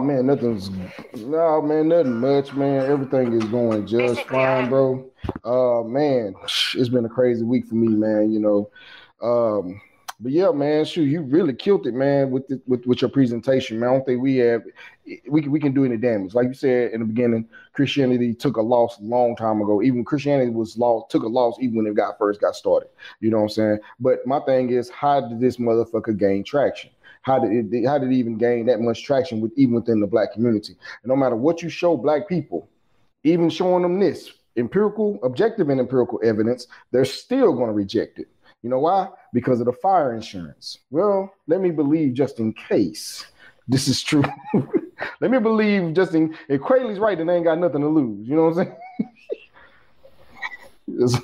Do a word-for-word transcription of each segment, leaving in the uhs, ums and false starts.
Oh man, nothing's no man, nothing much, man. Everything is going just fine, bro. Uh, man, it's been a crazy week for me, man. You know, um, but yeah, man, shoot, you really killed it, man, with the, with with your presentation, man. I don't think we have we can, we can do any damage. Like you said in the beginning, Christianity took a loss a long time ago. Even Christianity was lost, took a loss even when it got first got started. You know what I'm saying? But my thing is, how did this motherfucker gain traction? How did it, how did it even gain that much traction with even within the black community? And no matter what you show black people, even showing them this empirical, objective and empirical evidence, they're still going to reject it. You know why? Because of the fire insurance. Well, let me believe just in case this is true. Let me believe just in if Quayla's right, then they ain't got nothing to lose. You know what I'm saying?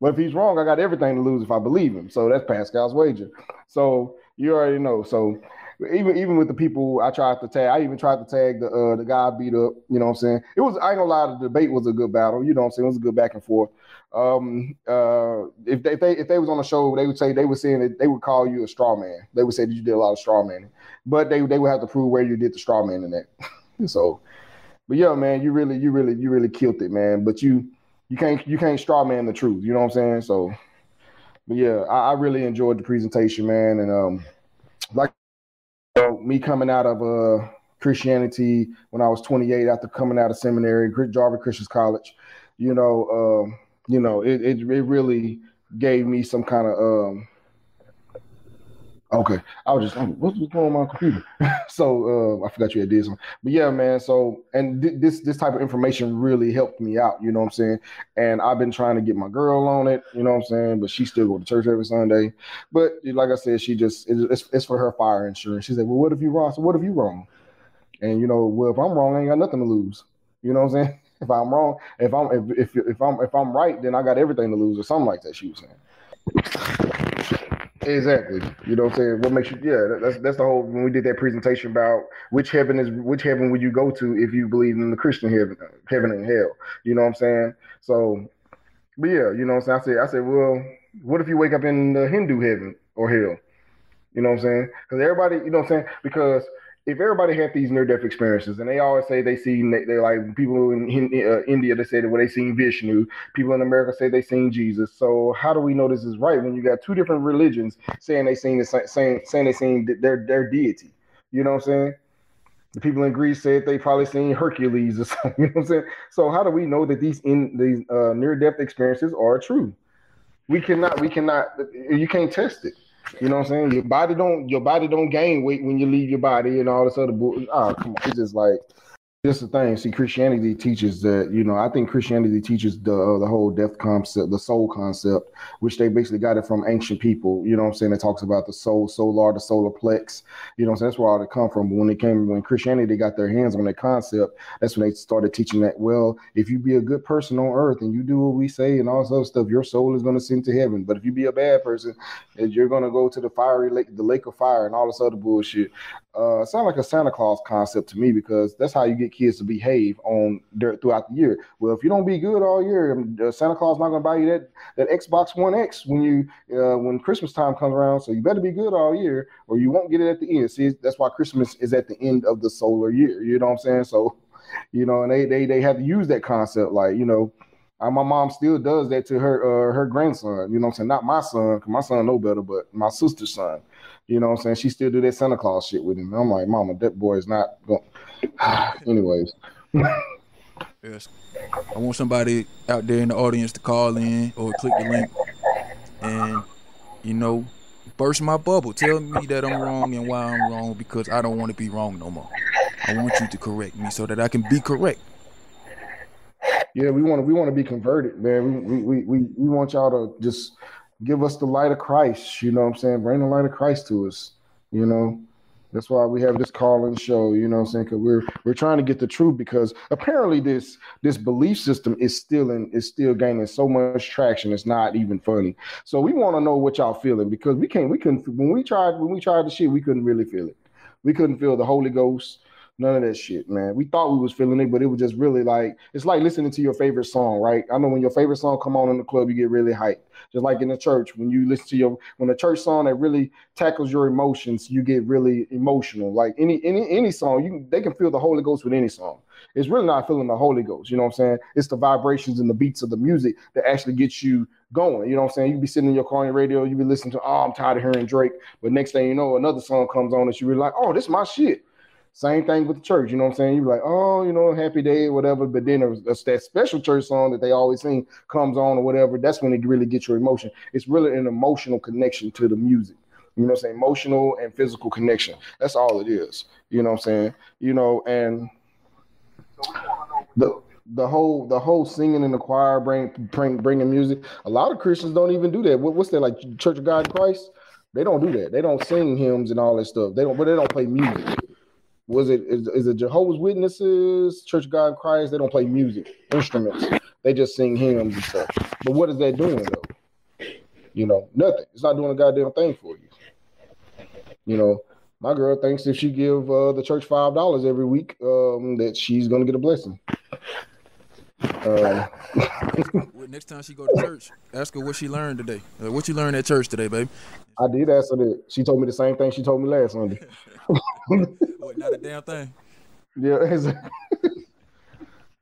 But if he's wrong, I got everything to lose if I believe him. So that's Pascal's wager. So you already know. So even even with the people I tried to tag, I even tried to tag the uh, the guy I beat up. You know what I'm saying? It was, I ain't gonna lie, the debate was a good battle. You know what I'm saying? It was a good back and forth. Um, uh, if they if they, if they was on the show, they would say they were saying that they would call you a straw man. They would say that you did a lot of straw manning, but they they would have to prove where you did the straw man in that. So, but yeah, man, you really you really you really killed it, man. But you you can't you can't straw man the truth. You know what I'm saying? So. But yeah, I, I really enjoyed the presentation, man. And um, like you know, me coming out of uh, Christianity when I was twenty-eight, after coming out of seminary, Jarvis Christian's College, you know, um, you know, it, it it really gave me some kind of um. Okay, I was just like, what's going on my computer? so uh, I forgot you had this one, but yeah, man. So and th- this this type of information really helped me out. You know what I'm saying? And I've been trying to get my girl on it. You know what I'm saying? But she still go to church every Sunday. But like I said, she just it's it's for her fire insurance. She said, well, what if you wrong? So what if you wrong? And you know, well, if I'm wrong, I ain't got nothing to lose. You know what I'm saying? If I'm wrong, if I'm if if, if I'm if I'm right, then I got everything to lose, or something like that. She was saying. Exactly. You know what I'm saying? What makes you, yeah, that's that's the whole, when we did that presentation about which heaven is, which heaven would you go to if you believe in the Christian heaven, heaven and hell, you know what I'm saying? So, but yeah, you know what I'm saying? I said, I said, well, what if you wake up in the Hindu heaven or hell? You know what I'm saying? Because everybody, you know what I'm saying? Because if everybody had these near-death experiences, and they always say they seen, they, they like people in, in uh, India, they say that well, they seen Vishnu. People in America say they seen Jesus. So how do we know this is right when you got two different religions saying they seen the same, saying, saying they seen their their deity? You know what I'm saying? The people in Greece said they probably seen Hercules or something. You know what I'm saying? So how do we know that these in these uh, near-death experiences are true? We cannot. We cannot. You can't test it. You know what I'm saying? Your body don't your body don't gain weight when you leave your body and all this other bull. Oh, come on. It's just like this is the thing. See, Christianity teaches that, you know, I think Christianity teaches the uh, the whole death concept, the soul concept, which they basically got it from ancient people. You know what I'm saying? It talks about the soul, solar, the solar plex. You know what I'm saying? That's where all it come from. But when it came, when Christianity got their hands on that concept, that's when they started teaching that, well, if you be a good person on earth and you do what we say and all this other stuff, your soul is going to send to heaven. But if you be a bad person, you're going to go to the fiery lake, the lake of fire and all this other bullshit. Uh, sound like a Santa Claus concept to me, because that's how you get kids to behave on throughout the year. Well, if you don't be good all year, Santa Claus not gonna buy you that that Xbox One X when you uh, when Christmas time comes around. So you better be good all year, or you won't get it at the end. See, that's why Christmas is at the end of the solar year. You know what I'm saying? So, you know, and they they they have to use that concept, like you know. My mom still does that to her uh, her grandson, you know what I'm saying? Not my son, because my son know better, but my sister's son, you know what I'm saying? She still do that Santa Claus shit with him. I'm like, Mama, that boy is not going. Anyways. Yes. I want somebody out there in the audience to call in or click the link and, you know, burst my bubble. Tell me that I'm wrong and why I'm wrong, because I don't want to be wrong no more. I want you to correct me so that I can be correct. Yeah, we want to we want to be converted, man. We, we we we want y'all to just give us the light of Christ. You know what I'm saying? Bring the light of Christ to us. You know, that's why we have this call-in show. You know what I'm saying? Because we're we're trying to get the truth, because apparently this this belief system is still in is still gaining so much traction. It's not even funny. So we want to know what y'all feeling, because we can't we couldn't when we tried when we tried the shit we couldn't really feel it. We couldn't feel the Holy Ghost. None of that shit, man. We thought we was feeling it, but it was just really like, it's like listening to your favorite song, right? I know when your favorite song come on in the club, you get really hyped. Just like in the church, when you listen to your, when a church song that really tackles your emotions, you get really emotional. Like any any any song, you can, they can feel the Holy Ghost with any song. It's really not feeling the Holy Ghost, you know what I'm saying? It's the vibrations and the beats of the music that actually gets you going, you know what I'm saying? You be sitting in your car on your radio, you be listening to, oh, I'm tired of hearing Drake. But next thing you know, another song comes on that you be like, oh, this is my shit. Same thing with the church, you know what I'm saying? You're like, oh, you know, happy day, whatever. But then there's that special church song that they always sing comes on or whatever. That's when it really gets your emotion. It's really an emotional connection to the music. You know what I'm saying? Emotional and physical connection. That's all it is. You know what I'm saying? You know, and the the whole the whole singing in the choir, bring, bring bringing music. A lot of Christians don't even do that. What, what's that, like Church of God in Christ? They don't do that. They don't sing hymns and all that stuff. They don't, but they don't play music. Was it is, is it Jehovah's Witnesses, Church of God in Christ? They don't play music, instruments. They just sing hymns and stuff. But what is that doing though? You know, nothing. It's not doing a goddamn thing for you. You know, my girl thinks if she give uh, the church five dollars every week, um, that she's gonna get a blessing. Uh, Next time she go to church, ask her what she learned today. Uh, what you learned at church today, baby? I did ask her that. She told me the same thing she told me last Sunday. What, not a damn thing? Yeah, exactly.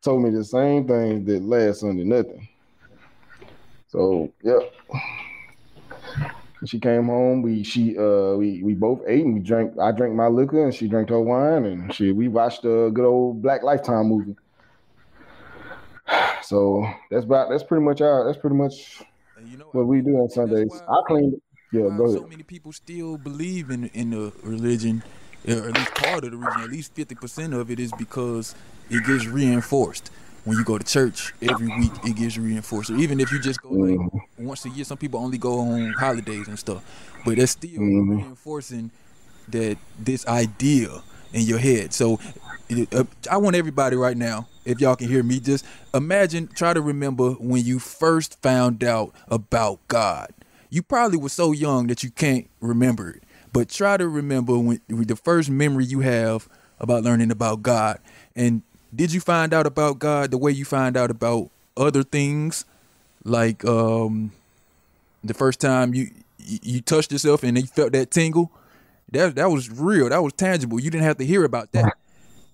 Told me the same thing that last Sunday, nothing. So, yep. She came home. We she uh we we both ate and we drank. I drank my liquor and she drank her wine and she we watched a good old black Lifetime movie. So that's about that's pretty much our that's pretty much you know, what we do on Sundays. I clean. Yeah, go ahead. So many people still believe in in the religion, or at least part of the religion. At least fifty percent of it is because it gets reinforced when you go to church every week. It gets reinforced. So even if you just go like mm-hmm. once a year, some people only go on holidays and stuff, but that's still mm-hmm. reinforcing that this idea in your head. So uh, I want everybody right now, if y'all can hear me, just imagine, try to remember when you first found out about God. You probably were so young that you can't remember it, but try to remember when, when the first memory you have about learning about God. And did you find out about God the way you find out about other things? Like um, the first time you, you touched yourself and you felt that tingle? That that was real. That was tangible. You didn't have to hear about that.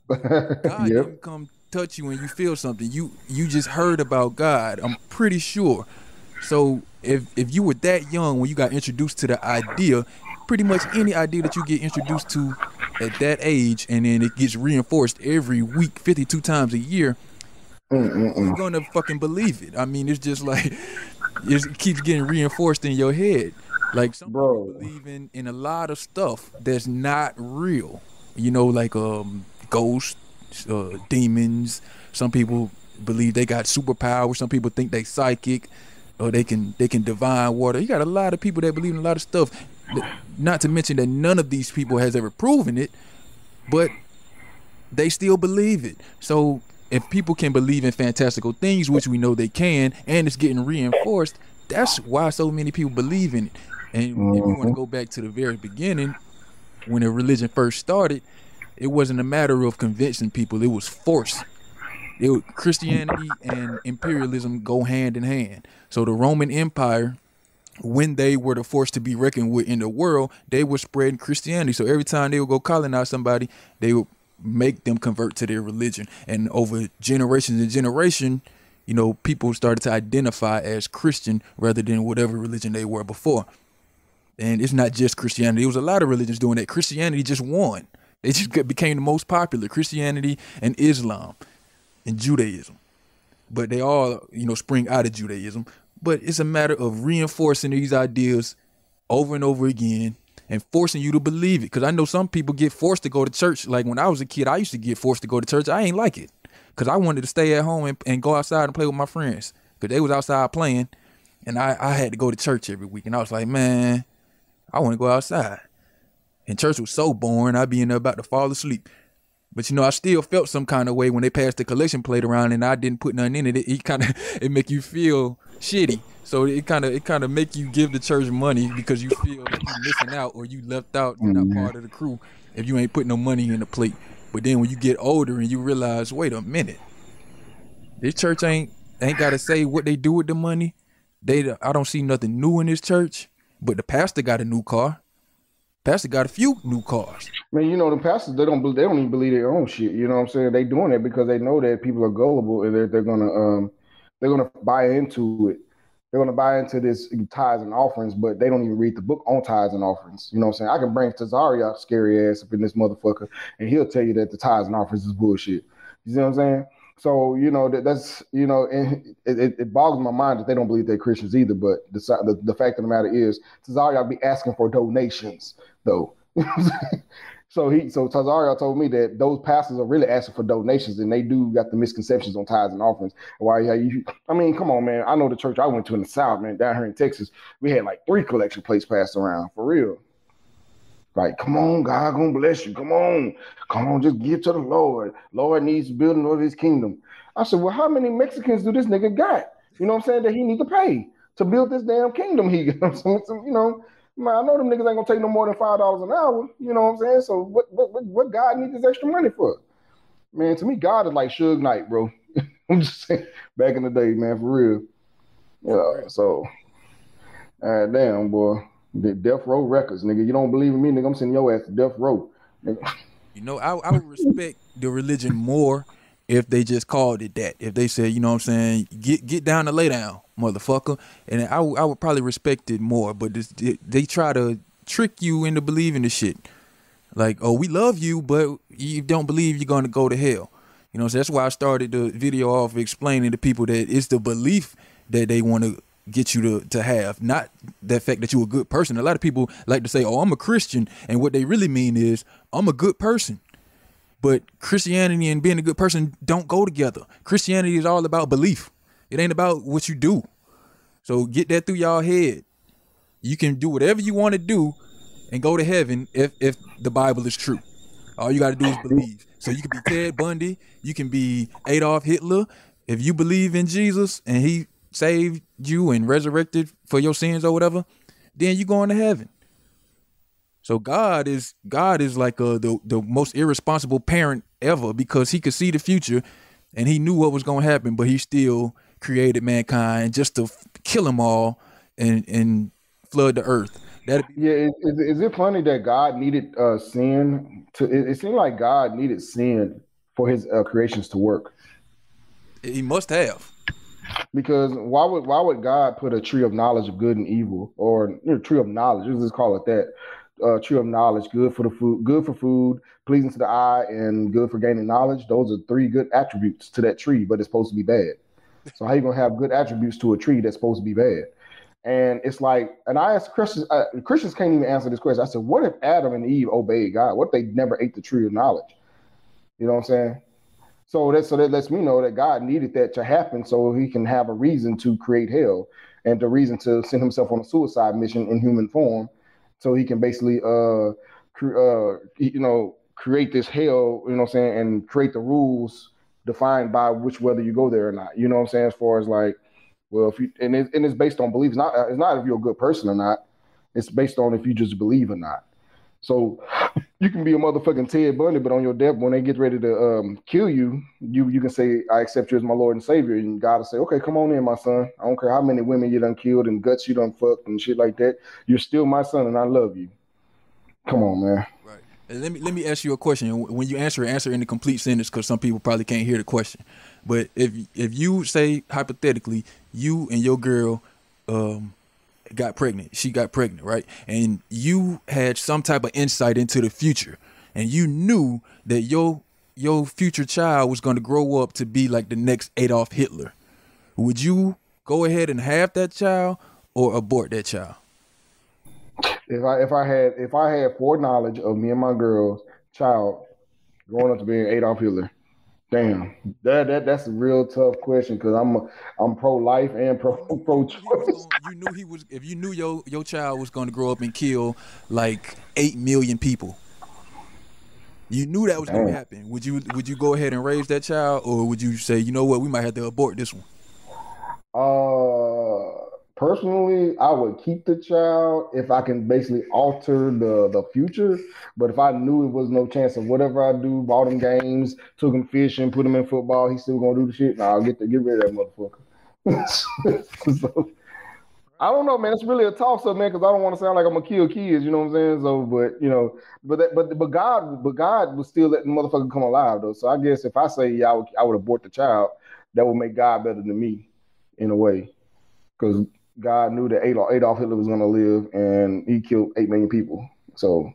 God yep. didn't come touch you and you feel something. You you just heard about God. I'm pretty sure. So if if you were that young when you got introduced to the idea, pretty much any idea that you get introduced to at that age, and then it gets reinforced every week, fifty-two times a year, Mm-mm-mm. you're gonna fucking believe it. I mean, it's just like it keeps getting reinforced in your head. Like some Bro. people believe in, in a lot of stuff that's not real, you know, like um ghosts, uh, demons. Some people believe they got superpowers. Some people think they psychic, or they can they can divine water. You got a lot of people that believe in a lot of stuff. Not to mention that none of these people has ever proven it, but they still believe it. So if people can believe in fantastical things, which we know they can, and it's getting reinforced, that's why so many people believe in it. And if you want to go back to the very beginning, when the religion first started, it wasn't a matter of convincing people. It was force. It was, Christianity and imperialism go hand in hand. So the Roman Empire, when they were the force to be reckoned with in the world, they were spreading Christianity. So every time they would go colonize somebody, they would make them convert to their religion. And over generations and generation, you know, people started to identify as Christian rather than whatever religion they were before. And it's not just Christianity. It was a lot of religions doing that. Christianity just won. It just became the most popular. Christianity and Islam and Judaism. But they all, you know, spring out of Judaism. But it's a matter of reinforcing these ideas over and over again and forcing you to believe it. Because I know some people get forced to go to church. Like when I was a kid, I used to get forced to go to church. I ain't like it because I wanted to stay at home and, and go outside and play with my friends because they was outside playing. And I, I had to go to church every week. And I was like, man, I want to go outside. And church was so boring, I'd be in there about to fall asleep. But, you know, I still felt some kind of way when they passed the collection plate around and I didn't put nothing in it. It, it kind of it make you feel shitty. So it kind of it kind of make you give the church money because you feel like you're missing out or you left out. You're not part of the crew if you ain't putting no money in the plate. But then when you get older and you realize, wait a minute, this church ain't ain't got to say what they do with the money. They, I don't see nothing new in this church. But the pastor got a new car. Pastor got a few new cars. Man, you know, the pastors, they don't they don't even believe their own shit. You know what I'm saying? They doing it because they know that people are gullible and they're, they're gonna um they're gonna buy into it. They're gonna buy into this tithes and offerings, but they don't even read the book on tithes and offerings. You know what I'm saying? I can bring Tazaria out scary ass up in this motherfucker, and he'll tell you that the tithes and offerings is bullshit. You see what I'm saying? So, you know, that that's, you know, and it, it, it boggles my mind that they don't believe they're Christians either. But the the, the fact of the matter is, Tazaria be asking for donations, though. So he, so Tazaria told me that those pastors are really asking for donations, and they do got the misconceptions on tithes and offerings. Why? Yeah, you, I mean, come on, man. I know the church I went to in the South, man, down here in Texas, we had like three collection plates passed around for real. Like, come on, God gonna bless you. Come on, come on, just give to the Lord. Lord needs building of His kingdom. I said, well, how many Mexicans do this nigga got? You know what I'm saying? That he needs to pay to build this damn kingdom. He, you know. Man, I know them niggas ain't gonna take no more than five dollars an hour. You know what I'm saying? So what, what, what God needs this extra money for? Man, to me, God is like Suge Knight, bro. I'm just saying, back in the day, man, for real. Yeah. So, uh, damn, boy, the Death Row Records, nigga. You don't believe in me, nigga? I'm sending your ass to Death Row. Nigga. You know, I, I would respect the religion more if they just called it that. If they said, you know what I'm saying, get get down to lay down, motherfucker. And I, I would probably respect it more. But this, it, they try to trick you into believing this shit. Like, oh, we love you, but you don't believe you're going to go to hell. You know, so that's why I started the video off explaining to people that it's the belief that they want to get you to, to have, not the fact that you're a good person. A lot of people like to say, oh, I'm a Christian. And what they really mean is, I'm a good person. But Christianity and being a good person don't go together. Christianity is all about belief. It ain't about what you do. So get that through y'all head. You can do whatever you want to do and go to heaven if, if the Bible is true. All you got to do is believe. So you can be Ted Bundy. You can be Adolf Hitler. If you believe in Jesus and he saved you and resurrected for your sins or whatever, then you're going to heaven. So God is God is like a, the, the most irresponsible parent ever, because he could see the future and he knew what was going to happen, but he still created mankind just to f- kill them all and, and flood the earth. That'd be- yeah, is, is, is it funny that God needed uh, sin? To, it, it seemed like God needed sin for his uh, creations to work. He must have. Because why would why would God put a tree of knowledge of good and evil, or you know, tree of knowledge, let's just call it that. Uh, tree of knowledge, good for the food, good for food, pleasing to the eye, and good for gaining knowledge. Those are three good attributes to that tree, but it's supposed to be bad. So how you gonna have good attributes to a tree that's supposed to be bad? And it's like, and I asked Christians, uh, Christians can't even answer this question. I said, what if Adam and Eve obeyed God? What if they never ate the tree of knowledge? You know what I'm saying? So that so that lets me know that God needed that to happen so he can have a reason to create hell and the reason to send himself on a suicide mission in human form. So he can basically, uh, cre- uh, you know, create this hell, you know what I'm saying, and create the rules defined by which whether you go there or not. You know what I'm saying? As far as like, well, if you and, it, and it's based on belief. It's not it's not if you're a good person or not. It's based on if you just believe or not. So you can be a motherfucking Ted Bundy, but on your death, when they get ready to um, kill you, you you can say, I accept you as my Lord and Savior. And God will say, okay, come on in, my son. I don't care how many women you done killed and guts you done fucked and shit like that. You're still my son and I love you. Come on, man. Right. And let me let me ask you a question. When you answer, answer in the complete sentence, because some people probably can't hear the question. But if, if you say, hypothetically, you and your girl um, got pregnant, she got pregnant, right? And you had some type of insight into the future, and you knew that your your future child was going to grow up to be like the next Adolf Hitler. Would you go ahead and have that child or abort that child? If I if I had if I had foreknowledge of me and my girl's child growing up to be an Adolf Hitler, damn, that that that's a real tough question, because I'm a, I'm pro life and pro pro choice. You knew he was. If you knew your your child was going to grow up and kill like eight million people, you knew that was going to happen. Would you would you go ahead and raise that child, or would you say, you know what, we might have to abort this one? Uh, Personally, I would keep the child if I can basically alter the, the future. But if I knew it was no chance of whatever I do, bought him games, took him fishing, put him in football, he's still gonna do the shit. Nah, I'll get to get rid of that motherfucker. So, I don't know, man. It's really a toss-up, man, because I don't want to sound like I'm gonna kill kids. You know what I'm saying? So, but you know, but that, but but God, but God was still letting the motherfucker come alive though. So I guess if I say yeah, I would, I would abort the child, that would make God better than me, in a way, because God knew that Adolf, Adolf Hitler was gonna live, and he killed eight million people. So,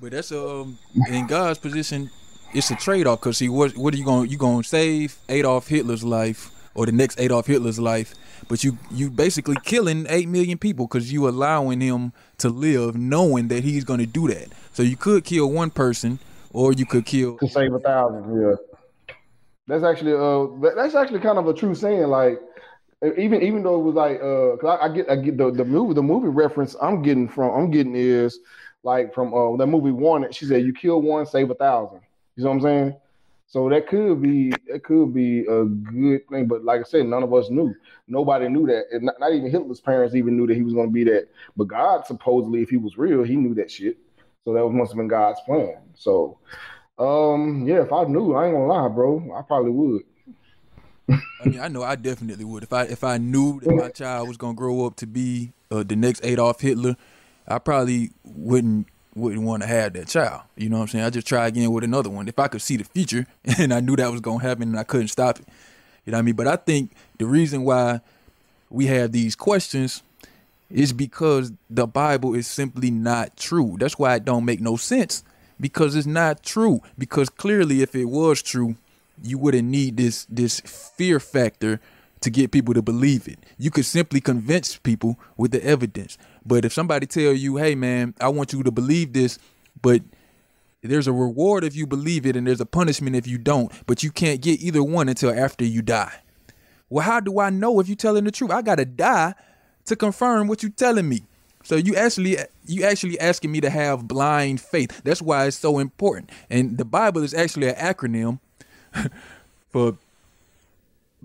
but that's um in God's position, it's a trade-off. Cause see, what what are you gonna you gonna save Adolf Hitler's life or the next Adolf Hitler's life? But you you basically killing eight million people because you allowing him to live, knowing that he's gonna do that. So you could kill one person, or you could kill to save a thousand. Yeah, that's actually uh that's actually kind of a true saying, like. Even even though it was like, uh, cause I, I get I get the, the movie the movie reference I'm getting from I'm getting is like from uh that movie Wanted. She said you kill one, save a thousand. You know what I'm saying? So that could be that could be a good thing. But like I said, none of us knew. Nobody knew that. And not, not even Hitler's parents even knew that he was going to be that. But God supposedly, if he was real, he knew that shit. So that must have been God's plan. So um yeah, if I knew, I ain't gonna lie, bro, I probably would. I mean, I know I definitely would. If I if I knew that my child was gonna grow up to be uh, the next Adolf Hitler, I probably wouldn't wouldn't want to have that child. You know what I'm saying? I just try again with another one. If I could see the future and I knew that was gonna happen and I couldn't stop it, you know what I mean? But I think the reason why we have these questions is because the Bible is simply not true. That's why it don't make no sense, because it's not true. Because clearly, if it was true, you wouldn't need this this fear factor to get people to believe it. You could simply convince people with the evidence. But if somebody tell you, hey, man, I want you to believe this, but there's a reward if you believe it and there's a punishment if you don't, but you can't get either one until after you die. Well, how do I know if you're telling the truth? I got to die to confirm what you're telling me. So you actually you actually asking me to have blind faith. That's why it's so important. And the Bible is actually an acronym for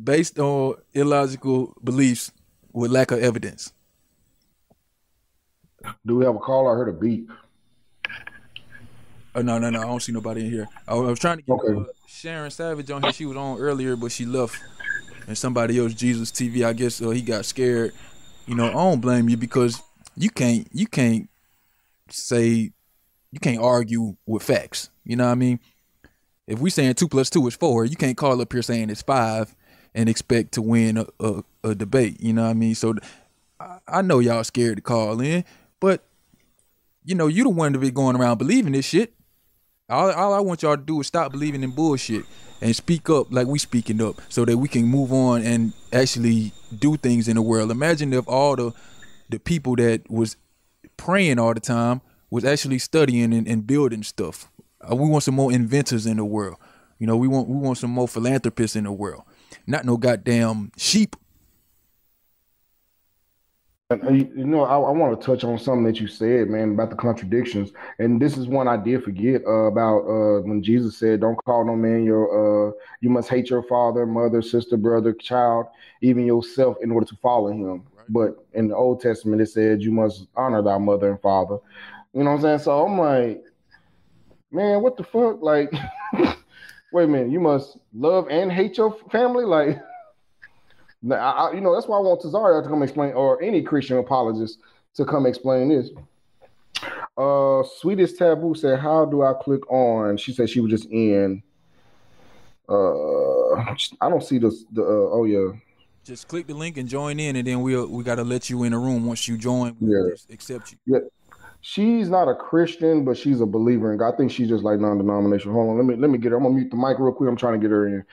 based on illogical beliefs with lack of evidence. Do we have a call? I heard a beep. Oh, no, no, no. I don't see nobody in here. I was trying to get okay. uh, Sharon Savage on here. She was on earlier, but she left. And somebody else, Jesus T V, I guess uh, he got scared. You know, I don't blame you, because you can't, you can't say, you can't argue with facts. You know what I mean? If we saying two plus two is four, you can't call up here saying it's five and expect to win a, a, a debate. You know what I mean? So th- I, I know y'all scared to call in, but you know, you the one to be going around believing this shit. All, all I want y'all to do is stop believing in bullshit and speak up like we speaking up, so that we can move on and actually do things in the world. Imagine if all the, the people that was praying all the time was actually studying and, and building stuff. Uh, we want some more inventors in the world. You know, we want we want some more philanthropists in the world. Not no goddamn sheep. You, you know, I, I want to touch on something that you said, man, about the contradictions. And this is one I did forget uh, about uh, when Jesus said, don't call no man your, uh, you must hate your father, mother, sister, brother, child, even yourself in order to follow him. Right. But in the Old Testament, it said you must honor thy mother and father. You know what I'm saying? So I'm like, man, what the fuck? Like, wait a minute, you must love and hate your family? Like, I, I, you know, that's why I want Tazaria to come explain, or any Christian apologist to come explain this. Uh, Sweetest Taboo said, how do I click on? She said she was just in. Uh, I don't see the, the uh, oh, yeah. Just click the link and join in, and then we'll, we got to let you in the room. Once you join, we'll yeah. just accept you. Yeah. She's not a Christian, but she's a believer in God. I think she's just like non-denominational. Hold on, let me let me get her. I'm gonna mute the mic real quick. I'm trying to get her in.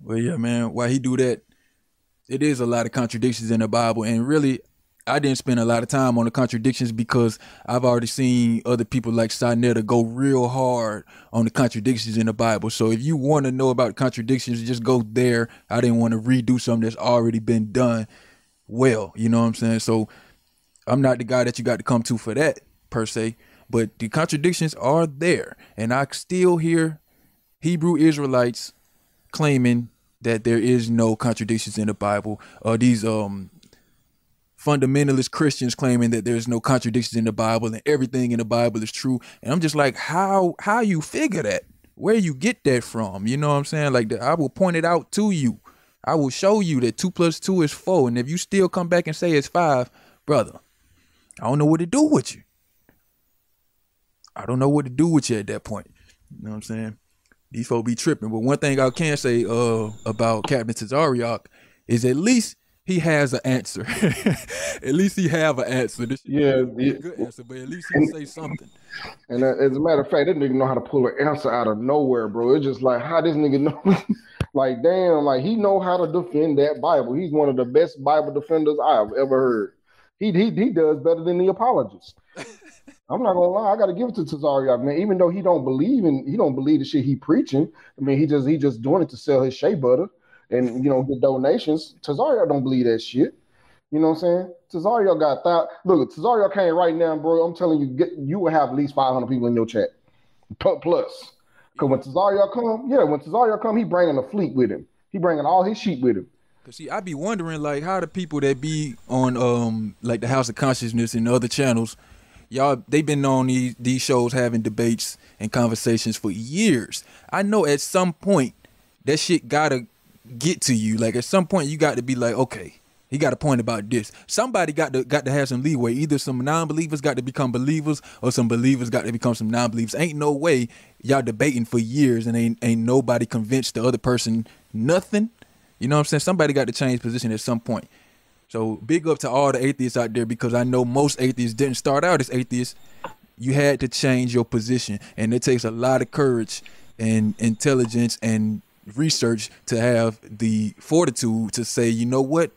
Well, yeah, man. Why he do that? It is a lot of contradictions in the Bible, and really, I didn't spend a lot of time on the contradictions because I've already seen other people like Sinetta go real hard on the contradictions in the Bible. So if you want to know about contradictions, just go there. I didn't want to redo something that's already been done well. You know what I'm saying? So I'm not the guy that you got to come to for that per se, but the contradictions are there. And I still hear Hebrew Israelites claiming that there is no contradictions in the Bible, or these um fundamentalist Christians claiming that there's no contradictions in the Bible and everything in the Bible is true. And I'm just like, how how you figure that? Where you get that from? You know what I'm saying? Like, the, I will point it out to you. I will show you that two plus two is four. And if you still come back and say it's five, brother, I don't know what to do with you. I don't know what to do with you at that point. You know what I'm saying? These folks be tripping. But one thing I can say uh, about Captain Tazari is at least he has an answer. At least he have an answer. This yeah, yeah. A good answer, but at least he and, say something. And uh, as a matter of fact, this nigga know how to pull an answer out of nowhere, bro. It's just like, how this nigga know? Like, damn, like, he know how to defend that Bible. He's one of the best Bible defenders I've ever heard. He he he does better than the apologists. I'm not gonna lie, I gotta give it to Tazaria, man. Even though he don't believe in, he don't believe the shit he preaching. I mean, he just he just doing it to sell his shea butter and, you know, get donations. Tazaria don't believe that shit. You know what I'm saying? Tazaria got that. Look, Tazaria came right now, bro. I'm telling you, get, you will have at least five hundred people in your chat plus. Because when Tazaria come, yeah, when Tazaria come, he bringing a fleet with him. He bringing all his sheep with him. See, I be wondering, like, how the people that be on, um, like, the House of Consciousness and the other channels, y'all, they've been on these, these shows having debates and conversations for years. I know at some point that shit gotta get to you. Like, at some point you got to be like, okay, he got a point about this. Somebody got to got to have some leeway. Either some non-believers got to become believers, or some believers got to become some non-believers. Ain't no way y'all debating for years and ain't ain't nobody convinced the other person nothing. You know what I'm saying? Somebody got to change position at some point. So big up to all the atheists out there, because I know most atheists didn't start out as atheists. You had to change your position, and it takes a lot of courage and intelligence and research to have the fortitude to say, you know what?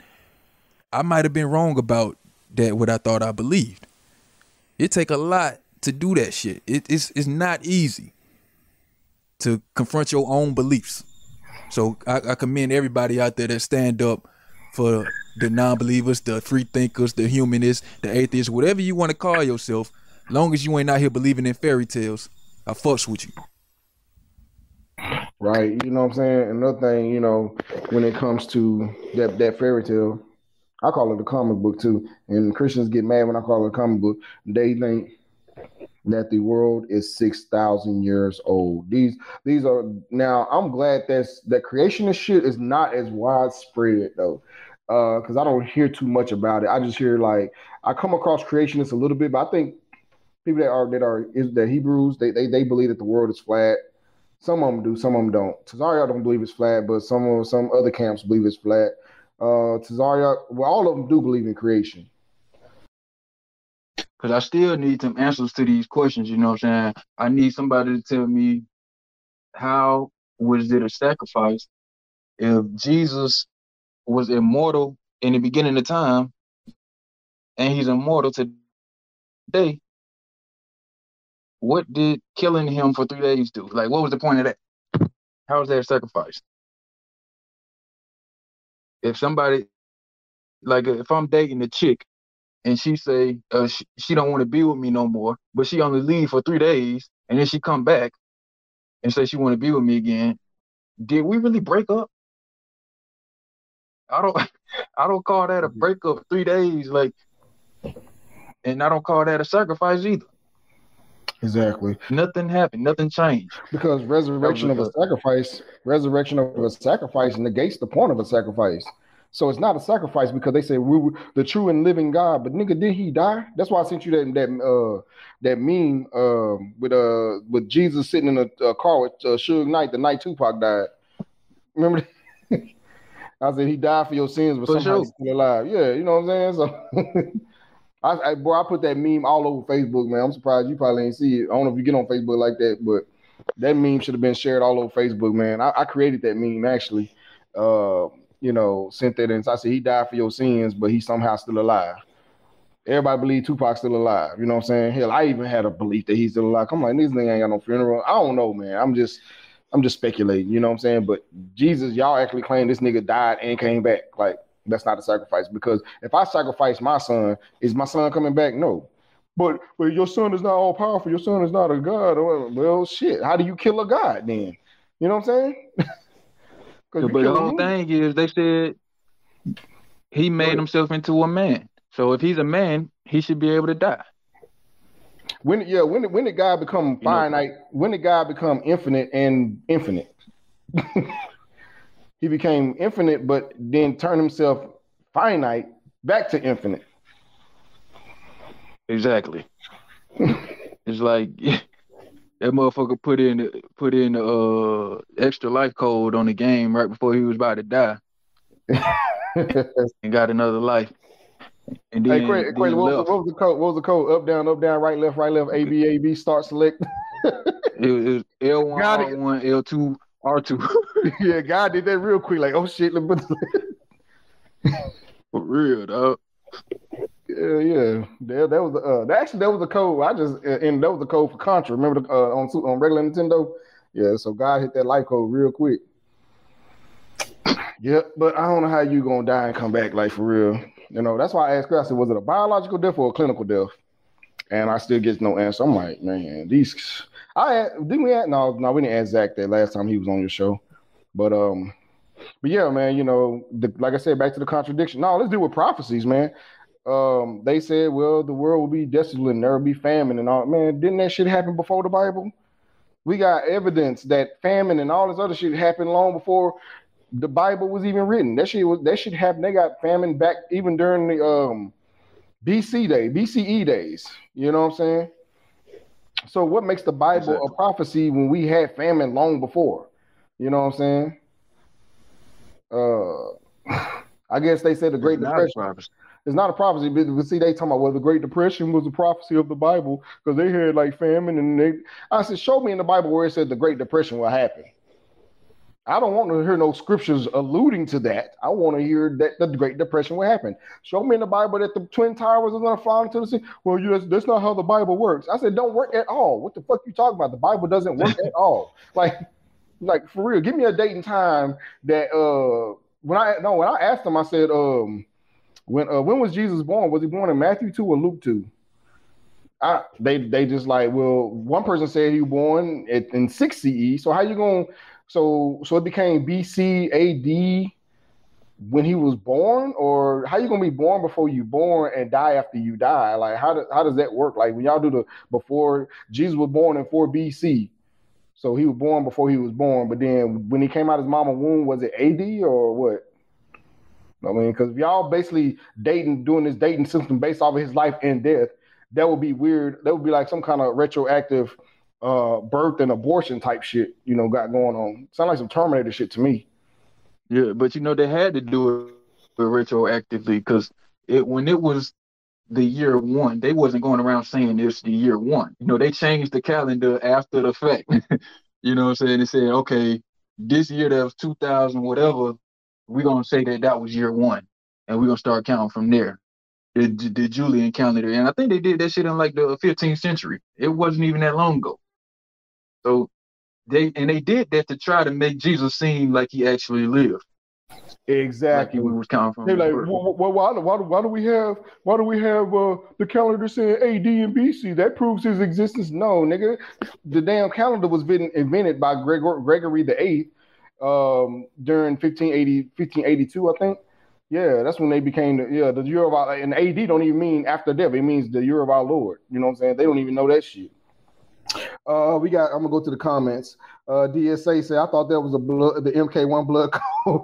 I might have been wrong about that, what I thought I believed. It take a lot to do that shit. It, it's, it's not easy to confront your own beliefs. So I, I commend everybody out there that stand up for the non-believers, the free thinkers, the humanists, the atheists, whatever you want to call yourself. Long as you ain't out here believing in fairy tales, I fucks with you. Right. You know what I'm saying? Another thing, you know, when it comes to that, that fairy tale, I call it a comic book too. And Christians get mad when I call it a comic book. They think that the world is six thousand years old. These these are now, I'm glad that's, that creationist shit is not as widespread though, because uh, I don't hear too much about it. I just hear, like, I come across creationists a little bit, but I think people that are that are is the Hebrews, they they they believe that the world is flat. Some of them do, some of them don't. Tazaria don't believe it's flat, but some of some other camps believe it's flat. Uh, Tazaria, well, all of them do believe in creation. Because I still need some answers to these questions, you know what I'm saying? I need somebody to tell me, how was it a sacrifice? If Jesus was immortal in the beginning of time, and he's immortal today, what did killing him for three days do? Like, what was the point of that? How was that a sacrifice? If somebody, like, if I'm dating a chick, and she say uh, she, she don't want to be with me no more, but she only leave for three days, and then she come back and say she want to be with me again. Did we really break up? I don't, I don't call that a breakup. Three days, like, and I don't call that a sacrifice either. Exactly. Nothing happened. Nothing changed. Because resurrection of a sacrifice, resurrection of a sacrifice negates the point of a sacrifice. So it's not a sacrifice, because they say we were the true and living God, but nigga, did he die? That's why I sent you that that uh that meme uh, with uh with Jesus sitting in a, a car with uh, Suge Knight the night Tupac died. Remember? I said he died for your sins, but for somehow sure. He's still alive. Yeah, you know what I'm saying. So I, I boy, I put that meme all over Facebook, man. I'm surprised you probably ain't see it. I don't know if you get on Facebook like that, but that meme should have been shared all over Facebook, man. I, I created that meme actually. Uh, you know, sent that in. So I said, he died for your sins, but he's somehow still alive. Everybody believe Tupac's still alive. You know what I'm saying? Hell, I even had a belief that he's still alive. I'm like, this nigga ain't got no funeral. I don't know, man. I'm just, I'm just speculating. You know what I'm saying? But Jesus, y'all actually claim this nigga died and came back. Like, that's not a sacrifice, because if I sacrifice my son, is my son coming back? No. But, but your son is not all powerful. Your son is not a God. Well, shit. How do you kill a God then? You know what I'm saying? But the whole thing is, they said he made himself into a man. So if he's a man, he should be able to die. When yeah, when when did God become finite? You know, when did God become infinite and infinite? He became infinite, but then turned himself finite back to infinite. Exactly. It's like that motherfucker put in put in uh extra life code on the game right before he was about to die, and got another life. And then, hey, Craig, then Craig, what, was the, what was the code? What was the code? Up, down, up, down, right, left, right, left, A, B, A, B, start, select. It was L one, R one, L two, R two. Yeah, God did that real quick. Like, oh shit, let me put the... For real, dog. Yeah, yeah. That, that was uh, actually that was the code. I just uh, and that was the code for Contra. Remember the, uh, on on regular Nintendo? Yeah. So God hit that life code real quick. Yeah, but I don't know how you gonna die and come back, like, for real. You know, that's why I asked her, I said, was it a biological death or a clinical death? And I still get no answer. I'm like, man, these, I, didn't we, no, no, we didn't ask Zach that last time he was on your show. But, um, but yeah, man, you know, the, like I said, back to the contradiction. No, let's deal with prophecies, man. Um, they said, well, the world will be desolate and there will be famine and all. Man, didn't that shit happen before the Bible? We got evidence that famine and all this other shit happened long before the Bible was even written. That shit was, that shit happened. They got famine back even during the um, B C day, B C E days. You know what I'm saying? So what makes the Bible exactly a prophecy when we had famine long before? You know what I'm saying? Uh, I guess they said the Great it's Depression. Not it's not a prophecy, but see, they talking about, well, the Great Depression was a prophecy of the Bible because they had like famine and they. I said, show me in the Bible where it said the Great Depression will happen. I don't want to hear no scriptures alluding to that. I want to hear that the Great Depression will happen. Show me in the Bible that the Twin Towers are going to fall into the sea. Well, you, that's not how the Bible works. I said, don't work at all. What the fuck you talking about? The Bible doesn't work at all. Like, like for real, give me a date and time that uh, when I no when I asked him, I said, um, when uh, when was Jesus born? Was he born in Matthew two or Luke two? I, they they just like, well, one person said he was born at, in six C E. So how you gonna? So, so it became B C A D when he was born, or how you gonna be born before you born and die after you die? Like, how do, how does that work? Like, when y'all do the before Jesus was born in four B C, so he was born before he was born, but then when he came out of his mama's womb, was it A D or what? I mean, because if y'all basically dating, doing this dating system based off of his life and death, that would be weird. That would be like some kind of retroactive Uh, birth and abortion type shit, you know, got going on. Sound like some Terminator shit to me. Yeah, but you know, they had to do it retroactively because it when it was the year one, they wasn't going around saying it's the year one. You know, they changed the calendar after the fact. You know what I'm saying? They said, okay, this year that was two thousand whatever, we're going to say that that was year one, and we're going to start counting from there. The, the Julian calendar. And I think they did that shit in like the fifteenth century. It wasn't even that long ago. So they and they did that to try to make Jesus seem like he actually lived. Exactly. Like he was coming from. They're like, well, well, why, why, why do we have why do we have uh, the calendar saying A D and B C? That proves his existence. No, nigga, the damn calendar was invented by Gregor, Gregory the Eighth um, during fifteen eighty, fifteen eighty-two, I think. Yeah, that's when they became the, yeah the year of our, and A D don't even mean after death. It means the year of our Lord. You know what I'm saying? They don't even know that shit. Uh, we got. I'm gonna go to the comments. Uh, D S A said, "I thought that was a blood, the M K one blood code."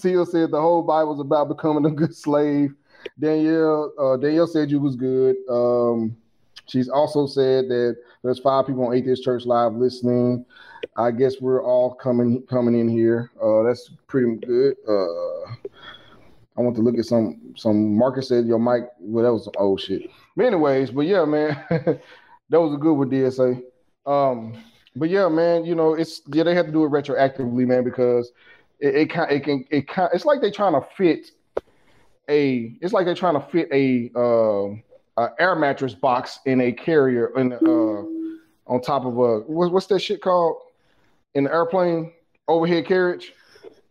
Teal said, "The whole Bible's about becoming a good slave." Danielle, uh, Danielle said you was good. Um, she's also said that there's five people on Atheist Church Live listening. I guess we're all coming coming in here. Uh, that's pretty good. Uh, I want to look at some some. Marcus said your mic. Well, that was some old shit. But anyways, but yeah, man. That was a good with D S A. Um, but yeah, man, you know, it's yeah, they have to do it retroactively, man, because it it can it can it can it's like they trying to fit a it's like they're trying to fit a uh a air mattress box in a carrier in uh on top of a what, what's that shit called in the airplane overhead carriage,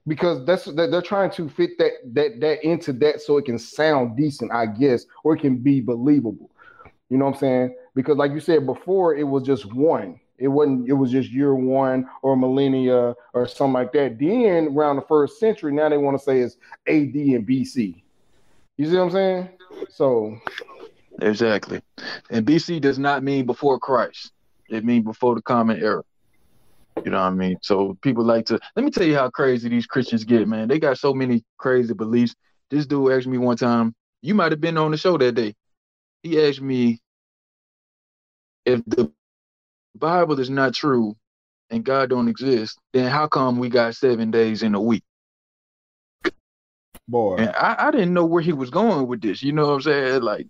because that's that they're trying to fit that that that into that so it can sound decent, I guess, or it can be believable. You know what I'm saying? Because like you said before, it was just one. It wasn't, it was just year one or millennia or something like that. Then around the first century, now they want to say it's A D and B C. You see what I'm saying? So exactly. And B C does not mean before Christ. It means before the common era. You know what I mean? So people like to, let me tell you how crazy these Christians get, man. They got so many crazy beliefs. This dude asked me one time, you might have been on the show that day. He asked me if the Bible is not true and God don't exist, then how come we got seven days in a week? Boy. And I, I didn't know where he was going with this. You know what I'm saying? Like,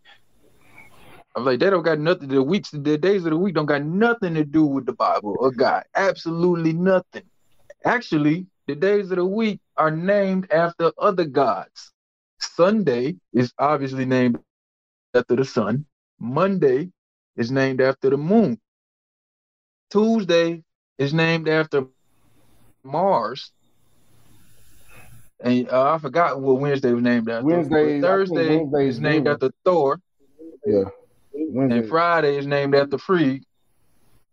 I'm like, they don't got nothing. The weeks, the days of the week don't got nothing to do with the Bible or God. Absolutely nothing. Actually, the days of the week are named after other gods. Sunday is obviously named after the sun. Monday is named after the moon. Tuesday is named after Mars. And uh, I forgot what Wednesday was named after. Wednesday, Thursday Wednesday is named after Thor. Yeah. Wednesday. And Friday is named after Freed.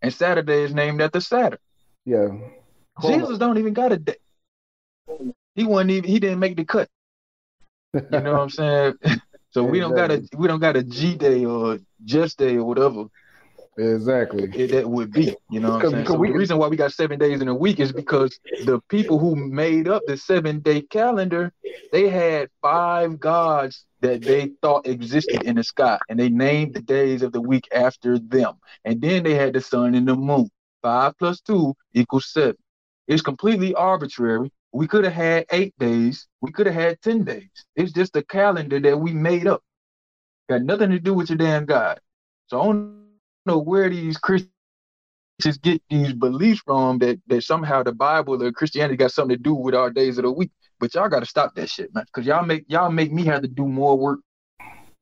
And Saturday is named after Saturn. Yeah. Hold Jesus up. Don't even got a day. He wasn't even he didn't make the cut. You know what I'm saying? So exactly. we don't got a we don't got a G day or just day or whatever. Exactly. It, that would be, you know what I'm saying? So we, the reason why we got seven days in a week is because the people who made up the seven-day calendar, they had five gods that they thought existed in the sky, and they named the days of the week after them. And then they had the sun and the moon. Five plus two equals seven. It's completely arbitrary. We could have had eight days. We could have had ten days. It's just a calendar that we made up. Got nothing to do with your damn God. So on know where these Christians get these beliefs from that that somehow the Bible or Christianity got something to do with our days of the week. But y'all got to stop that shit, man, because y'all make y'all make me have to do more work.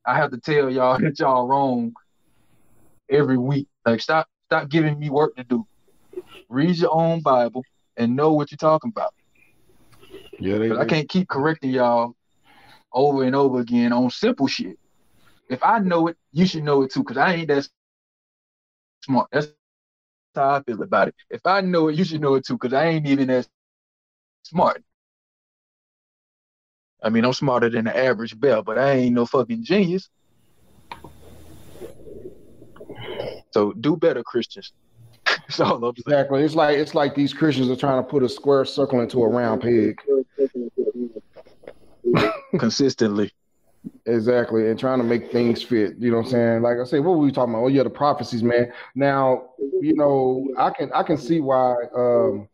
I have to tell y'all that y'all wrong every week. Like stop stop giving me work to do. Read your own Bible and know what you're talking about. Yeah, they, they, I can't keep correcting y'all over and over again on simple shit. If I know it, you should know it too, because I ain't that smart. That's how I feel about it. If I know it, you should know it too, because I ain't even as smart. I mean, I'm smarter than the average bell, but I ain't no fucking genius. So do better, Christians. That's all I'm saying. Exactly. It's like it's like these Christians are trying to put a square circle into a round peg. Consistently. Exactly, and trying to make things fit. You know what I'm saying? Like I say, what were we talking about? Oh yeah, the prophecies, man. Now, you know, I can I can see why um,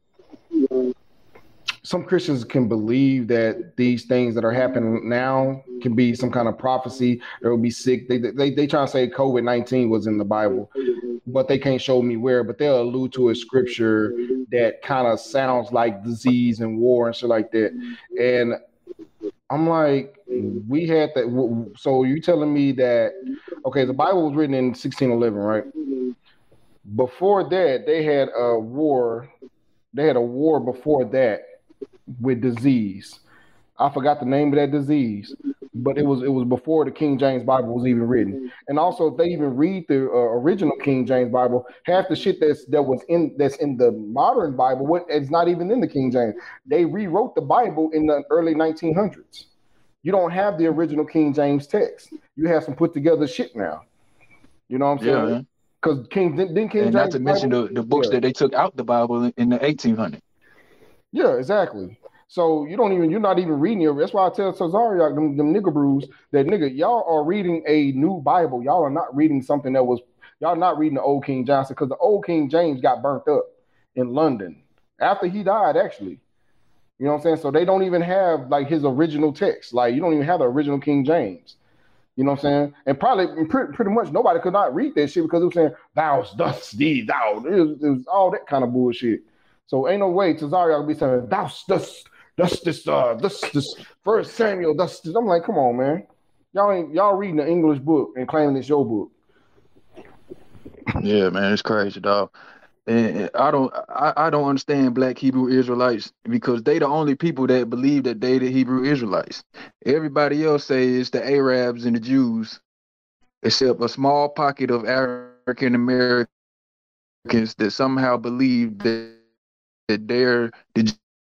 some Christians can believe that these things that are happening now can be some kind of prophecy. They will be sick. They they they try to say COVID nineteen was in the Bible, but they can't show me where. But they'll allude to a scripture that kind of sounds like disease and war and shit like that. And I'm like, we had that. So you telling me that, okay, the Bible was written in sixteen eleven, right? Before that, they had a war. They had a war before that with disease. I forgot the name of that disease, but it was it was before the King James Bible was even written. And also, if they even read the uh, original King James Bible, half the shit that's that was in that's in the modern Bible, what it's not even in the King James. They rewrote the Bible in the early nineteen hundreds. You don't have the original King James text. You have some put together shit now. You know what I'm saying? Yeah. Because King didn't King and James. And not to mention Bible, the, the books yeah. that they took out the Bible in the eighteen hundreds. Yeah, exactly. So you don't even, you're not even reading it. That's why I tell Tazaria, them, them nigga brews, that nigga, y'all are reading a new Bible. Y'all are not reading something that was, y'all not reading the old King Johnson, because the old King James got burnt up in London after he died, actually. You know what I'm saying? So they don't even have like his original text. Like you don't even have the original King James. You know what I'm saying? And probably pretty, pretty much nobody could not read that shit because it was saying, thou, thus, thee, thou. It was, it was all that kind of bullshit. So ain't no way Tazaria will be saying, thou, thus, That's this, uh, this, this First Samuel. That's this. I'm like, come on, man. Y'all ain't y'all reading the English book and claiming it's your book. Yeah, man, it's crazy, dog. And I don't, I, I don't understand Black Hebrew Israelites because they the only people that believe that they the Hebrew Israelites. Everybody else say it's the Arabs and the Jews, except a small pocket of African American that somehow believe that, that they're the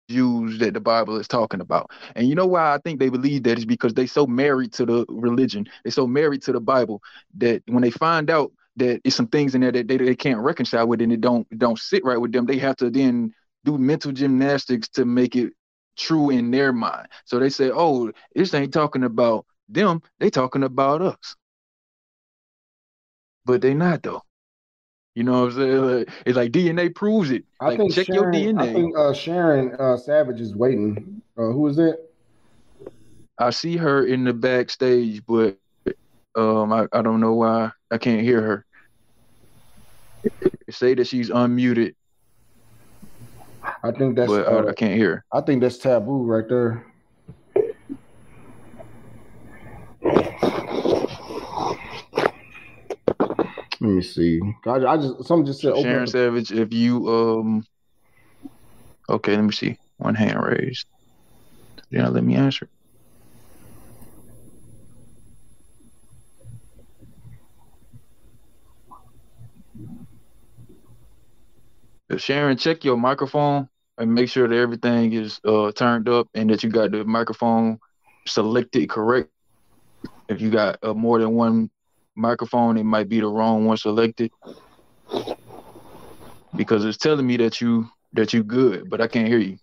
Jews that the Bible is talking about. And you know why I think they believe that is because they so married to the religion. They so married to the Bible that when they find out that it's some things in there that they, they can't reconcile with and it don't, don't sit right with them, they have to then do mental gymnastics to make it true in their mind. So they say, oh, this ain't talking about them. They talking about us. But they not, though. You know what I'm saying? It's like D N A proves it. I like, think check Sharon, your D N A. I think uh, Sharon uh, Savage is waiting. Uh, who is that? I see her in the backstage, but um, I, I don't know why I can't hear her. Say that she's unmuted. I think that's. But uh, I, I can't hear. I think that's Taboo right there. Let me see. I, I just something just said. Sharon Savage, if you um. Okay, let me see. One hand raised. Yeah, let me answer. Sharon, check your microphone and make sure that everything is uh turned up and that you got the microphone selected correct. If you got uh, more than one microphone, it might be the wrong one selected, because it's telling me that you that you good, but I can't hear you.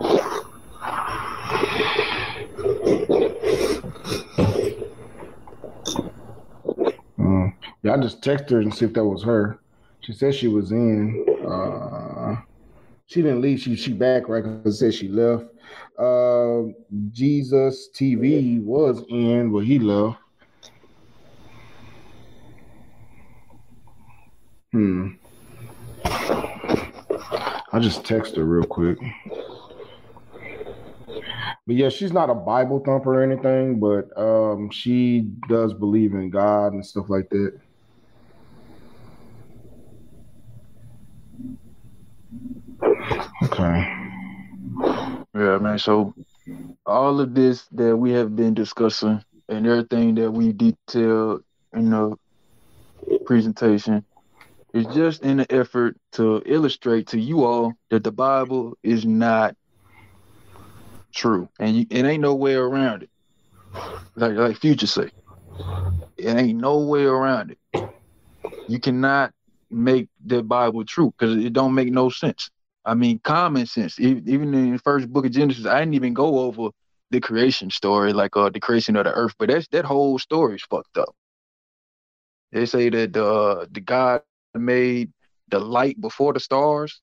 Um, yeah, I just texted her and see if that was her. She said she was in. Uh, she didn't leave. She she back right because said she left. Uh, Jesus T V was in, but he left. Hmm. I just text her real quick. But yeah, she's not a Bible thumper or anything, but um, she does believe in God and stuff like that. Okay. Yeah, man. So all of this that we have been discussing and everything that we detailed in the presentation is just in an effort to illustrate to you all that the Bible is not true. And you, it ain't no way around it. Like, like Future say, it ain't no way around it. You cannot make the Bible true because it don't make no sense. I mean, common sense. Even in the first book of Genesis, I didn't even go over the creation story, like uh, the creation of the earth. But that's, that whole story is fucked up. They say that the uh, the God made the light before the stars,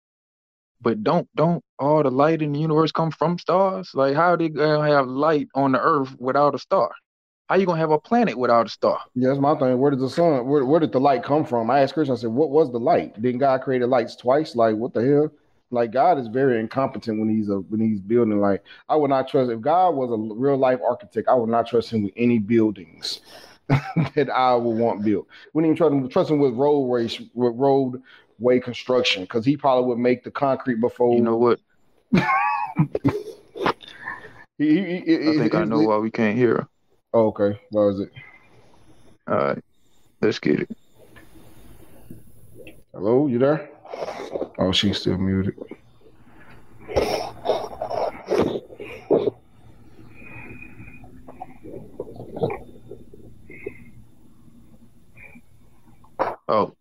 but don't don't all the light in the universe come from stars? Like, how are they gonna have light on the earth without a star? How you gonna have a planet without a star? Yeah, that's my thing. Where did the sun? Where where did the light come from? I asked Christian. I said, what was the light? Didn't God create lights twice? Like, what the hell? Like, God is very incompetent when he's a, when he's building. Like, I would not trust, if God was a real life architect, I would not trust him with any buildings that I would want built. Wouldn't even trust him, trust him with roadway with roadway construction, because he probably would make the concrete before. You know what? he, he, he, I think he, I know he, why we can't hear her. Oh, okay, why is it? All right, let's get it. Hello, you there? Oh, she's still muted. Oh,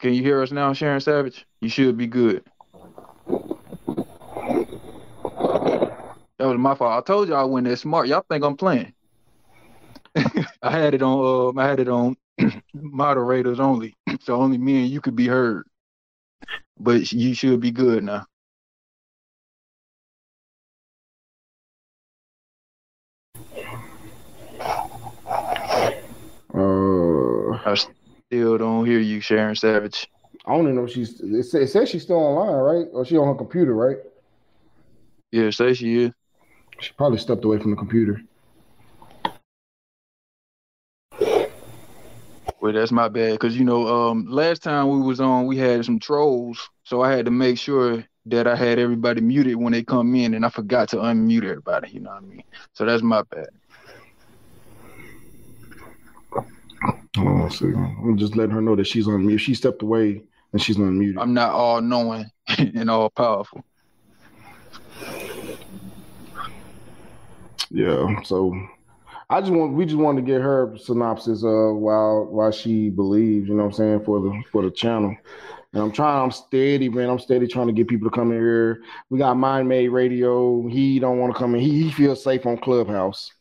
can you hear us now, Sharon Savage? You should be good. That was my fault. I told y'all I wasn't that smart. Y'all think I'm playing. I had it on. Uh, I had it on moderators only, so only me and you could be heard. But you should be good now. Uh, I still don't hear you, Sharon Savage. I don't even know if she's. It says say she's still online, right? Or she on her computer, right? Yeah, it says she is. She probably stepped away from the computer. Well, that's my bad, because, you know, um, last time we was on, we had some trolls, so I had to make sure that I had everybody muted when they come in, and I forgot to unmute everybody, you know what I mean? So that's my bad. Hold on one second. I'm just letting her know that she's on mute. She stepped away and she's unmuted. I'm not all knowing and all powerful. Yeah, so I just want we just wanted to get her synopsis of why why she believes, you know what I'm saying, for the for the channel. And I'm trying, I'm steady, man. I'm steady trying to get people to come in here. We got Mind Made Radio. He don't want to come in. He, he feels safe on Clubhouse.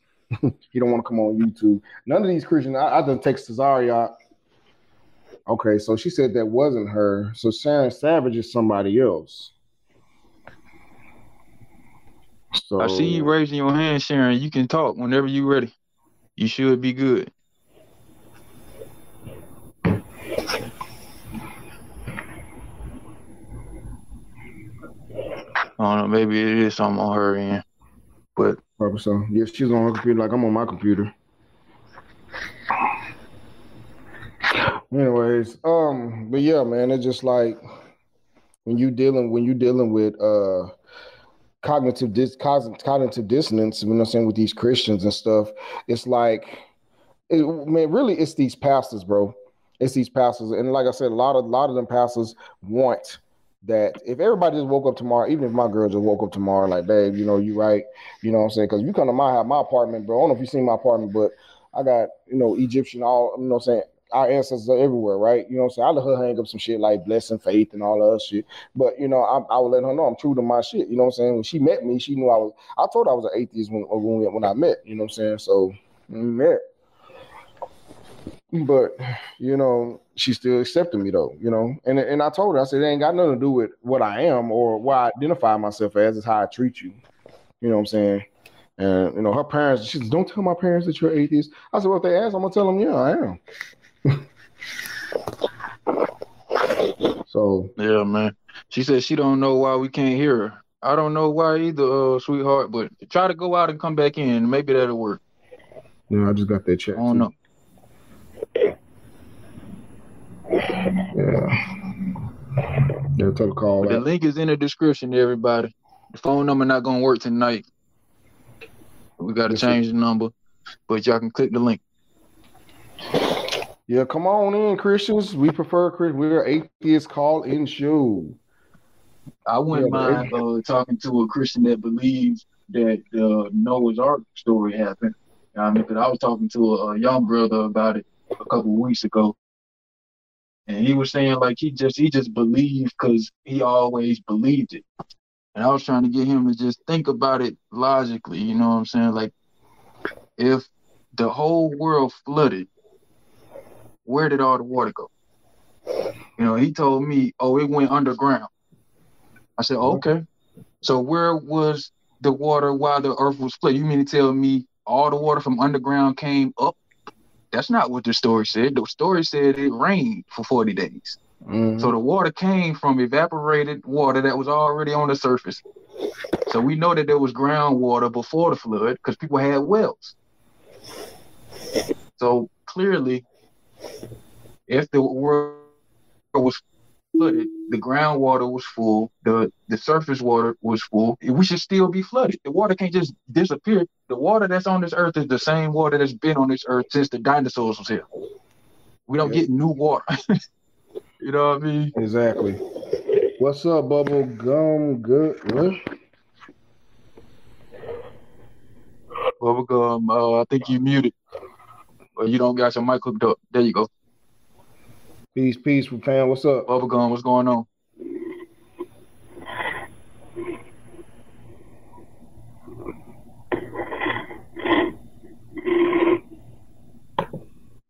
He don't want to come on YouTube. None of these Christians. I, I done text Tazaria. Okay, so she said that wasn't her. So Sharon Savage is somebody else. So I see you raising your hand, Sharon. You can talk whenever you're ready. You should be good. I don't know, maybe it is something on her end, but probably so. Yeah, she's on her computer like I'm on my computer. Anyways, um, but yeah, man, it's just like when you dealing when you dealing with uh cognitive dis cognitive dissonance, you know what I'm saying, with these Christians and stuff, it's like, it, man, really, it's these pastors, bro. It's these pastors, and like I said, a lot of a lot of them pastors want. That if everybody just woke up tomorrow, even if my girl just woke up tomorrow, like, babe, you know, you right, you know what I'm saying? Because you come to my house, my apartment, bro. I don't know if you seen my apartment, but I got, you know, Egyptian, all, you know what I'm saying? Our ancestors are everywhere, right? You know what I'm saying? I let her hang up some shit like blessing, faith, and all that shit. But, you know, I, I would let her know I'm true to my shit, you know what I'm saying? When she met me, she knew I was, I told her I was an atheist when, when I met, you know what I'm saying? So, we met. But, you know, she still accepted me, though, you know, and and I told her, I said, it ain't got nothing to do with what I am or what I identify myself as, is how I treat you. You know what I'm saying? And, you know, her parents, she says, don't tell my parents that you're atheist. I said, well, if they ask, I'm going to tell them, yeah, I am. So. Yeah, man. She said she don't know why we can't hear her. I don't know why either, uh, sweetheart, but try to go out and come back in. Maybe that'll work. Yeah, I just got that check. I don't too. know. Yeah. Yeah, took a call. The link is in the description to everybody. The phone number not gonna work tonight. We gotta change the number, but y'all can click the link. Yeah, come on in, Christians. We prefer Christians. We're atheist call-in show. I wouldn't yeah, mind uh, talking to a Christian that believes that uh, Noah's Ark story happened. I mean, because I was talking to a, a young brother about it a couple of weeks ago. And he was saying, like, he just he just believed because he always believed it. And I was trying to get him to just think about it logically, you know what I'm saying? Like, if the whole world flooded, where did all the water go? You know, he told me, oh, it went underground. I said, okay. So where was the water while the earth was flooded? You mean to tell me all the water from underground came up? That's not what the story said. The story said it rained for forty days. Mm-hmm. So the water came from evaporated water that was already on the surface. So we know that there was groundwater before the flood because people had wells. So clearly, if the world was flooded, the groundwater was full, the, the surface water was full, we should still be flooded. The water can't just disappear. The water that's on this earth is the same water that's been on this earth since the dinosaurs was here. We don't yeah. get new water. You know what I mean? Exactly. What's up, Bubblegum? Good. What? Bubblegum, uh, I think you muted. Or you don't got your mic hooked up. There you go. Peace, peace, fam. What's up? Bubblegum, what's going on?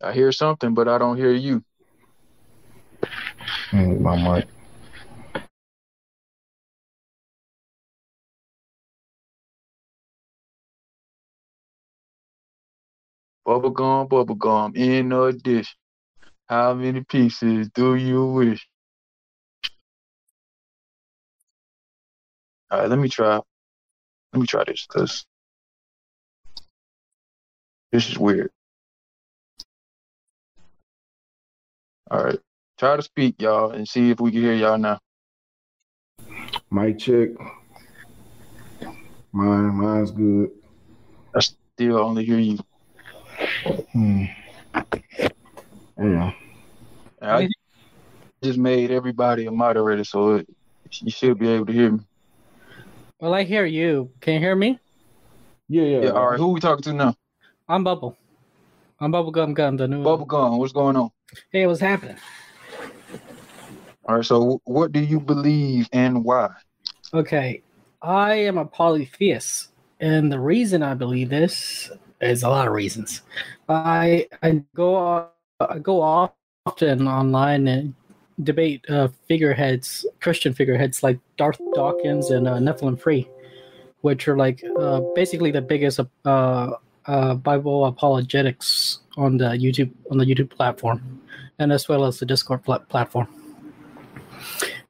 I hear something, but I don't hear you. My mic. Bubblegum, bubblegum, in a dish. How many pieces do you wish? All right, let me try. Let me try this, because this is weird. All right, try to speak, y'all, and see if we can hear y'all now. Mic check. Mine, mine's good. I still only hear you. Hmm. Yeah. I just made everybody a moderator, so it, you should be able to hear me. Well, I hear you. Can you hear me? Yeah, yeah. yeah all right. Who we talking to now? I'm Bubble. I'm Bubblegum Gum, the new Bubblegum. What's going on? Hey, what's happening? All right. So, what do you believe and why? Okay, I am a polytheist, and the reason I believe this is a lot of reasons. I I go I go often online and debate uh, figureheads, Christian figureheads like Darth Dawkins and uh, Nephilim Free, which are like uh, basically the biggest uh, uh, Bible apologetics on the YouTube on the YouTube platform, and as well as the Discord pl- platform.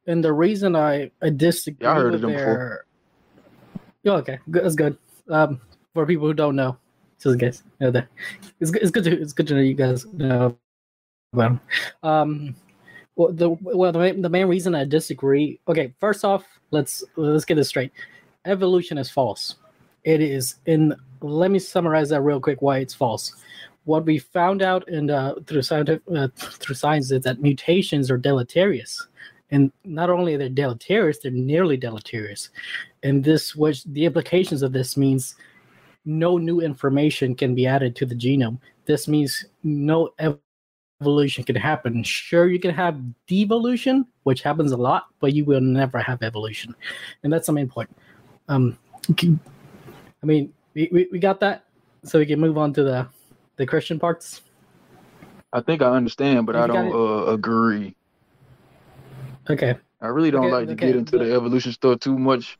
And the reason I, I disagree yeah, I heard with of them their, oh, okay, good, that's good. Um, for people who don't know, just in case, you know, that it's it's good to it's good to know you guys know about them. Um, Well, the well the main, the main reason I disagree. Okay, first off, let's let's get this straight. Evolution is false. It is in. Let me summarize that real quick. Why it's false. What we found out in uh, through scientific uh, through science is that mutations are deleterious, and not only are they deleterious, they're nearly deleterious. And this, which the implications of this means, no new information can be added to the genome. This means no evolution. Evolution can happen. Sure, you can have devolution, which happens a lot, but you will never have evolution, and that's the main point. Um, I mean, we, we, we got that, so we can move on to the, the Christian parts. I think I understand, but you I don't uh, agree. Okay. I really don't okay, like to okay. get into the evolution stuff too much,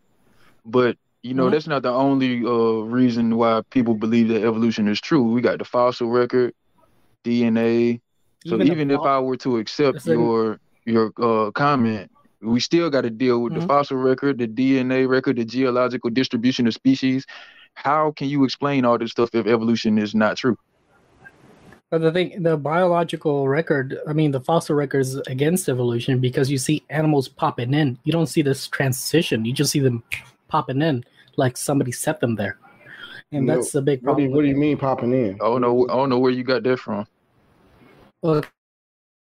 but you know mm-hmm. that's not the only uh, reason why people believe that evolution is true. We got the fossil record, D N A. So even, even if I were to accept your your uh, comment, we still got to deal with mm-hmm. the fossil record, the D N A record, the geological distribution of species. How can you explain all this stuff if evolution is not true? But the thing, the biological record, I mean, the fossil record is against evolution because you see animals popping in. You don't see this transition. You just see them popping in like somebody set them there. And no, that's the big problem. What do you, what do you mean popping in? I don't know, I don't know where you got that from.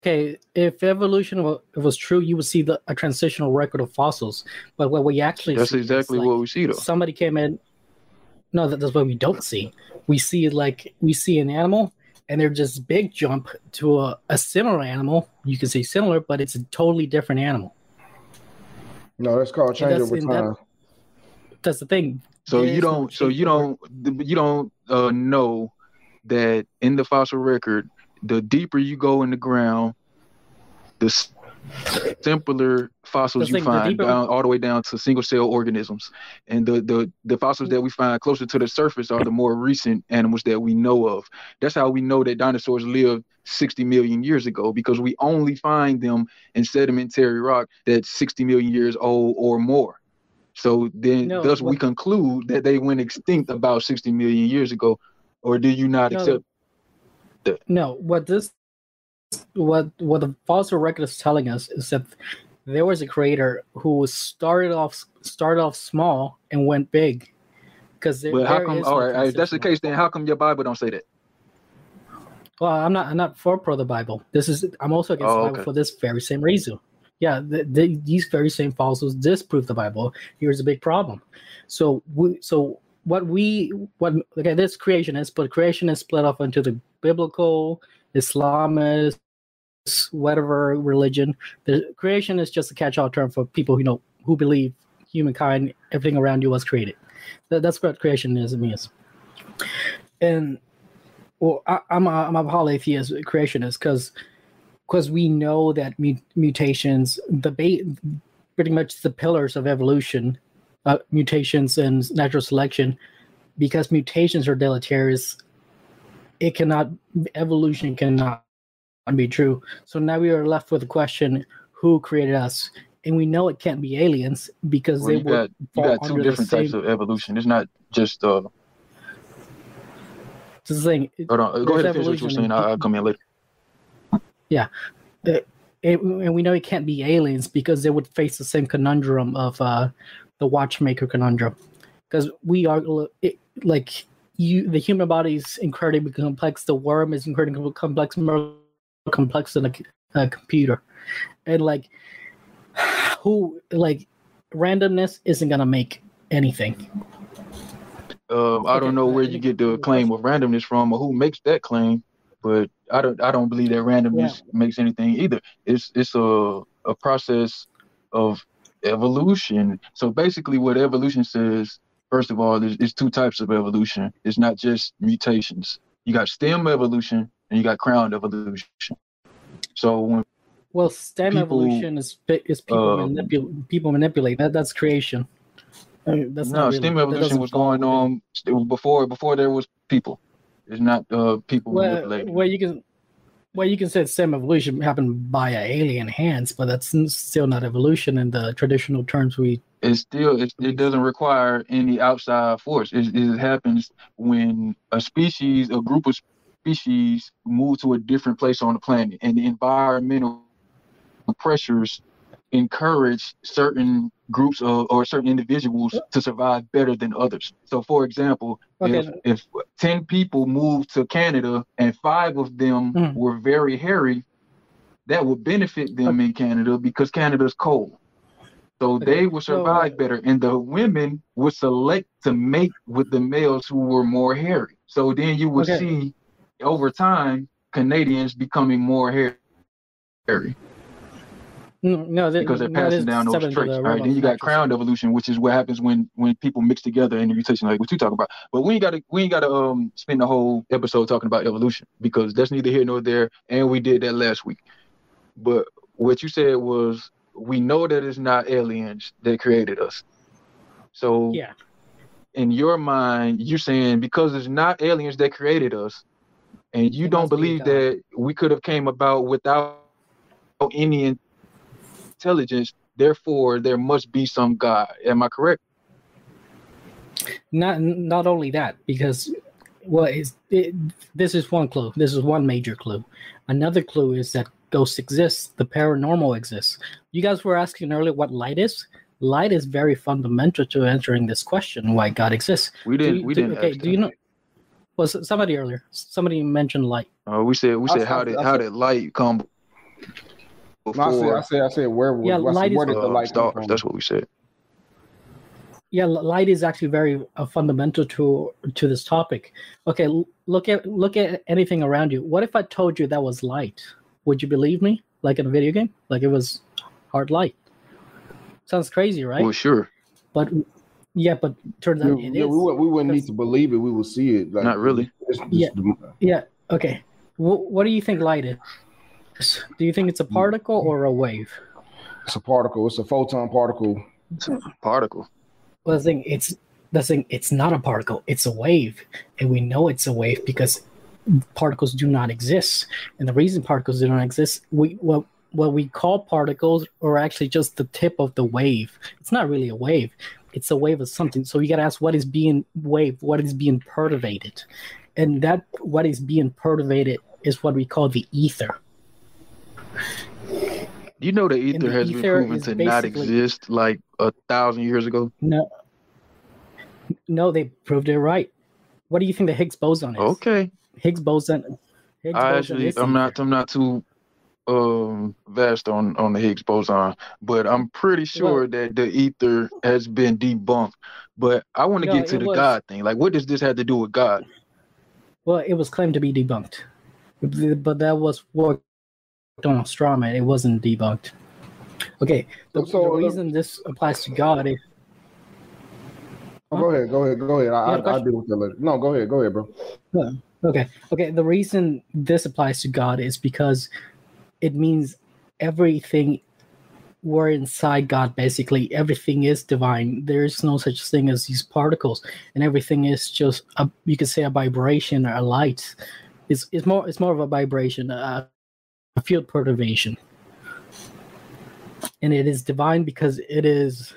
Okay, if evolution was true, you would see the, a transitional record of fossils. But what we actually that's see exactly like what we see, though. Somebody came in. No, that, that's what we don't see. We see like we see an animal, and they're just big jump to a, a similar animal. You can say similar, but it's a totally different animal. No, that's called change that's, over time. That, that's the thing. So you don't. So you don't. You don't uh, know that in the fossil record. The deeper you go in the ground, the simpler fossils you find, deeper... down, all the way down to single-cell organisms. And the, the, the fossils that we find closer to the surface are the more recent animals that we know of. That's how we know that dinosaurs lived sixty million years ago, because we only find them in sedimentary rock that's sixty million years old or more. So then no, thus well... we conclude that they went extinct about sixty million years ago. Or do you not no. accept... No, what this, what what the fossil record is telling us is that there was a creator who started off started off small and went big. Because there, well, how there come, is all right, right, if that's the case, then how come your Bible don't say that? Well, I'm not I'm not for pro the Bible. This is I'm also against oh, the Bible okay. for this very same reason. Yeah, the, the, these very same fossils disprove the Bible. Here's a big problem. So we, so. What we, what okay, this creation is, but creation is split off into the biblical, Islamist, whatever religion. The creation is just a catch-all term for people who know who believe humankind, everything around you was created. That, that's what creationism is. And well, I, I'm a I'm a polytheist creationist because because we know that mutations, the ba- pretty much the pillars of evolution. Uh, mutations and natural selection, because mutations are deleterious, it cannot evolution cannot be true. So now we are left with the question: who created us? And we know it can't be aliens because well, they you would got, fall you got two under different the same... types of evolution. It's not just. Uh... This is the thing. Hold on. Go ahead and finish what you're saying. I'll, I'll come in later. Yeah. Uh, it, and we know it can't be aliens because they would face the same conundrum of uh, the watchmaker conundrum, because we are it, like you. The human body is incredibly complex. The worm is incredibly complex. complex than a, a computer. And like, who, like, randomness isn't gonna make anything. Um, I don't know where you get the claim of randomness from or who makes that claim, but I don't I don't believe that randomness yeah. makes anything either. It's it's a a process of evolution. So basically what evolution says, first of all, there's, there's two types of evolution. It's not just mutations. You got stem evolution and you got crown evolution. So when well, STEM people, evolution is is people uh, manipulate people manipulate that that's creation. I mean, that's no, really, STEM evolution was going on um, before before there was people. It's not uh, people well, manipulating. Well, you can, well, you can say STEM evolution happened by alien hands, but that's still not evolution in the traditional terms we. It's still it's, it doesn't require any outside force. It, it happens when a species, a group of species, move to a different place on the planet, and the environmental pressures encourage certain groups of, or certain individuals to survive better than others. So, for example, okay. if, if ten people moved to Canada and five of them mm. were very hairy, that would benefit them okay. in Canada because Canada's cold. So okay. they would survive so, better, and the women would select to mate with the males who were more hairy. So then you would okay. see, over time, Canadians becoming more hairy. No, they, because they're passing no, down those traits. All right, then you got crown evolution, which is what happens when when people mix together in the mutation, like what you talking about. But we ain't got to we ain't got to um spend the whole episode talking about evolution because that's neither here nor there, and we did that last week. But what you said was we know that it's not aliens that created us. So yeah, in your mind, you're saying because it's not aliens that created us, and you it don't believe be that we could have came about without any intelligence, therefore there must be some God. Am I correct? Not not only that, because well, it's, it, this is one clue. This is one major clue. Another clue is that ghosts exist. The paranormal exists. You guys were asking earlier what light is. Light is very fundamental to answering this question: why God exists. We didn't. Do, we do, didn't. Okay. Ask do that. You know? Well, somebody earlier. Somebody mentioned light. Uh, we said. We said. I'll how did how did light come? Before. No, I said, I said, I said, where was yeah, light? Where is, did the light uh, come? That's what we said. Yeah, light is actually very uh, fundamental to to this topic. Okay, l- look at look at anything around you. What if I told you that was light? Would you believe me? Like in a video game, like it was hard light. Sounds crazy, right? Well, sure. But yeah, but turns out yeah, it yeah, is. We, we wouldn't need to believe it. We will see it. Like, not really. It's, it's, yeah. yeah. Okay. W- what do you think light is? Do you think it's a particle or a wave? It's a particle. It's a photon particle. It's a particle. Well, the thing it's the thing it's not a particle. It's a wave, and we know it's a wave because particles do not exist. And the reason particles do not exist, we what what we call particles are actually just the tip of the wave. It's not really a wave. It's a wave of something. So you got to ask, what is being waved? What is being perturbated? And that what is being perturbated is what we call the ether. You know the ether the has ether been proven to not exist like a thousand years ago? No. No, they proved it right. What do you think the Higgs boson is? Okay. Higgs boson. Higgs I boson actually, is I'm not, I'm not too um, vast on, on the Higgs boson, but I'm pretty sure well, that the ether has been debunked. But I want to no, get to the was, God thing. Like, what does this have to do with God? Well, it was claimed to be debunked, but that was what. Don't straw man. It wasn't debunked. Okay. The, so, the reason uh, this applies to God is. Oh, go ahead. Go ahead. Go ahead. I, I, I'll deal with that later. No, go ahead. Go ahead, bro. Okay. Okay. The reason this applies to God is because it means everything we're inside God, basically. Everything is divine. There is no such thing as these particles, and everything is just, a, you could say, a vibration or a light. It's, it's, more, it's more of a vibration. Uh, field perturbation, and it is divine because it is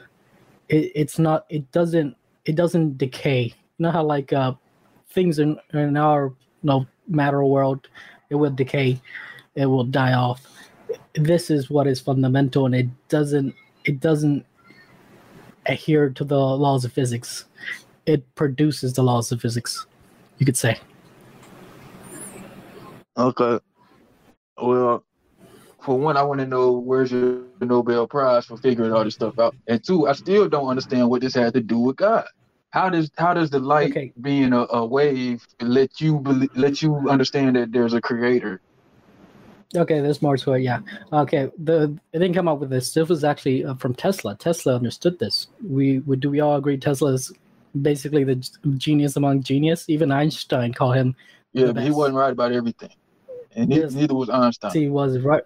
it, it's not it doesn't it doesn't decay. You know how like uh things in in our you know matter world, it will decay, it will die off. This is what is fundamental, and it doesn't it doesn't adhere to the laws of physics. It produces the laws of physics, you could say. Okay. Well, for one, I want to know where's your Nobel Prize for figuring all this stuff out, and two, I still don't understand what this had to do with God. How does how does the light okay. being a, a wave let you let you understand that there's a creator? Okay, there's more to it. Yeah. Okay. The I didn't come up with this. This was actually from Tesla. Tesla understood this. We would do we all agree Tesla is basically the genius among genius? Even Einstein called him. Yeah, but he wasn't right about everything, and he, yes. neither was Einstein. He was right.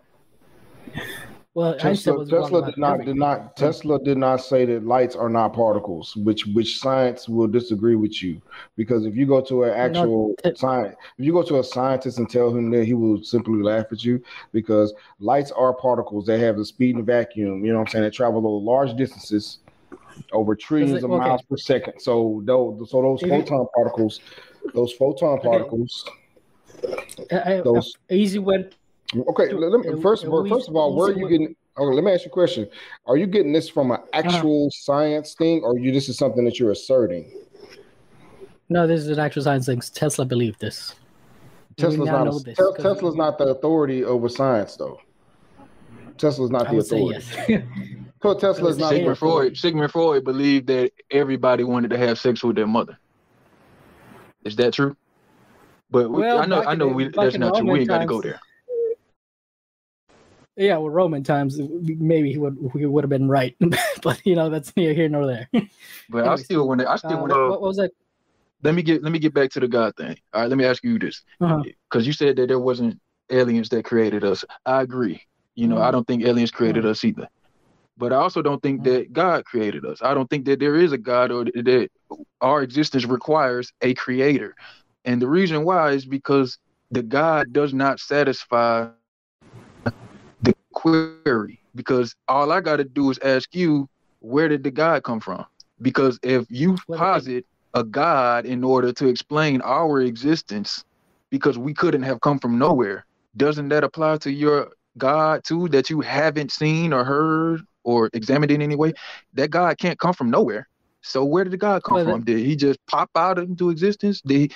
Well, Tesla, was Tesla did not, did not Tesla did not say that lights are not particles, which which science will disagree with you, because if you go to an actual no, science, if you go to a scientist and tell him that, he will simply laugh at you, because lights are particles. They have the speed and vacuum. You know what I'm saying? They travel over large distances, over trillions it, of okay. miles per second. So those so those Even, photon particles, those photon particles, okay. those I, I, easy way. Okay, let me, first, first of all, where are you getting? Okay, let me ask you a question. Are you getting this from an actual uh-huh. science thing, or you this is something that you're asserting? No, this is an actual science thing. Tesla believed this. Tesla's not, a, this Tesla's not the authority over science, though. Tesla's not I the authority. Yes. So Tesla's not Sigmund Freud. Sigmund Freud believed that everybody wanted to have sex with their mother. Is that true? But well, we, I know, I know, in, we, that's not true. We ain't got to go there. Yeah, well, Roman times, maybe he would he would have been right, but you know that's neither here nor there. But Anyways, I still want to. I still uh, want to. What, what was that? Let me get let me get back to the God thing. All right, let me ask you this, because uh-huh. you said that there wasn't aliens that created us. I agree. You know, mm-hmm. I don't think aliens created mm-hmm. us either. But I also don't think mm-hmm. that God created us. I don't think that there is a God, or that our existence requires a creator. And the reason why is because the God does not satisfy the query, because all I got to do is ask you, where did the God come from? Because if you posit a God in order to explain our existence, because we couldn't have come from nowhere, doesn't that apply to your God too, that you haven't seen or heard or examined in any way? That God can't come from nowhere. So where did the God come well, from? Did he just pop out into existence? Did he,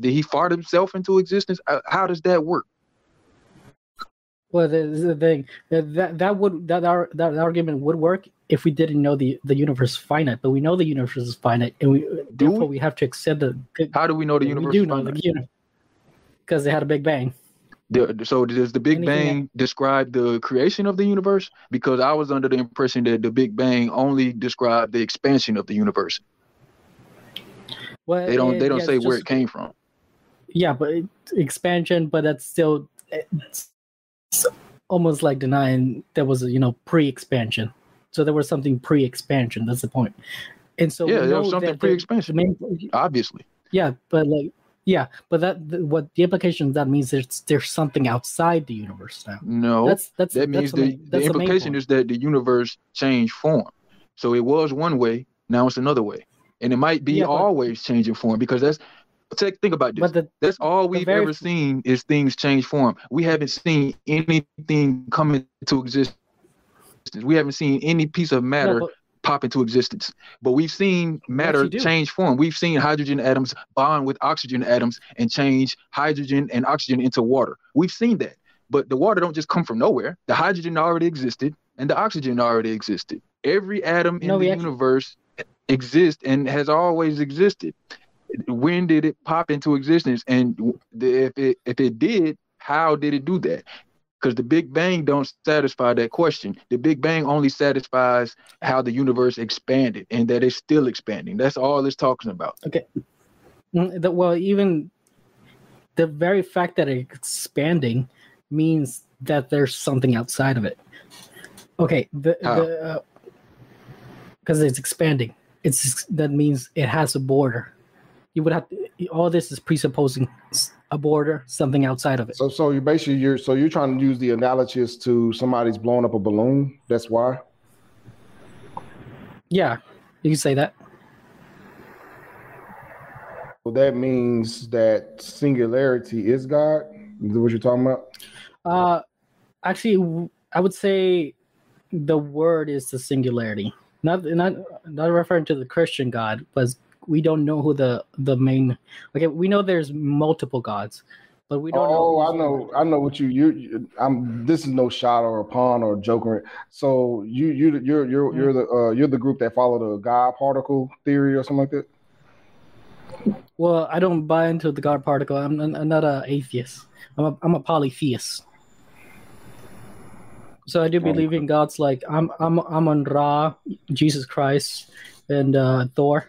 did he fart himself into existence? How does that work? Well, this is the thing that that would that our that argument would work if we didn't know the, the universe is finite, but we know the universe is finite, and we do therefore we? we have to accept the. How do we know the universe? We do know the universe because they had a big bang. The, so does the Big Anything Bang that, describe the creation of the universe? Because I was under the impression that the Big Bang only described the expansion of the universe. Well, they don't. It, they don't yeah, say where just, it came from. Yeah, but it, expansion, but that's still. It's, So, almost like denying there was a you know pre-expansion, so there was something pre-expansion. That's the point. And so yeah, there was something pre-expansion, the main, obviously. Yeah, but like yeah, but that the, what the implication of that means is there's something outside the universe now. No, that's that's that means that's the, the, main, that's the implication the is that the universe changed form. So it was one way, now it's another way, and it might be yeah, but, always changing form, because that's. Take, think about this. But the, That's all we've very, ever seen is things change form. We haven't seen anything come into existence. We haven't seen any piece of matter no, but, pop into existence. But we've seen matter change form. We've seen hydrogen atoms bond with oxygen atoms and change hydrogen and oxygen into water. We've seen that. But the water don't just come from nowhere. The hydrogen already existed and the oxygen already existed. Every atom in no, the universe actually- exists and has always existed. When did it pop into existence? And if it if it did, how did it do that? Because the Big Bang don't satisfy that question. The Big Bang only satisfies how the universe expanded, and that it's still expanding. That's all it's talking about. Okay. Well, even the very fact that it's expanding means that there's something outside of it. Okay. The, the, because it's expanding. It's that means it has a border. You would have to, all this is presupposing a border, something outside of it. So, so you basically you're so you're trying to use the analogies to somebody's blowing up a balloon. That's why. Yeah, you can say that. Well, that means that singularity is God. Is that what you're talking about? Uh, actually, I would say the word is the singularity. Not not not referring to the Christian God, but. We don't know who the the main okay we know there's multiple gods, but we don't know. Oh, I know, I know what you you. I'm. This is no shot or a pawn or a joker. So you you you're you're you're the uh, you're the group that follow the God particle theory or something like that. Well, I don't buy into the God particle. I'm, I'm not an atheist. I'm a, I'm a polytheist. So I do believe in gods like I'm I'm I'm on Ra, Jesus Christ, and uh, Thor.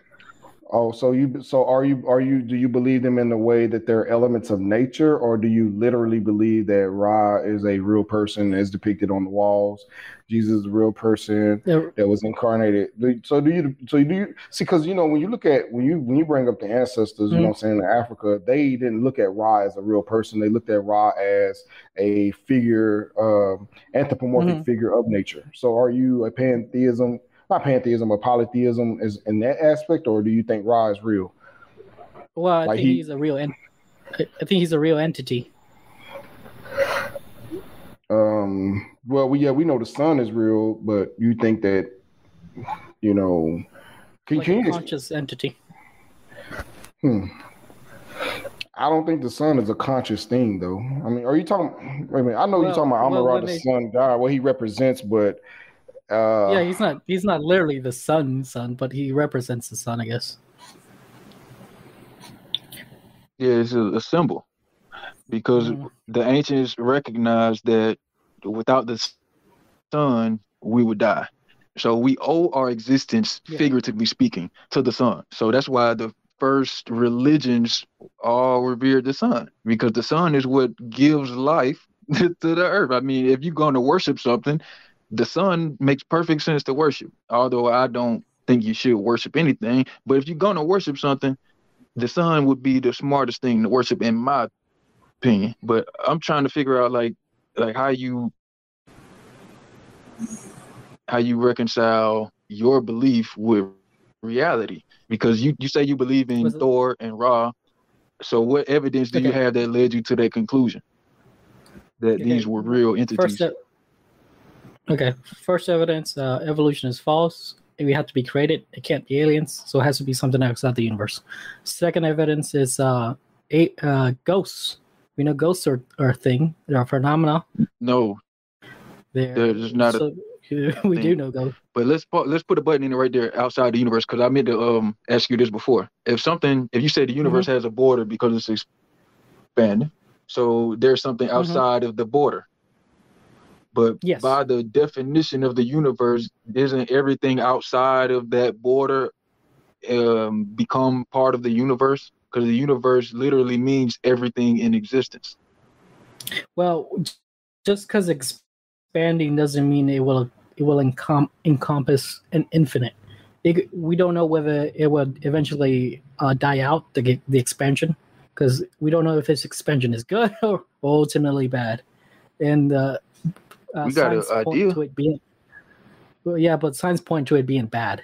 Oh, so you so are you are you do you believe them in the way that they're elements of nature, or do you literally believe that Ra is a real person as depicted on the walls? Jesus is a real person the, that was incarnated. So do you so do you see, because you know when you look at when you when you bring up the ancestors, mm-hmm. you know what I'm saying, in Africa, they didn't look at Ra as a real person. They looked at Ra as a figure, um, anthropomorphic mm-hmm. figure of nature. So are you a pantheism? Not pantheism, but polytheism is in that aspect, or do you think Ra is real? Well, I like think he, he's a real. En- I think he's a real entity. Um. Well, we yeah we know the sun is real, but you think that, you know, can, like can a you conscious just, entity? Hmm. I don't think the sun is a conscious thing, though. I mean, are you talking? Wait a minute. I know well, you're talking about Amon Ra, well, the sun god, what he represents, but. Uh, yeah, he's not he's not literally the sun, sun, but he represents the sun, I guess. Yeah, it's a, a symbol, because mm. the ancients recognized that without the sun, we would die. So we owe our existence, yeah. figuratively speaking, to the sun. So that's why the first religions all revered the sun, because the sun is what gives life to the earth. I mean, if you're going to worship something, the sun makes perfect sense to worship, although I don't think you should worship anything. But if you're going to worship something, the sun would be the smartest thing to worship, in my opinion. But I'm trying to figure out, like, like how you how you reconcile your belief with reality, because you, you say you believe in Thor and Ra. So what evidence do okay. you have that led you to that conclusion that okay. these were real entities? First step- Okay, first evidence, uh, evolution is false. We have to be created. It can't be aliens, so it has to be something outside the universe. Second evidence is uh, a, uh, ghosts. We know ghosts are, are a thing. They're a phenomena. No, there's not so, a We thing. do know ghosts. But let's, let's put a button in it right there, outside the universe, because I meant to um, ask you this before. If something, if you say the universe mm-hmm. has a border because it's expanding, so there's something outside mm-hmm. of the border. But yes. by the definition of the universe, isn't everything outside of that border um, become part of the universe? Because the universe literally means everything in existence. Well, just because expanding doesn't mean it will it will encom- encompass an infinite. It, we don't know whether it would eventually uh, die out, the the expansion, because we don't know if this expansion is good or ultimately bad, and. Uh, Uh, we got an idea. To it being, well, yeah, but signs point to it being bad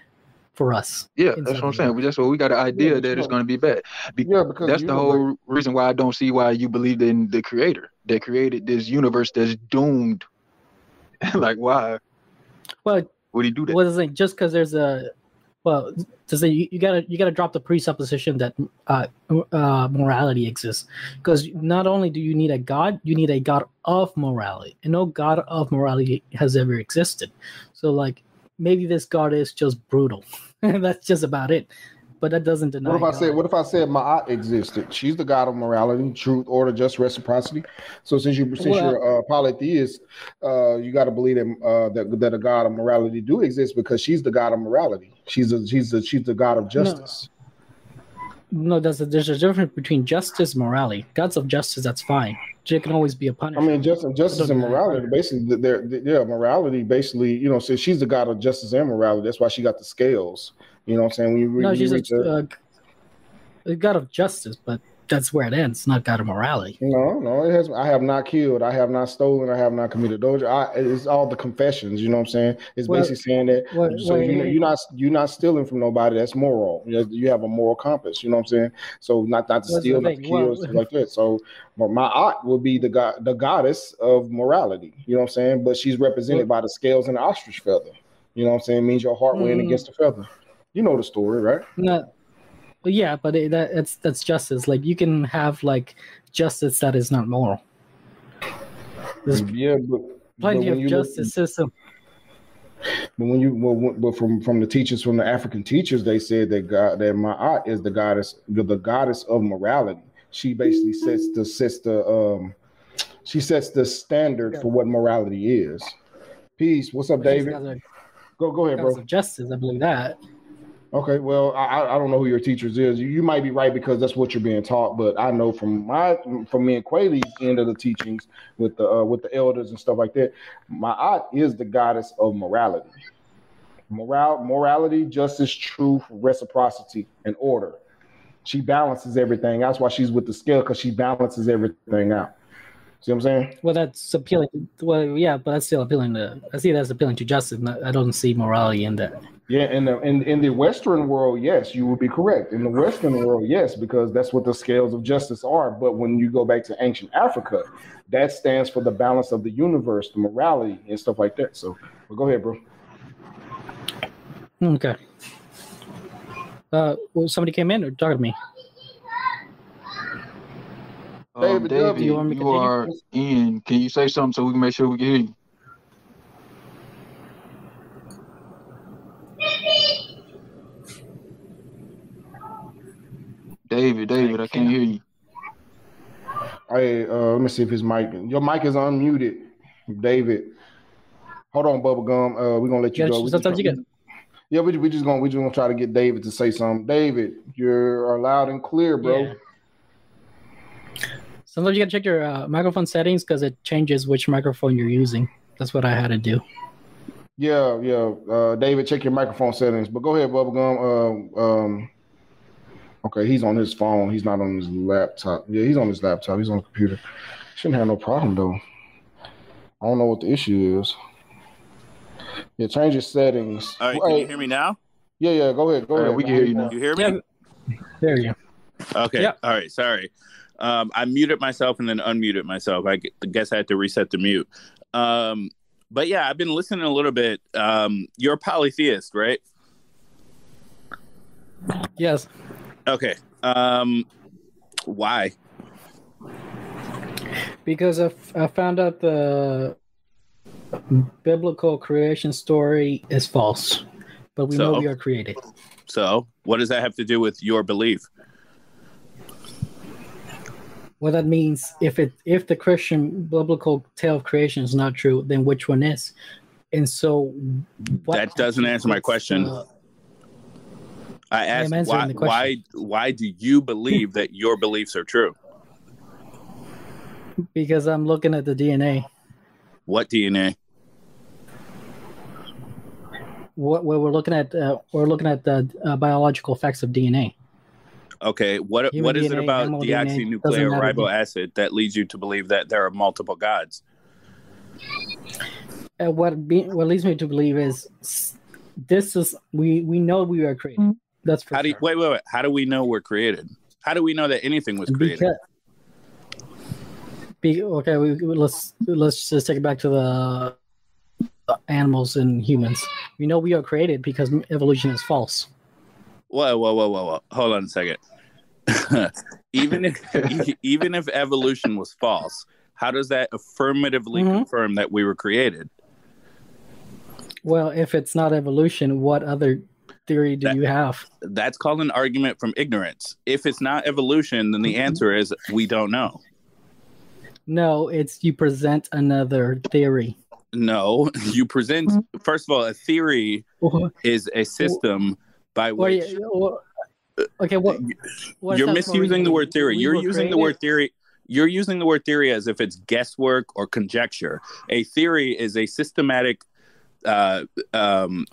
for us. Yeah, that's what I'm saying. We, that's what we got an idea yeah, that sure. it's going to be bad. Because, yeah, because that's the whole like, reason why I don't see why you believe in the creator that created this universe that's doomed. Like, why? Well, would he do that? Well, it's like just because there's a well, to say you, you gotta you gotta drop the presupposition that uh, uh, morality exists, because not only do you need a god, you need a god of morality, and no god of morality has ever existed. So, like, maybe this god is just brutal. That's just about it. But that doesn't deny. What if I god. said? What if I said Ma'at existed? She's the god of morality, truth, order, just reciprocity. So since you since well, you're a uh, polytheist, uh, you got to believe that, uh, that that a god of morality do exist, because she's the god of morality. She's a, she's a, she's the god of justice. No, no there's, a, there's a difference between justice and morality. Gods of justice, that's fine. There can always be a punishment. I mean, just, justice and morality, basically, they're, they're, yeah, morality, basically, you know, so she's the god of justice and morality. That's why she got the scales. You know what I'm saying? We, we, no, she's a uh, god of justice, but that's where it ends. Not god of morality. No, no, it has. I have not killed. I have not stolen. I have not committed adultery. It's all the confessions. You know what I'm saying? It's well, basically saying that. Well, so well, you, you're not you're not stealing from nobody. That's moral. You have a moral compass. You know what I'm saying? So not not to steal, not to kill, well, stuff like that. So my aunt will be the god, the goddess of morality. You know what I'm saying? But she's represented well, by the scales and the ostrich feather. You know what I'm saying? It means your heart mm-hmm. went against the feather. You know the story, right? No, Yeah, but it, that, it's, that's justice. Like, you can have, like, justice that is not moral. There's yeah, but, plenty but of justice system. But when you, well, but from from the teachers, from the African teachers, they said that God, that Ma'at is the goddess, the, the goddess of morality. She basically sets the sets the um, she sets the standard for what morality is. Peace. What's up, David? Go go ahead, bro. Justice, I believe that. Okay, well, I I don't know who your teachers is. You, you might be right because that's what you're being taught. But I know from my from me and Quayla's end of the teachings with the uh, with the elders and stuff like that, Ma'at is the goddess of morality, moral morality, justice, truth, reciprocity, and order. She balances everything. That's why she's with the scale, because she balances everything out. See what I'm saying? Well, that's appealing. Well, yeah, but that's still appealing to. I see that's appealing to justice. I don't see morality in that. Yeah, in the in, in the Western world, yes, you would be correct. In the Western world, yes, because that's what the scales of justice are. But when you go back to ancient Africa, that stands for the balance of the universe, the morality, and stuff like that. So, well, go ahead, bro. Okay. Uh, well, somebody came in or talking to me. Um, David, David, you, want me you are in. Can you say something so we can make sure we can hear you? David, David, I can't hear you. Hey, uh, let me see if his mic. Your mic is unmuted, David. Hold on, Bubblegum. Uh, we're gonna let you yeah, go. Sometimes you get. Yeah, we we just gonna we just gonna try to get David to say something. David, you're loud and clear, bro. Yeah. Sometimes you gotta check your uh, microphone settings because it changes which microphone you're using. That's what I had to do. Yeah, yeah. Uh, David, check your microphone settings. But go ahead, Bubblegum. Uh, um. Okay, he's on his phone. He's not on his laptop. Yeah, he's on his laptop. He's on the computer. Shouldn't have no problem, though. I don't know what the issue is. Yeah, change your settings. All right, well, can hey. you hear me now? Yeah, yeah, go ahead. Go All ahead. Right, we can hear you now. You hear me? Yeah. There you go. Okay, yeah. All right, sorry. Um, I muted myself and then unmuted myself. I guess I had to reset the mute. Um, but, yeah, I've been listening a little bit. Um, you're a polytheist, right? Yes. Okay. Um, why? Because I, f- I found out the biblical creation story is false, but we so, know we are created. So, what does that have to do with your belief? Well, that means if it if the Christian biblical tale of creation is not true, then which one is? And so, what that doesn't answer my question. Uh, I asked I why, why why do you believe that your beliefs are true? Because I'm looking at the D N A. What D N A? What well, we're looking at uh, we're looking at the uh, biological facts of D N A. Okay, what Human what is D N A, it about deoxynucleoribonucleic acid that leads you to believe that there are multiple gods? Uh, what be, what leads me to believe is this is we we know we are created. Mm-hmm. That's for how do you, sure. Wait, wait, wait. How do we know we're created? How do we know that anything was created? Because, be, okay, we, we, let's let's just take it back to the uh, animals and humans. We know we are created because evolution is false. Whoa, whoa, whoa, whoa, whoa! Hold on a second. even if even if evolution was false, how does that affirmatively mm-hmm. confirm that we were created? Well, if it's not evolution, what other theory do that, you have? That's called an argument from ignorance. If it's not evolution, then the answer is we don't know. No, it's you present another theory. No, you present, first of all, a theory or, is a system by which... Or, or, okay, what, what you're misusing the word theory. We you're using created? the word theory... You're using the word theory as if it's guesswork or conjecture. A theory is a systematic... Uh, um,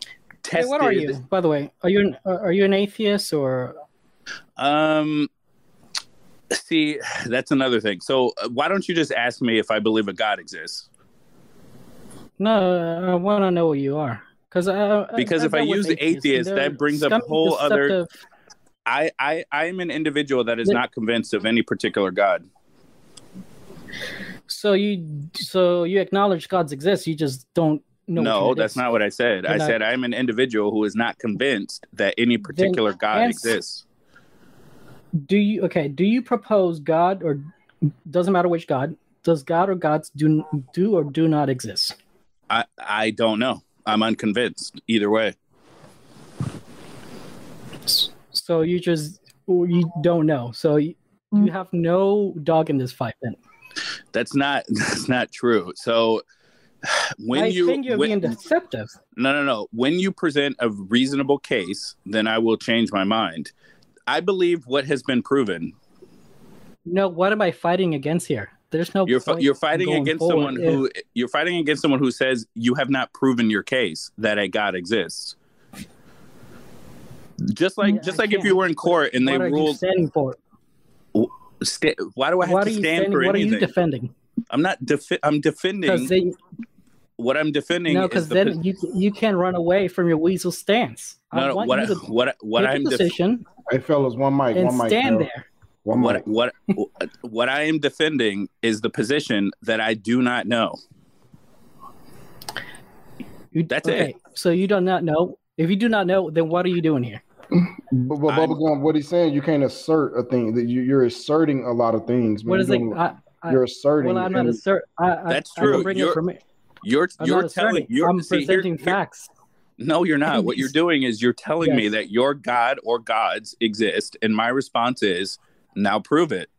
Hey, what are you? By the way, are you an, are you an atheist or? Um, see, that's another thing. So uh, why don't you just ask me if I believe a God exists? No, I want to know what you are, because because if I use atheist, that brings up a whole other. I I I am an individual that is yeah. not convinced of any particular God. So you so you acknowledge God's exists. You just don't. No, no that's not what I said. You're I not... said I'm an individual who is not convinced that any particular then God answer, exists. do you okay? Do you propose God, or doesn't matter which God? Does God or gods do do or do not exist? I I don't know. I'm unconvinced either way. So you just you don't know. So you, you have no dog in this fight, then. That's not that's not true. So when I you think you're when, being deceptive. No, no, no. When you present a reasonable case, then I will change my mind. I believe what has been proven. No, what am I fighting against here? There's no. You're fi- you're fighting against someone if... who you're fighting against someone who says you have not proven your case that a God exists. Just like yeah, just I like can't. If you were in court and they what ruled. Are you standing for? St- why do I have what to stand for anything? What are you defending? I'm not. Defi- I'm defending. They, what I'm defending. No, because the then pos- you you can't run away from your weasel stance. No, no. What I, to, what what I'm defending. Hey fellas, one mic, one mic. Stand girl. There. One what what what I am defending is the position that I do not know. You, That's okay. it. So you do not know. If you do not know, then what are you doing here? But, but Bubblegum, what he's saying, you can't assert a thing. That you, you're asserting a lot of things. Man. What is it? Like, you're asserting. Well, I'm not asserting. That's I, true. I you're from it. You're I'm you're telling. You're, I'm see, presenting here, facts. Here, no, you're not. What you're doing is you're telling yes. me that your God or gods exist, and my response is, now prove it.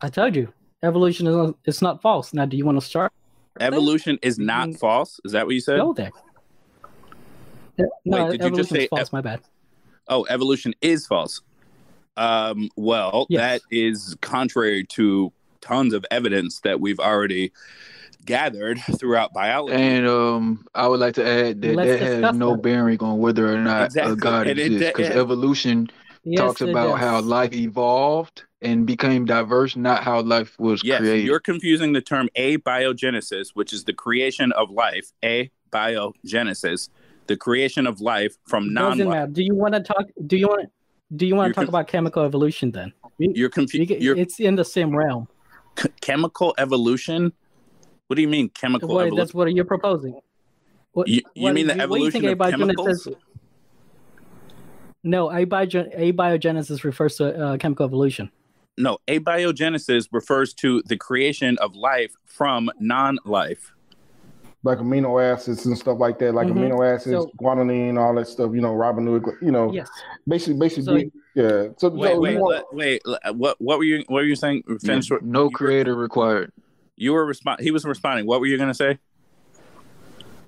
I told you, evolution is it's not false. Now, do you want to start? Evolution is not mm-hmm. false. Is that what you said? Go there. No, Wait, did you just say false? Ev- my bad. Oh, evolution is false. Um, well, yes. That is contrary to tons of evidence that we've already gathered throughout biology. And um, I would like to add that Let's that has no that. bearing on whether or not exactly. a God and exists, because evolution yes, talks about does. how life evolved and became diverse, not how life was yes, created. Yes, you're confusing the term abiogenesis, which is the creation of life, abiogenesis. The creation of life from non-life. Do you want to talk? Do you want? Do you want to talk conf- about chemical evolution? Then you're confused. It's in the same realm. C- chemical evolution. What do you mean chemical what, evolution? That's what you're proposing. What, you you what, mean the you, evolution of chemicals? No, abiogen- abiogenesis refers to uh, chemical evolution. No, abiogenesis refers to the creation of life from non-life. Like amino acids and stuff like that, like mm-hmm. amino acids, so, guanine, all that stuff. You know, ribonucleic. You know, yes. basically, basically, so, yeah. So wait, no, wait, want, wait. What, what were you? What were you saying? Finish, no, no you creator were, required. You were responding. He was responding. What were you going to say?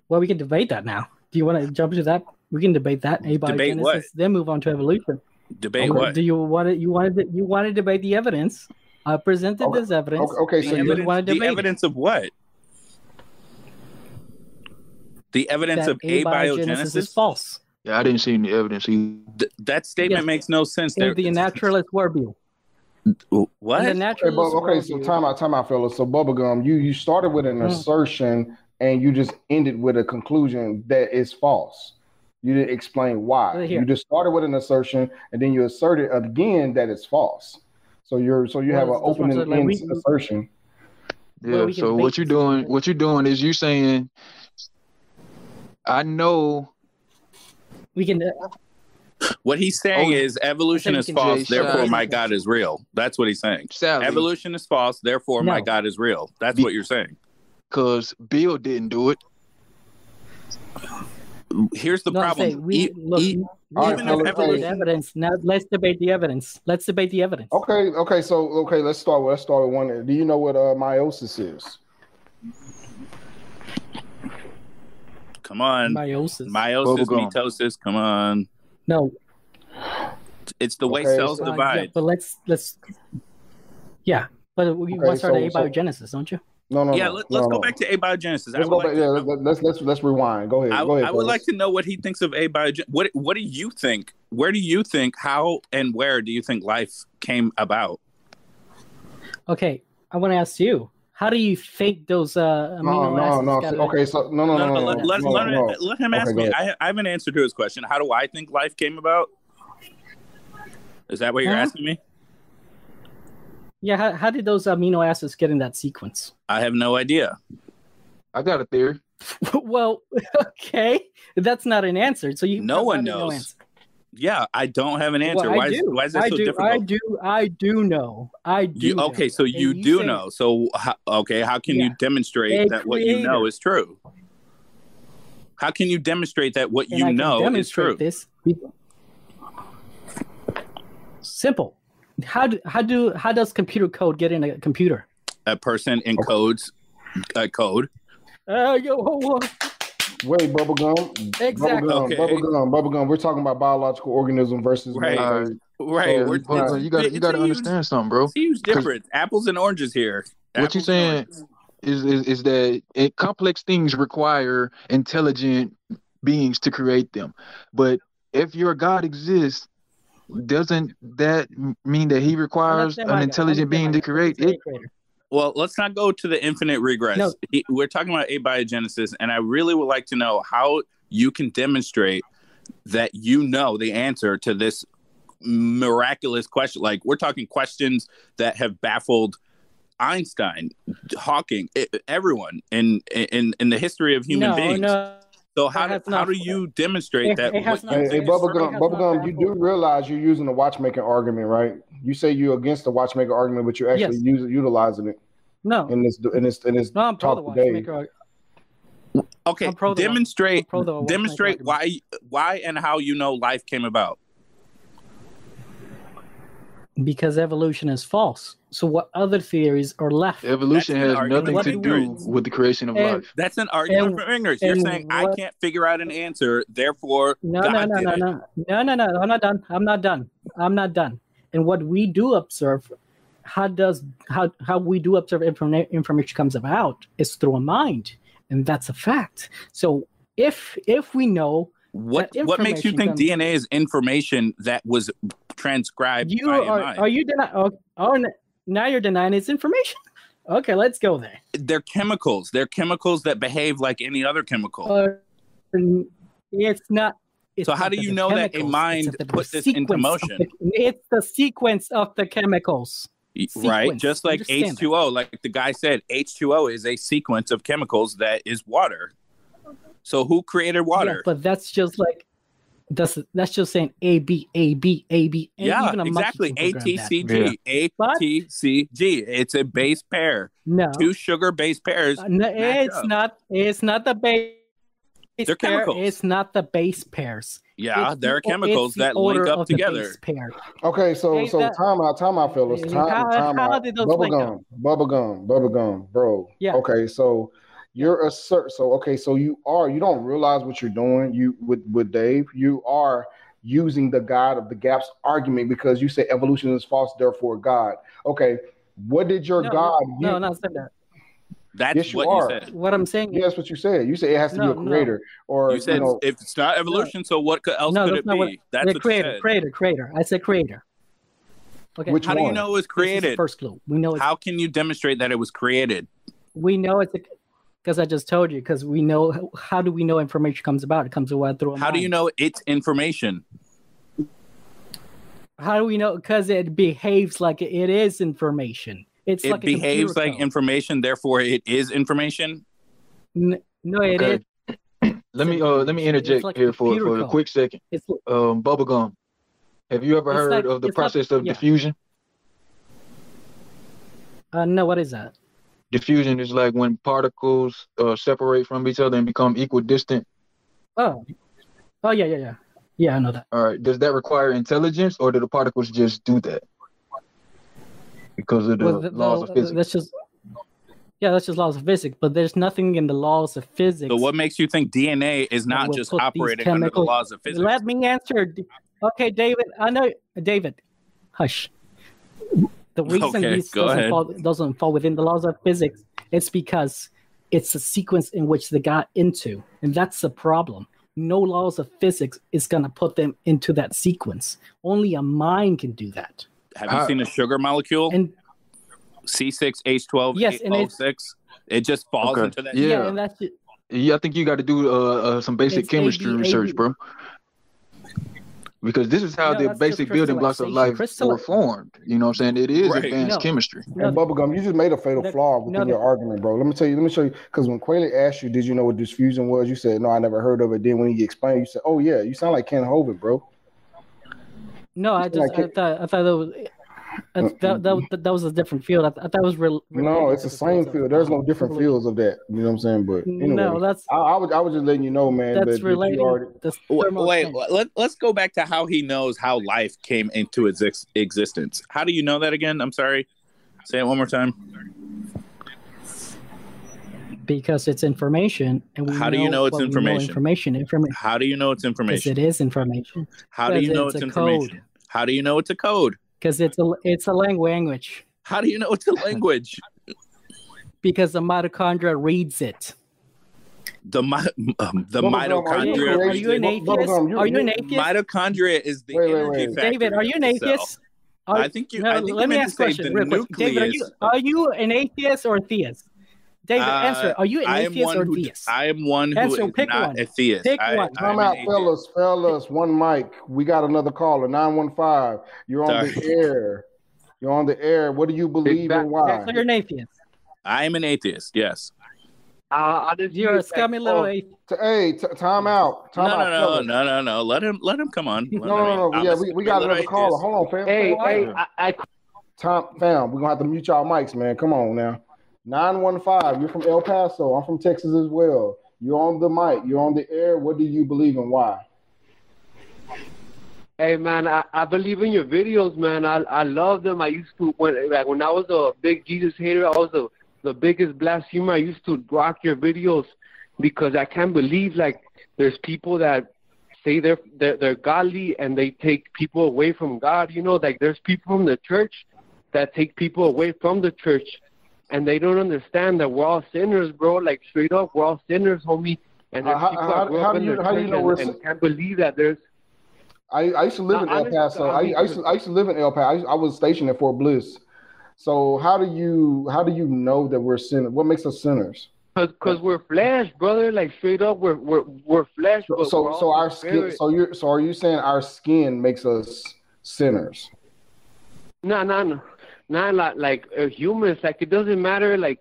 Well, we can debate that now. Do you want to jump to that? We can debate that. Debate what? Then move on to evolution. Debate okay. what? Do you want to? You want to? You want to debate the evidence? I uh, presented okay. this evidence. Okay, okay so you want to debate the evidence of what? The evidence that of abiogenesis is false. Yeah, I didn't see any evidence. Th- that statement yes. makes no sense. In there. The naturalist worldview. What? The naturalist okay, okay so time out, time out, fellas. So Bubblegum, you, you started with an mm. assertion and you just ended with a conclusion that is false. You didn't explain why. Right you just started with an assertion and then you asserted again that it's false. So you're so you well, have an open and end like assertion. Yeah. Well, we so what you're doing, what you're doing is you saying. I know we can. Uh, what he's saying oh, is evolution is false, therefore my God is real. That's what he's saying. Sally, evolution is false, therefore no. my God is real. That's Be- what you're saying. Because Bill didn't do it. Here's the no, problem. Say, we, e- look, e- right, even if evolution evidence. Now let's debate the evidence. Let's debate the evidence. Okay. Okay. So okay, let's start with let's start with one. Do you know what uh, meiosis is? Come on. Meiosis. Meiosis, mitosis, come on. No. It's the way okay, cells so, divide. Uh, yeah, but let's, let's, yeah. But we okay, want to start so, at abiogenesis, so... don't you? No, no, yeah, no. Yeah, let, let's no, go no. back to abiogenesis. Let's, go like back, to, yeah, let's, let's, let's rewind. Go ahead. I, go ahead, I would like to know what he thinks of abiogenesis. What, what do you think? Where do you think, how and where do you think life came about? Okay, I want to ask you. How do you think those uh, amino no, acids? No, no, no. Okay, so no, no, no. no, no, no, no, let, no, let, no. Let, let him ask okay, me. I, I have an answer to his question. How do I think life came about? Is that what you're huh? asking me? Yeah. How, how did those amino acids get in that sequence? I have no idea. I got a theory. Well, okay, that's not an answer. So you. No one knows. No Yeah, I don't have an answer. Well, why, is, why is that I so do, difficult? I do. I do know. I do. You, okay, know. so you, you do say, know. So, how, okay, how can yeah. you demonstrate a that creator. what you know is true? How can you demonstrate that what and you I know is true? This. Simple. How do, how do how does computer code get in a computer? A person encodes a code. Uh, yo, ho, ho. Wait, bubblegum. Exactly. Bubblegum, okay. bubblegum, bubblegum. We're talking about biological organism versus right. Uh, right. So, We're, right. You got you got to understand something, bro. It's a huge difference. Apples and oranges here. Apples what you saying is, is is that it, complex things require intelligent beings to create them, but if your God exists, doesn't that mean that He requires an intelligent God. being to create it? Well, let's not go to the infinite regress. No. He, we're talking about abiogenesis, and I really would like to know how you can demonstrate that you know the answer to this miraculous question. Like, we're talking questions that have baffled Einstein, Hawking, it, everyone in, in in the history of human no, beings. No. So how do, how do you demonstrate it, that? It what you hey, hey Bubblegum, Bubblegum, you do realize you're using the watchmaker argument, right? You say you're against the watchmaker argument, but you're actually yes. using, utilizing it. No. In this, in this, in this no, I'm talk pro the today. Okay, pro the demonstrate, pro the demonstrate why, why and how you know life came about. Because evolution is false. So what other theories are left? Evolution has nothing to do with the creation of life. That's an argument for ignorance. You're saying I can't figure out an answer, therefore no, no, no, no, no, no, no, no. I'm not done. I'm not done. I'm not done. And what we do observe, how does how how we do observe informa- information comes about is through a mind, and that's a fact. So if if we know what what makes you think comes, D N A is information that was transcribed? You by are are you denying? Oh, oh, now you're denying it's information. Okay, let's go there. They're chemicals. They're chemicals that behave like any other chemical. Uh, it's not. It's so how do you know that a mind put this into motion? The, it's the sequence of the chemicals. Sequence. Right, just like Understand H two O. That. Like the guy said, H two O is a sequence of chemicals that is water. So who created water? Yeah, but that's just like, that's that's just saying A, B, A, B, A, B. And yeah, even a exactly. A, T, C, G. A, T, C, G. It's a base pair. No. Two sugar base pairs. Uh, no, it's up. not. It's not the base. They're chemicals. It's not the base pairs. Yeah, it's there are chemicals the that link up together. Okay, so so time out, time out, fellas. Time, how, time how out. Bubblegum, bubblegum, bubblegum, bro. Yeah. Okay, so you're assert. So okay, so you are. You don't realize what you're doing. You with with Dave. You are using the God of the gaps argument because you say evolution is false, therefore God. Okay, what did your no, God? No, no, no, not that. That's yes, you what are. you said. What I'm saying. Yes, what you said. You said it has to no, be a creator, no. or you said you know, if it's not evolution, no. so what else no, could it be? What, that's the creator, creator, creator. I said creator. Okay. Which How one? do you know it was created? First clue. We know. It's, How can you demonstrate that it was created? We know it's because I just told you. Because we know. How do we know information comes about? It comes about through. A How mind. do you know it's information? How do we know? Because it behaves like it is information. It's it like behaves like code. information, therefore it is information. No, no it okay. is. Let me uh, let me interject like here for, for a quick second. Like, um, Bubblegum, have you ever heard like, of the process like, of yeah. diffusion? Uh, no, what is that? Diffusion is like when particles uh, separate from each other and become equidistant. Oh, oh yeah, yeah, yeah, yeah. I know that. All right. Does that require intelligence, or do the particles just do that? Because of the well, th- laws th- of physics. That's just, yeah, that's just laws of physics, but there's nothing in the laws of physics. So what makes you think D N A is not just operating under the laws of physics? Let me answer. Okay, David, I know. David, hush. The reason okay, this doesn't fall, doesn't fall within the laws of physics, it's because it's a sequence in which they got into, and that's the problem. No laws of physics is going to put them into that sequence. Only a mind can do that. Have you uh, seen a sugar molecule? And, C six H twelve, yes, and it's, it just falls okay. into that. Yeah, yeah, and that's it. yeah. I think you got to do uh, uh, some basic it's chemistry A B, research, A B. bro. Because this is how no, the basic building blocks of life were formed. You know what I'm saying? It is right. advanced no. chemistry. No, and Bubblegum, you just made a fatal no, flaw within no, your no. argument, bro. Let me tell you, let me show you. Because when Quayla asked you, did you know what diffusion was? You said, no, I never heard of it. Then when he explained, you said, oh, yeah, you sound like Ken Hovind, bro. No, I just I, I thought I thought that was I, that, that that was a different field. I, I thought it was real. No, it's the same field. field. There's no different totally. fields of that. You know what I'm saying? But anyway, no, that's I, I was I was just letting you know, man. That's that related. Already... That's wait, wait let let's go back to how he knows how life came into its ex existence. How do you know that again? I'm sorry. Say it one more time. Because it's information, and we how do you know it's information? Know information? Information. How do you know it's information? Because it is information. How do you know it's, it's information? Code. How do you know it's a code? Because it's a it's a language. How do you know it's a language? Because the mitochondria reads it. The um, the well, mitochondria. Are you an atheist? Are you an atheist? Mitochondria is the wait, energy wait, wait. factor. David, are you an atheist? Are, I think you. No, I think let you me ask a question. David, are you are you an atheist or a theist? David, uh, answer. Are you an atheist or theist? I am one who answer, is pick not one. a theist. Pick I, one. Come out, fellas, fellas. One mic. We got another caller. nine one five. You're on Sorry. the air. You're on the air. What do you believe and why? You're an atheist. I am an atheist. Yes. Uh, You're a scummy little atheist. Hey, t time out. Time no, out. No, fellas. no, no, no. Let him. Let him come on. Let no, no, no. Yeah, we, we got another caller. Hold on, fam. Hey, hey, I, I. Time, fam. We're gonna have to mute y'all mics, man. Come on now. nine one five, you're from El Paso. I'm from Texas as well. You're on the mic. You're on the air. What do you believe in? Why? Hey, man, I, I believe in your videos, man. I, I love them. I used to, when, like, when I was a big Jesus hater, I was a, the biggest blasphemer. I used to rock your videos because I can't believe, like, there's people that say they're, they're, they're godly and they take people away from God. You know, like, there's people from the church that take people away from the church. And they don't understand that we're all sinners, bro. Like, straight up, we're all sinners, homie. And there's uh, people how, that grew how up do you, in how do you know we're sinners? I can't believe that there's... I, I used to live no, in El Paso. I, I, used to, I used to live in El Paso. I, I was stationed at Fort Bliss. So how do you how do you know that we're sinners? What makes us sinners? Because we're flesh, brother. Like, straight up, we're we're, we're flesh. So we're so our skin. So you're so are you saying our skin makes us sinners? No, no, no. Not like like uh, humans. Like, it doesn't matter. Like,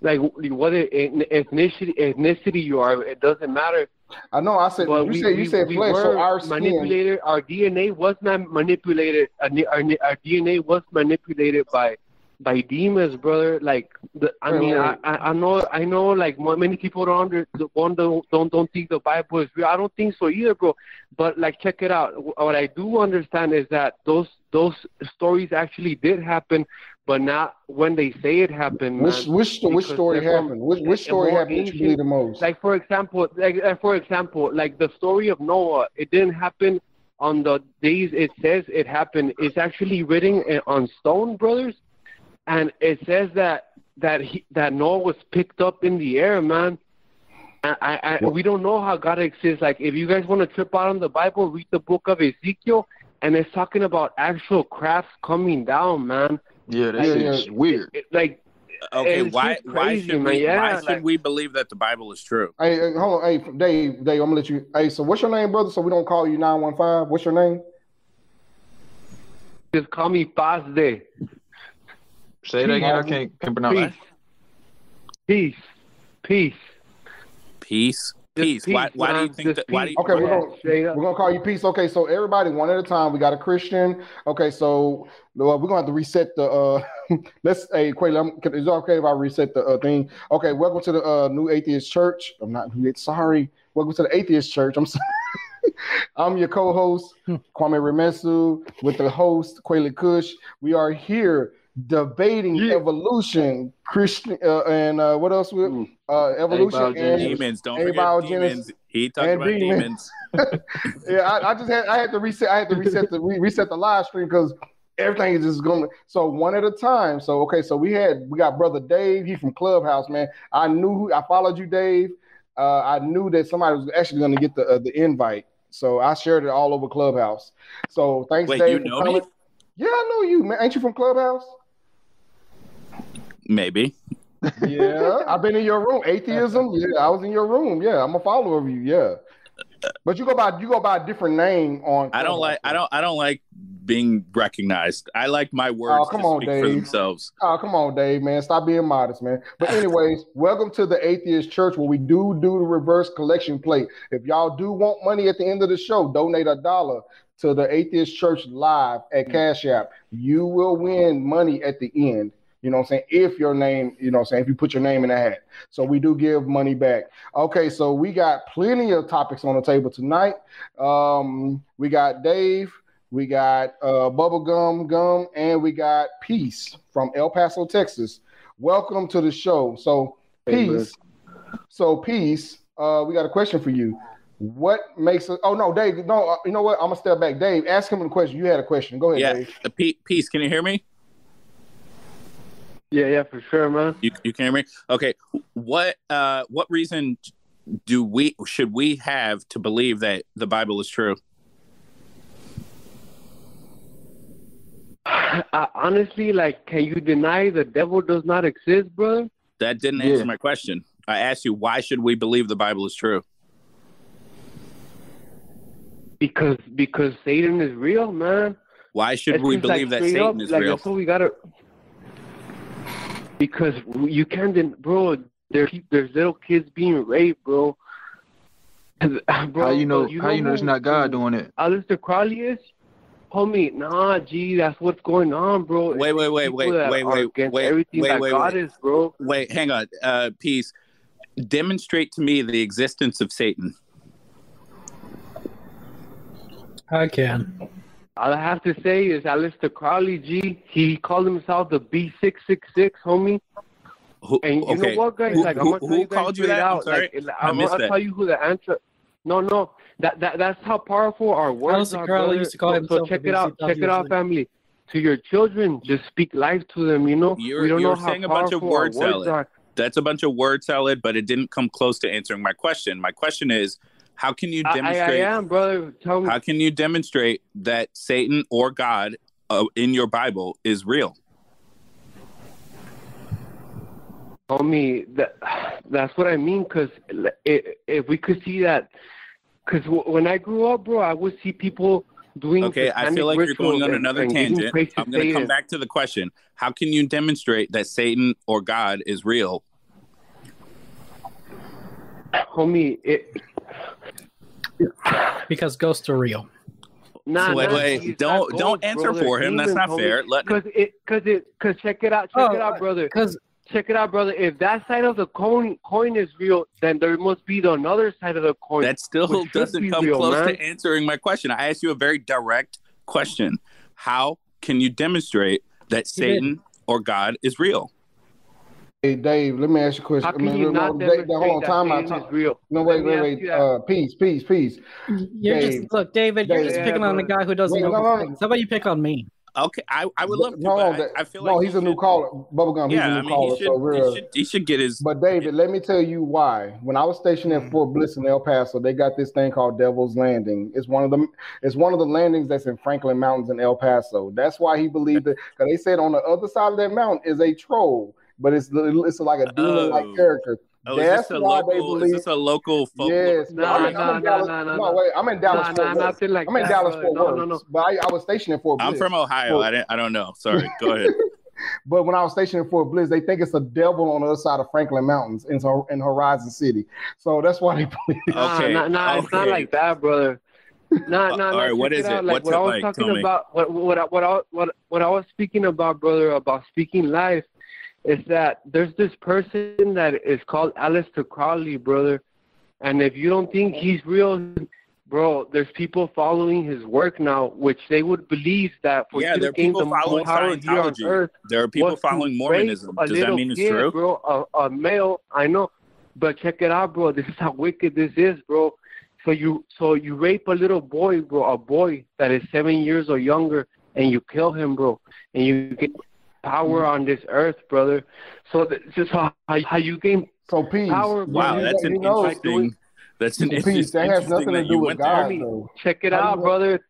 like what ethnicity ethnicity you are. It doesn't matter. I know. I said well, you we, said you we, said we flesh. So our manipulated. Skin. Our D N A was not manipulated. Our, our, our D N A was manipulated by by demons, brother. Like the, I right, mean, right. I I know I know. Like, many people don't under, don't don't don't think the Bible is real. I don't think so either, bro. But, like, check it out. What I do understand is that those. Those stories actually did happen, but not when they say it happened. Which man, which which story happened? Which which story happened? Ancient, you the most? Like, for example, like uh, for example, like the story of Noah. It didn't happen on the days it says it happened. It's actually written on stone, brothers, and it says that that he, that Noah was picked up in the air, man. I, I we don't know how God exists. Like, if you guys want to trip out on the Bible, read the book of Ezekiel. And it's talking about actual crafts coming down, man. Yeah, that's like, yeah, weird. It, it, like, okay, why crazy, why should man. we yeah, why like, should we believe that the Bible is true? Hey, hey hold on, hey, Dave, Dave, I'm gonna let you. Hey, so what's your name, brother? So we don't call you nine one five. What's your name? Just call me Paz Day. Say it again. I can't, can't pronounce that. Peace, peace, peace. Peace. Peace. Why, why do you think that? Why do you, okay, we're gonna, we're gonna call you Peace. Okay, so everybody, one at a time. We got a Christian. Okay, so well, we're gonna have to reset the. Uh, let's. Hey, Quayla, I'm, is it okay if I reset the uh, thing? Okay, welcome to the uh, New Atheist Church. I'm not. Sorry. Welcome to the Atheist Church. I'm sorry. I'm your co-host Kwame Remesu with the host Quayla Kush. We are here debating yeah. evolution, Christian, uh, and uh, what else? With uh, evolution and demons. Don't forget demons. He talked about demons. demons. yeah, I, I just had I had to reset. I had to reset the re reset the live stream because everything is just going. So one at a time. So okay. So we had we got brother Dave. He from Clubhouse, man. I knew who, I followed you, Dave. Uh, I knew that somebody was actually going to get the uh, the invite. So I shared it all over Clubhouse. So thanks, Wait, Dave. You know me? Yeah, I know you, man. Ain't you from Clubhouse? Maybe. Yeah, I've been in your room. Atheism. Yeah, I was in your room. Yeah, I'm a follower of you. Yeah, but you go by you go by a different name on. I don't like. I don't. I don't like being recognized. I like my words oh, come to on, speak Dave. for themselves. Oh, come on, Dave, man. Stop being modest, man. But anyways, welcome to the Atheist Church, where we do do the reverse collection plate. If y'all do want money at the end of the show, donate a dollar to the Atheist Church Live at Cash App. You will win money at the end. You know what I'm saying? If your name, you know what I'm saying? If you put your name in the hat. So we do give money back. Okay, so we got plenty of topics on the table tonight. Um, we got Dave, we got uh, Bubblegum Gum, and we got Peace from El Paso, Texas. Welcome to the show. So, Peace. Hey, so, Peace, uh, we got a question for you. What makes us? Oh no, Dave. No, you know what? I'm gonna step back. Dave, ask him a question. You had a question. Go ahead. Yeah, Dave. The pe- Peace. Can you hear me? Yeah, yeah, for sure, man. You you can hear me? Okay. What uh what reason do we should we have to believe that the Bible is true? Uh, honestly, like, can you deny the devil does not exist, bro? That didn't yeah. answer my question. I asked you, why should we believe the Bible is true? Because because Satan is real, man. Why should it we believe like that Satan up, is like, real? That's what we gotta. Because you can't, bro. There's there's little kids being raped, bro. bro how you know? You how know you know it's not God doing it? Aleister Crowley is, homie. Nah, gee, that's what's going on, bro. Wait, wait, wait, wait, wait, wait, wait, wait, everything wait, that wait, God wait. is, bro. Wait, hang on. Uh, Peace. Demonstrate to me the existence of Satan. I can. All I have to say is Aleister Crowley, G. He called himself the B six six six, homie. Who, and you okay. know what, guys? Who, like, who, I'm who you guys called you that? Out. I'm like, I I'm going to tell you who the answer. No, no. That, that That's how powerful our words Aleister are. Crowley used to call so, himself so check it out. Check it out, family. To your children, just speak life to them, you know? You're, we don't you're know saying how a bunch of word salad. Are. That's a bunch of word salad, but it didn't come close to answering my question. My question is, how can you demonstrate? I, I am, brother. Tell me. How can you demonstrate that Satan or God uh, in your Bible is real? Homie, that, that's what I mean. Because if we could see that, because w- when I grew up, bro, I would see people doing. Okay, I feel like you're going on and, another and tangent. I'm going to come back to the question. How can you demonstrate that Satan or God is real? Homie, it. Because ghosts are real. Nah, so wait, wait. Don't ghosts, don't answer brother. for him. That's not homie. fair. Because it because it because check it out, check oh, it out, brother. Because check it out, brother. If that side of the coin coin is real, then there must be the another side of the coin. That still doesn't come real, close man. to answering my question. I asked you a very direct question. How can you demonstrate that Satan or God is real? Hey, Dave, let me ask you a question. How can I mean, you not Dave, demonstrate hold on, that Satan is real? No, wait, wait, wait. Uh, peace, peace, peace. You're Dave. just Look, David, you're Dave, just picking yeah, on the guy who doesn't wait, know no, no, no. How about you pick on me? Okay, I, I would love to, no, that, I, I feel no, like... No, he's a new should, caller. Bubblegum, yeah, he's a new I mean, caller. He should, so we're, he, should, he should get his... But, David, let me tell you why. When I was stationed at Fort Bliss in El Paso, they got this thing called Devil's Landing. It's one of the, it's one of the landings that's in Franklin Mountains in El Paso. That's why he believed that... Because they said on the other side of that mountain is a troll. But it's it's like a demon-like oh. character. Oh, That's is why local, they believe. Is this a local folk? Yes. No, I'm in Dallas. No, wait. I'm in Dallas. No, no, nothing like I'm in that, Dallas Fort no, Worth. No, no, But I, I was stationed in Fort Bliss. I'm from Ohio. So, I didn't, I don't know. Sorry. Go ahead. But when I was stationed in Fort Bliss, they think it's a devil on the other side of Franklin Mountains in, in Horizon City. So that's why they believe it. Okay. No, nah, nah, okay. It's not like that, brother. No, no, no. All right, what is it? What's it like? Tell me. What what what what what I was speaking about, brother, about speaking life. Is that there's this person that is called Aleister Crowley, brother. And if you don't think he's real, bro, there's people following his work now, which they would believe that for yeah, there are people the following Scientology. Earth, there are people following Mormonism. Does that mean it's kid, true? Bro, a, a male, I know. But check it out, bro. This is how wicked this is, bro. So you, so you rape a little boy, bro, a boy that is seven years or younger, and you kill him, bro. And you get... power on this earth, brother. So th- this is how, how you gain so peace. power. Wow, bro. that's he an knows. interesting. That's an peace. interesting. That has nothing that to do with God. Though. Check it how out, brother.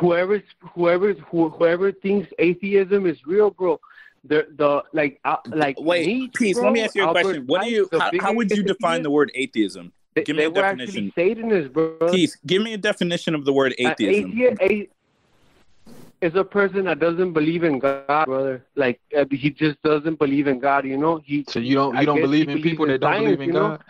Whoever, whoever, whoever thinks atheism is real, bro. The the like uh, like. Wait, Nietzsche, peace. Bro, let me ask you a Albert question. What do you? How, how would you define the word atheism? They, give me a definition. Satanists, bro. Peace. Give me a definition of the word atheism. Uh, athe- a- is a person that doesn't believe in God, brother. Like he just doesn't believe in God, you know. He so you don't you I don't believe in people that don't believe in God.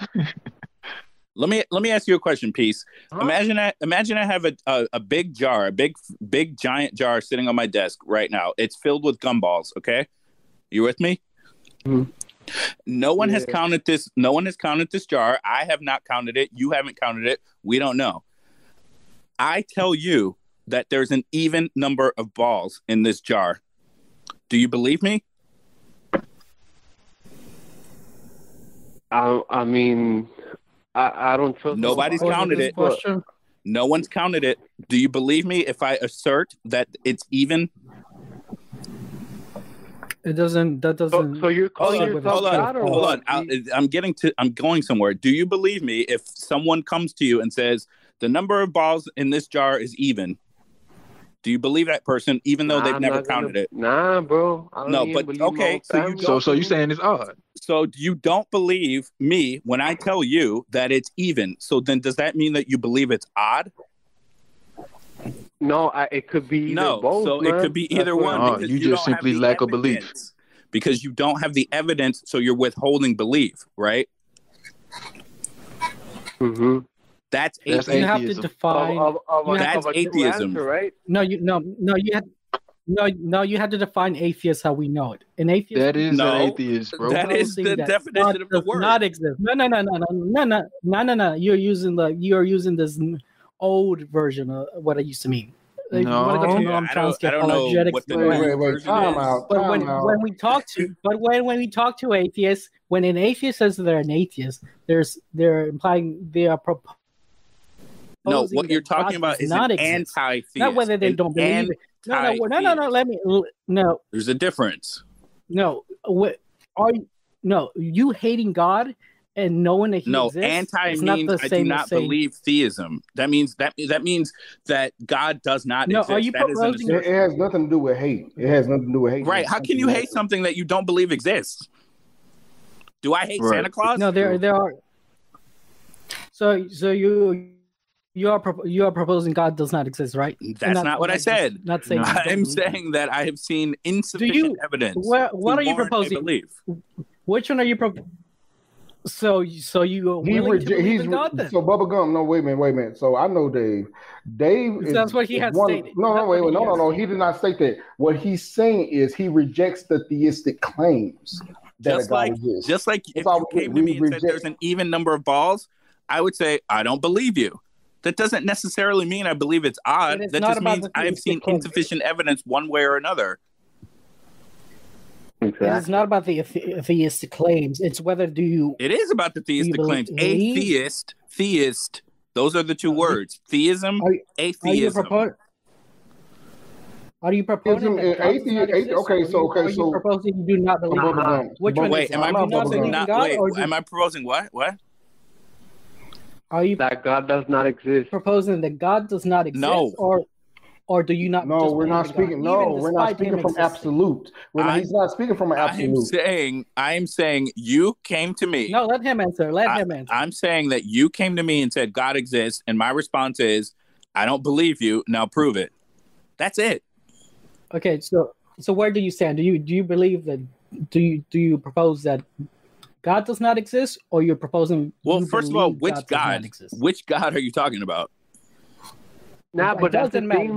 Let me let me ask you a question, Peace. Huh? Imagine I imagine I have a, a a big jar, a big big giant jar sitting on my desk right now. It's filled with gumballs. Okay, you with me? Mm-hmm. No one yeah. has counted this. No one has counted this jar. I have not counted it. You haven't counted it. We don't know. I tell you that there's an even number of balls in this jar. Do you believe me? I I mean, I, I don't trust. Nobody's counted it. Question. No one's counted it. Do you believe me if I assert that it's even? It doesn't. That doesn't. So, so you're calling oh, yourself hold on, God or hold on. I'll, I'm getting to. I'm going somewhere. Do you believe me if someone comes to you and says the number of balls in this jar is even? Do you believe that person, even though nah, they've I'm never counted gonna, it? Nah, bro. I don't no, even but okay. So you so, so you're saying it's odd. So you don't believe me when I tell you that it's even. So then, does that mean that you believe it's odd? No, I, it could be either no, both, so man. It could be either That's one. Right. Because you, you just simply lack a belief because you don't have the evidence, so you're withholding belief, right? Mm-hmm. That's atheism. You have to define. Of, of, of, that's of atheism, answer, right? No, you no no you had no no you had to define atheist how we know it. An atheist. That is no, an atheist, bro. That is the that definition not, of the word. Not exist. No no no no no no no no no no. You're using the you're using this. Old version of what it used to mean. Like, no, I don't, I don't know what the wait, wait, wait, time out, time But when, out. when we talk to, but when, when we talk to atheists, when an atheist says they're an atheist, there's they're implying they are proposing. No, what you're talking about is not an anti-theist. Not whether they don't believe it. No, no, no, no, no. Let me no. There's a difference. No, what are you, no you hating God? And knowing that he no, exists, anti means I do not believe theism. That means that that means that God does not no, exist. Are you that proposing it has nothing to do with hate. It has nothing to do with hate. Right? How can you hate something that you don't believe exists? Do I hate right. Santa Claus? No, there there are. So so you you are pro- you are proposing God does not exist, right? That's not, not what I said. Not saying no. I'm saying that I have seen insufficient you, evidence. Wh- what are you proposing? Which one are you proposing? So, so you he were, to he's, God, then? So Bubblegum, no, wait a minute, wait a minute. So I know Dave. Dave so is that's what he had one, stated. No, no, wait, wait, no, no, no. He did not state that. What he's saying is he rejects the theistic claims. That just like, exists. just like if so you came to me and reject. said there's an even number of balls, I would say I don't believe you. That doesn't necessarily mean I believe it's odd. It's that just means I've seen claims. insufficient evidence one way or another. Exactly. It's not about the theistic claims. It's whether do you... It is about the theistic claims. Atheist, theist, those are the two words. Theism, are, atheism. Are you, propon- are you proposing... That atheist, okay, so... okay, are you, so, are you proposing you do not believe uh-huh. Which but one wait, am I proposing not... God, wait, you, am I proposing what? What? Are you... That God does not exist. Proposing that God does not exist? No. Or... Or do you not? No, we're not speaking. God, no, we're not speaking from existing. absolute. We're not, I, he's not speaking from an absolute. I'm saying, I'm saying, you came to me. No, let him answer. Let I, him answer. I'm saying that you came to me and said God exists, and my response is, I don't believe you. Now prove it. That's it. Okay, so so where do you stand? Do you do you believe that? Do you do you propose that God does not exist, or you're proposing? Well, you first of all, which God? God which God are you talking about? Nah, but that's important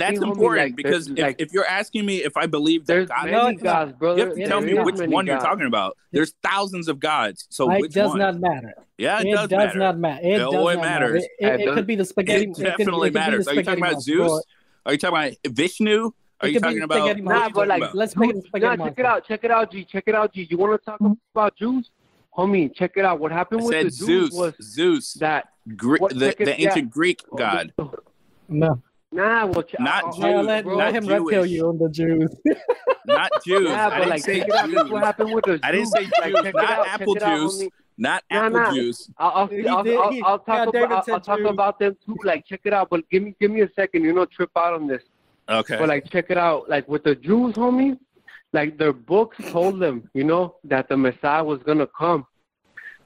like, because if, like, if you're asking me if I believe that God, many gods, brother, you have to yeah, tell me which one gods. you're talking about. There's thousands of gods, so it which does one? not matter. Yeah, it, it does, does not matter. It no, does it not matter. It, it, it could be the spaghetti. It definitely it could, it could matters. Are you talking about Zeus? Or... Are you talking about Vishnu? Are you talking about? Nah, but like, let's make it spaghetti. Check it out. Check it out, G. Check it out, G. You want to talk about Jews? Homie, check it out. What happened I with the Zeus was Zeus, that Gre- what, the, the ancient yeah. Greek god. No, nah, well, ch- not oh, Jews. No, let, bro, let him repel you on the Jews. Not Jews. Yeah, I, didn't like, Jews. What happened with the Jews. I didn't say Jews. I didn't say Jews. Not apple juice. Not nah, apple nah. juice. I'll, I'll, I'll, I'll, I'll talk about I'll, I'll talk about them too. Like, check it out. But give me give me a second. You know, trip out on this. Okay. But like, check it out. Like with the Jews, homie. Like, their books told them, you know, that the Messiah was going to come.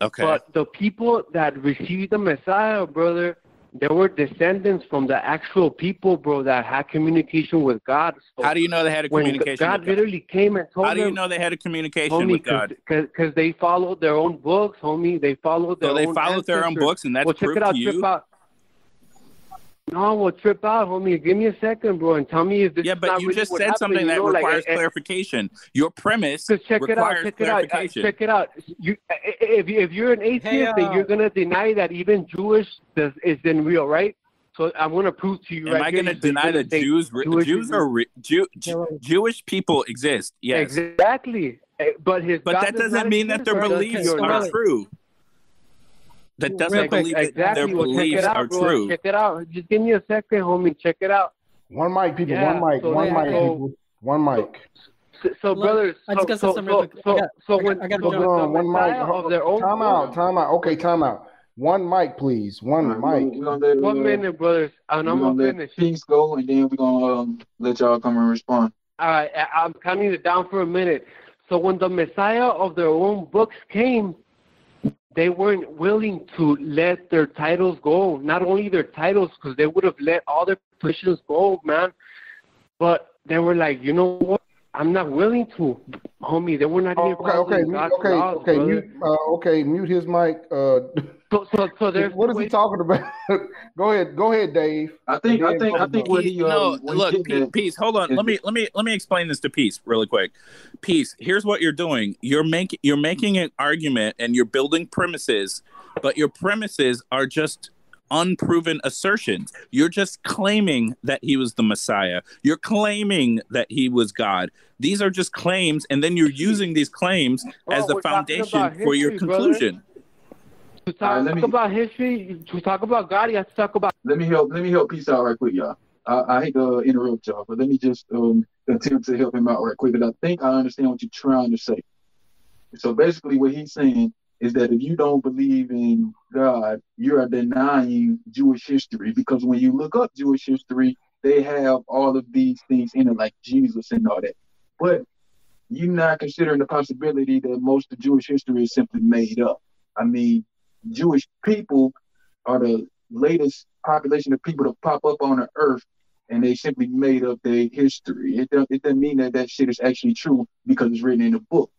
Okay. But the people that received the Messiah, brother, They were descendants from the actual people, bro, that had communication with God. So how do you know they had a communication God with God? God literally came and told them. How do you them, know they had a communication homie, with God? Because they followed their own books, homie. They followed their so they own followed ancestors. their own books, and that's well, proof to you. Trip out. No, well, trip out, homie. Give me a second, bro, and tell me if this. Yeah, but is not you really just said something you that know, requires like, clarification. Your premise check it requires out, check clarification. It out, check it out. You, if if you're an atheist, hey, uh, then you're gonna deny that even Jewish does, is in real, right? So I'm gonna prove to you. Am right I gonna here, deny that Jews Jewish Jews are re, Jew, Jew, Jewish people exist? Yes, exactly. But his but God that doesn't mean that their beliefs are knowledge. true. That doesn't Rick, believe exactly. that their well, beliefs out, are bro. true. Check it out. Just give me a second, homie. Check it out. One mic, people. Yeah, one mic. So one mic, go. people. One mic. So, so Look, brothers, I just got so, some so, so, so, so when I got so on one mic. Of their own time out. Time out. Okay, time out. One mic, please. One right, mic. We're gonna let, one we're, minute, brothers. And I'm gonna finish. Things go, and then we're gonna um, let y'all come and respond. All right, I, I'm counting it down for a minute. So when the Messiah of their own books came, they weren't willing to let their titles go. Not only their titles, because they would have let all their positions go, man. But they were like, you know what? I'm not willing to, homie. They were not even oh, okay, okay, God's okay, laws, okay, mute, uh, okay. Mute his mic. Uh, so, so, so there's. What is he talking about? go ahead, go ahead, Dave. I think, I think, I think. What he, no, um, look, Peace, Peace. Hold on. Let me, let me, let me explain this to Peace really quick. Peace. Here's what you're doing. You're making, you're making an argument, and you're building premises, but your premises are just unproven assertions. You're just claiming that he was the Messiah. You're claiming that he was God. These are just claims, and then you're using these claims Bro, as the foundation history, for your conclusion. Brother. To talk, right, talk me, about history, to talk about God, you have to talk about... Let me help, let me help Peace out right quick, y'all. I, I hate to interrupt y'all, but let me just um, attempt to help him out right quick, because I think I understand what you're trying to say. So basically what he's saying is that if you don't believe in God, you are denying Jewish history, because when you look up Jewish history, they have all of these things in it, like Jesus and all that. But you're not considering the possibility that most of Jewish history is simply made up. I mean, Jewish people are the latest population of people to pop up on the earth, and they simply made up their history. It doesn't, it doesn't mean that that shit is actually true because it's written in a book.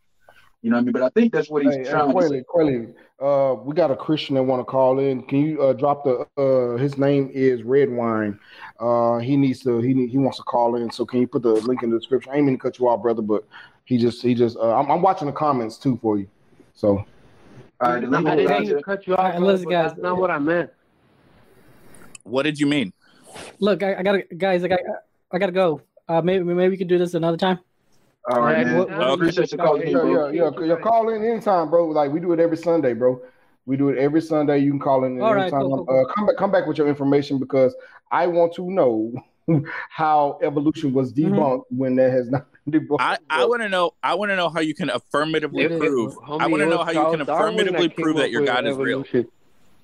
You know what I mean? But I think that's what he's hey, trying Quayla, to say. Quayla, uh, we got a Christian that want to call in. Can you uh, drop the? Uh, his name is Red Wine. Uh, he needs to. He need, he wants to call in. So can you put the link in the description? I ain't mean to cut you off, brother, but he just he just. Uh, I'm, I'm watching the comments too for you. So. All right, I didn't mean to cut you off. Right, listen, guys, that's not what I meant. What did you mean? Look, I, I gotta, guys. I got. I gotta go. Uh, maybe maybe we could do this another time. All right, man. What, what I appreciate your calling in, bro. Yeah, yeah, yeah. Call in anytime, bro. Like, we do it every Sunday, bro. We do it every Sunday. You can call in anytime. Right, cool, cool, cool. Uh, come back, come back with your information, because I want to know how evolution was debunked mm-hmm. when that has not been debunked. I, I want to know. I want to know how you can affirmatively it, prove. It, homie, I want to know how you can affirmatively prove that your God evolution. is real.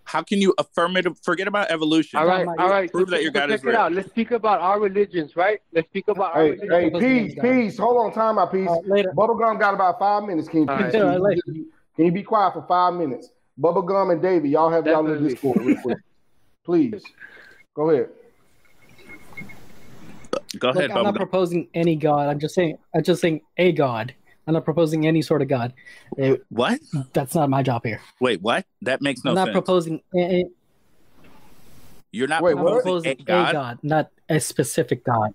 How can you affirmative forget about evolution? All right, all right. Prove let's, that your God is real. Check it out. Let's speak about our religions, right? Let's speak about our hey, religions. Hey, peace, peace. Hold on, time out, peace. Right, later. Bubblegum got about five minutes. Can you, right, can, right, you can, you, can you be quiet for five minutes? Bubblegum and Davey, y'all have y'all in Discord real quick. Please, go ahead. Go ahead. Look, I'm not proposing any God. I'm just saying. I'm just saying a God. I'm not proposing any sort of God. What? That's not my job here. Wait, what? That makes no sense. I'm not sense. proposing a, You're not wait, proposing a God? a God, not a specific God.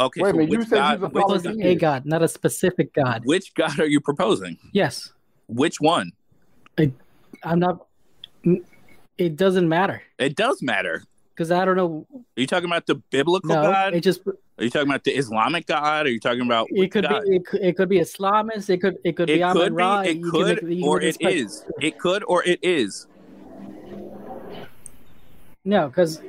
Okay, wait, so man, which you God? Said proposing a God, not a specific God. Which God are you proposing? Yes. Which one? It, I'm not... It doesn't matter. It does matter. Because I don't know... Are you talking about the biblical no, God? It just... Are you talking about the Islamic God? Are you talking about it could God? be it could, it could be Islamist? It could it could it be Amun Ra. It you could make, or it play. is. It could or it is. No, because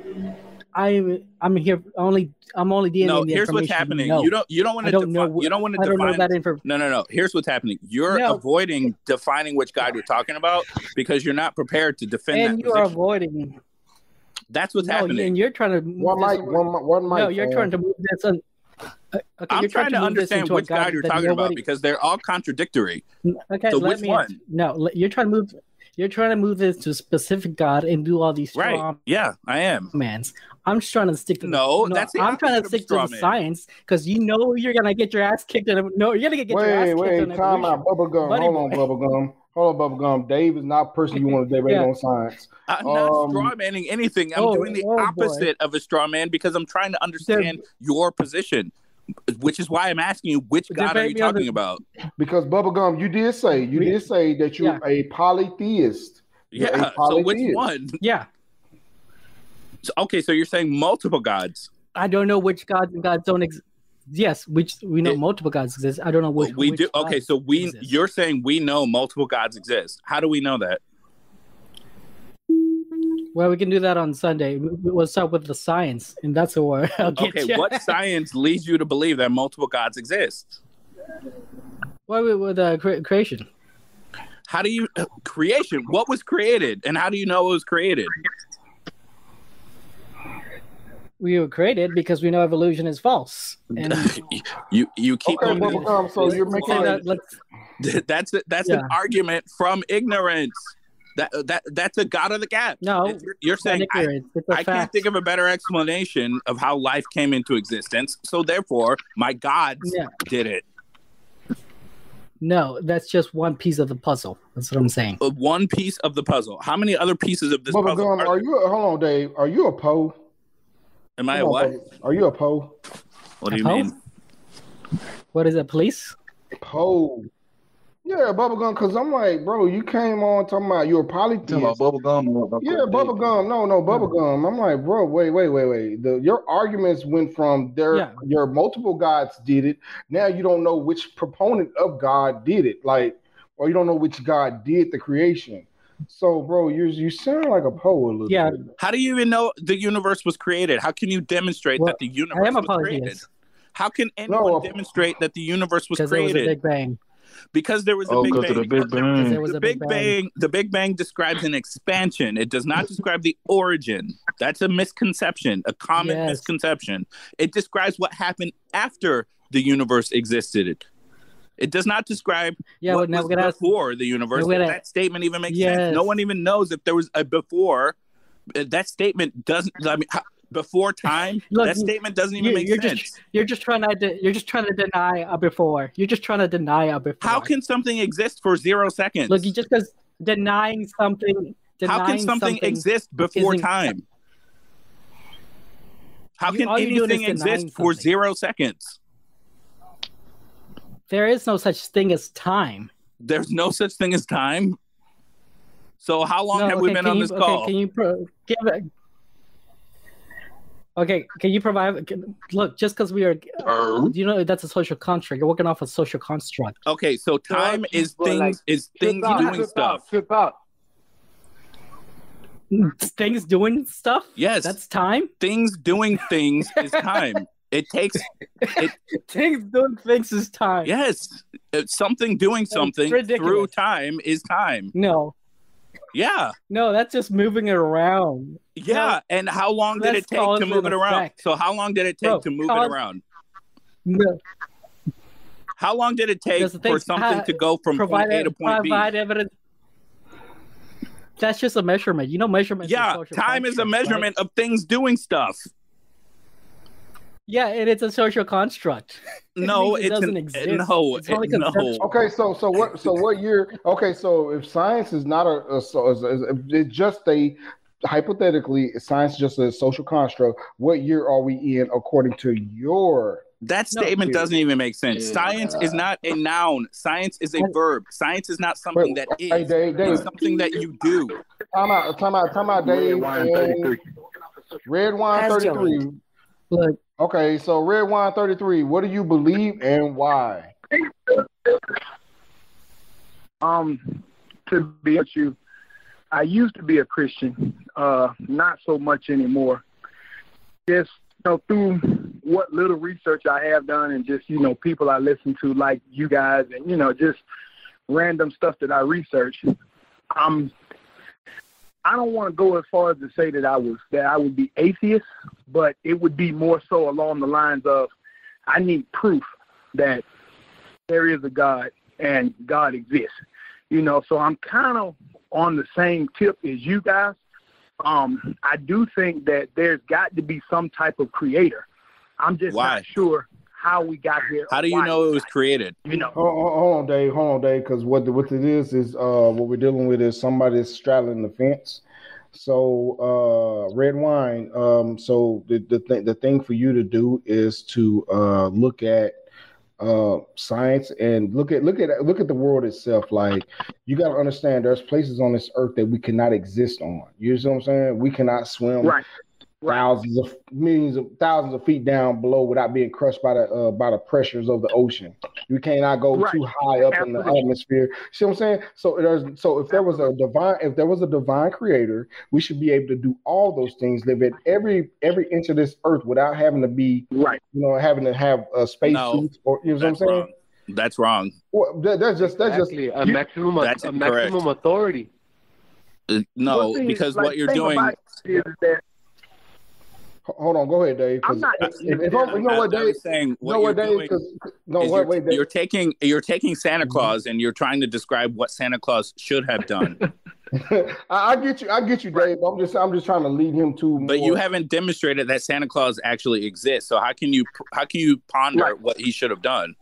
I'm I'm here only I'm only dealing. No, the here's what's happening. No. You don't you don't want to defi- know. You don't want to define. Know that infor- no, no, no. Here's what's happening. You're no. avoiding defining which God you're talking about because you're not prepared to defend. And that you position. are avoiding. That's what's no, happening. And you're trying to move one mic, one, one mic. No, you're man. trying to move this. Un- okay, I'm trying, trying to, to understand which God you're talking nobody... about because they're all contradictory. Okay, so let which me one? No, you're trying to move. You're trying to move this to a specific god and do all these straw right. Yeah, I am. Mans. I'm just trying to stick to no, the, no that's I'm trying to stick to the man. science because you know you're gonna get your ass kicked in a, no, you're gonna get wait, your ass wait, kicked. Wait, wait, time out, Bubblegum. Buddy Hold boy. on, Bubblegum. Hold on, Bubblegum. Dave is not a person you want to debate yeah. on science. I'm um, not straw manning anything. I'm oh, doing the oh, opposite boy. of a straw man because I'm trying to understand There's, your position. Which is why I'm asking you, which God are you talking the... about? Because Bubblegum, you did say you did say that you're yeah. a polytheist. You're yeah. A polytheist. So which one? Yeah. So, okay, so you're saying multiple gods. I don't know which gods and gods don't exist. Yes, which we know it, multiple gods exist. I don't know which we which do. Okay, so we exist. You're saying we know multiple gods exist. How do we know that? Well, we can do that on Sunday. We'll start with the science, and that's the word. Okay, you. What science leads you to believe that multiple gods exist? Well, with uh, cre- creation. How do you... Uh, creation? What was created? And how do you know it was created? We were created because we know evolution is false. And you you keep... Okay, on well, well, so you're making... That, that's a, that's yeah. an argument from ignorance. That that that's a god of the gap. No, it's, you're it's saying I, I can't think of a better explanation of how life came into existence. So therefore, my gods yeah. did it. No, that's just one piece of the puzzle. That's what I'm saying. One piece of the puzzle. How many other pieces of this Bubba puzzle? Gum, are, are you? A, hold on, Dave. Are you a Poe? Am I a what? Dave. Are you a Poe? What do a you po? mean? What is it, police? Poe. Yeah, Bubblegum, because I'm like, bro, you came on talking about you're a polytheist. Talking about Bubblegum? Yeah, Bubblegum. No, no, Bubblegum. I'm like, bro, wait, wait, wait, wait. The, your arguments went from there, yeah. your multiple gods did it. Now you don't know which proponent of God did it, like, or you don't know which God did the creation. So, bro, you you sound like a Poe a little yeah. bit. How do you even know the universe was created? How can you demonstrate well, that the universe I am a was created? How can anyone no, a, demonstrate that the universe was created? There was a Big Bang. Because there was a oh, Big Bang. The Big Bang. There was the a Big Bang. Bang. The Big Bang describes an expansion. It does not describe the origin. That's a misconception, a common yes. misconception. It describes what happened after the universe existed. It does not describe yeah, what was before ask, the universe. Gonna, that statement even makes yes. sense. No one even knows if there was a before. That statement doesn't. I mean. How, Before time, Look, that statement doesn't even you, make you're sense. Just, you're just trying to de- you're just trying to deny a before. You're just trying to deny a before. How can something exist for zero seconds? Look, you just because denying something. Denying How can something, something exist before time? How can you, anything exist something. for zero seconds? There is no such thing as time. There's no such thing as time. So how long no, have okay, we been on you, this okay, call? Can you pro- give it? Okay, can you provide? Can, look, just because we are, uh, you know, that's a social construct. You're working off a social construct. Okay, so time yeah, is things like, is things out, doing stuff. Out, out. Things doing stuff. Yes, that's time. Things doing things is time. It takes it, things doing things is time. Yes, it's something doing something through time is time. No. Yeah. No, that's just moving it around. Yeah, now, and how long did it take to move it around? Effect. So how long did it take no, to move cause... it around? No. How long did it take for something how, to go from point A to point B? Provide evidence. That's just a measurement. You know measurement. Yeah, time is a measurement right? of things doing stuff. Yeah, and it's a social construct. It no, it doesn't an, exist. No, it's it, no. Okay, so so what? So what year? Okay, so if science is not a, a so it's just a hypothetically science is just a social construct. What year are we in according to your? That statement no, doesn't even make sense. Yeah. Science is not a noun. Science is a verb. Science is not something but, that is. Hey, Dave, Dave. It's something that you do. Time out. Time out. Time out. Dave. Red wine thirty-three. Look. Okay, so Red Wine thirty-three, what do you believe and why? Um, to be with you, I used to be a Christian, uh, not so much anymore. Just you know, through what little research I have done and just, you know, people I listen to like you guys and, you know, just random stuff that I research, I'm I don't want to go as far as to say that I was that I would be atheist, but it would be more so along the lines of I need proof that there is a God and God exists. You know, so I'm kind of on the same tip as you guys. Um, I do think that there's got to be some type of creator. I'm just why? not sure how we got here. How do you know it was created? You know, hold, hold on, Dave. Hold on, Dave, because what what it is is uh, what we're dealing with is somebody's straddling the fence. So, uh, Red Wine. Um, so the the thing the thing for you to do is to uh, look at uh, science and look at look at look at the world itself. Like, you got to understand, there's places on this earth that we cannot exist on. You know what I'm saying? We cannot swim. Right. Right. Thousands of millions of thousands of feet down below without being crushed by the uh, by the pressures of the ocean. You cannot go right. too high up Absolutely. in the atmosphere. See what I'm saying? So there's so if there was a divine if there was a divine creator, we should be able to do all those things, live at every every inch of this earth without having to be right. You know, having to have a space no, suit or you know what I'm saying? Wrong. That's wrong. Well, that, that's just that's exactly. just a you, maximum that's a incorrect. maximum authority. Uh, no, well, because like, what you're doing. Hold on, go ahead, Dave. I'm not. If, if, if, you know what, Dave? Saying what no, you're Dave, doing no, wait, you're, wait, Dave. You're taking you're taking Santa Claus and you're trying to describe what Santa Claus should have done. I, I get you, I get you, Dave. I'm just I'm just trying to lead him to. More. But you haven't demonstrated that Santa Claus actually exists. So how can you how can you ponder right. what he should have done?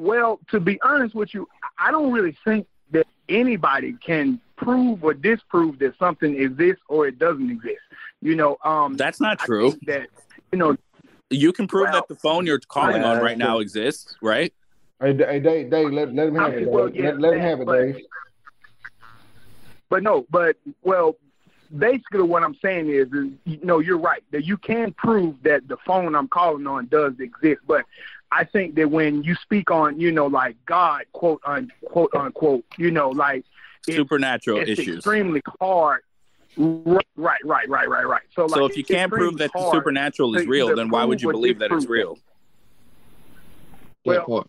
Well, to be honest with you, I don't really think that anybody can prove or disprove that something exists or it doesn't exist. You know, um, that's not true. That, you know, you can prove well, that the phone you're calling yeah, on right true. now exists, right? Hey, hey Dave, Dave, let, let him have I mean, it. Well, yeah, let let yeah, him have it, but, Dave. But no, but well, basically what I'm saying is, is, you know, you're right that you can prove that the phone I'm calling on does exist. But I think that when you speak on, you know, like God, quote unquote, unquote, you know, like supernatural it's, it's issues, extremely hard. Right, right, right, right, right, right. So, like, so if you can't prove that the supernatural is real, then why would you believe that it's real? Well,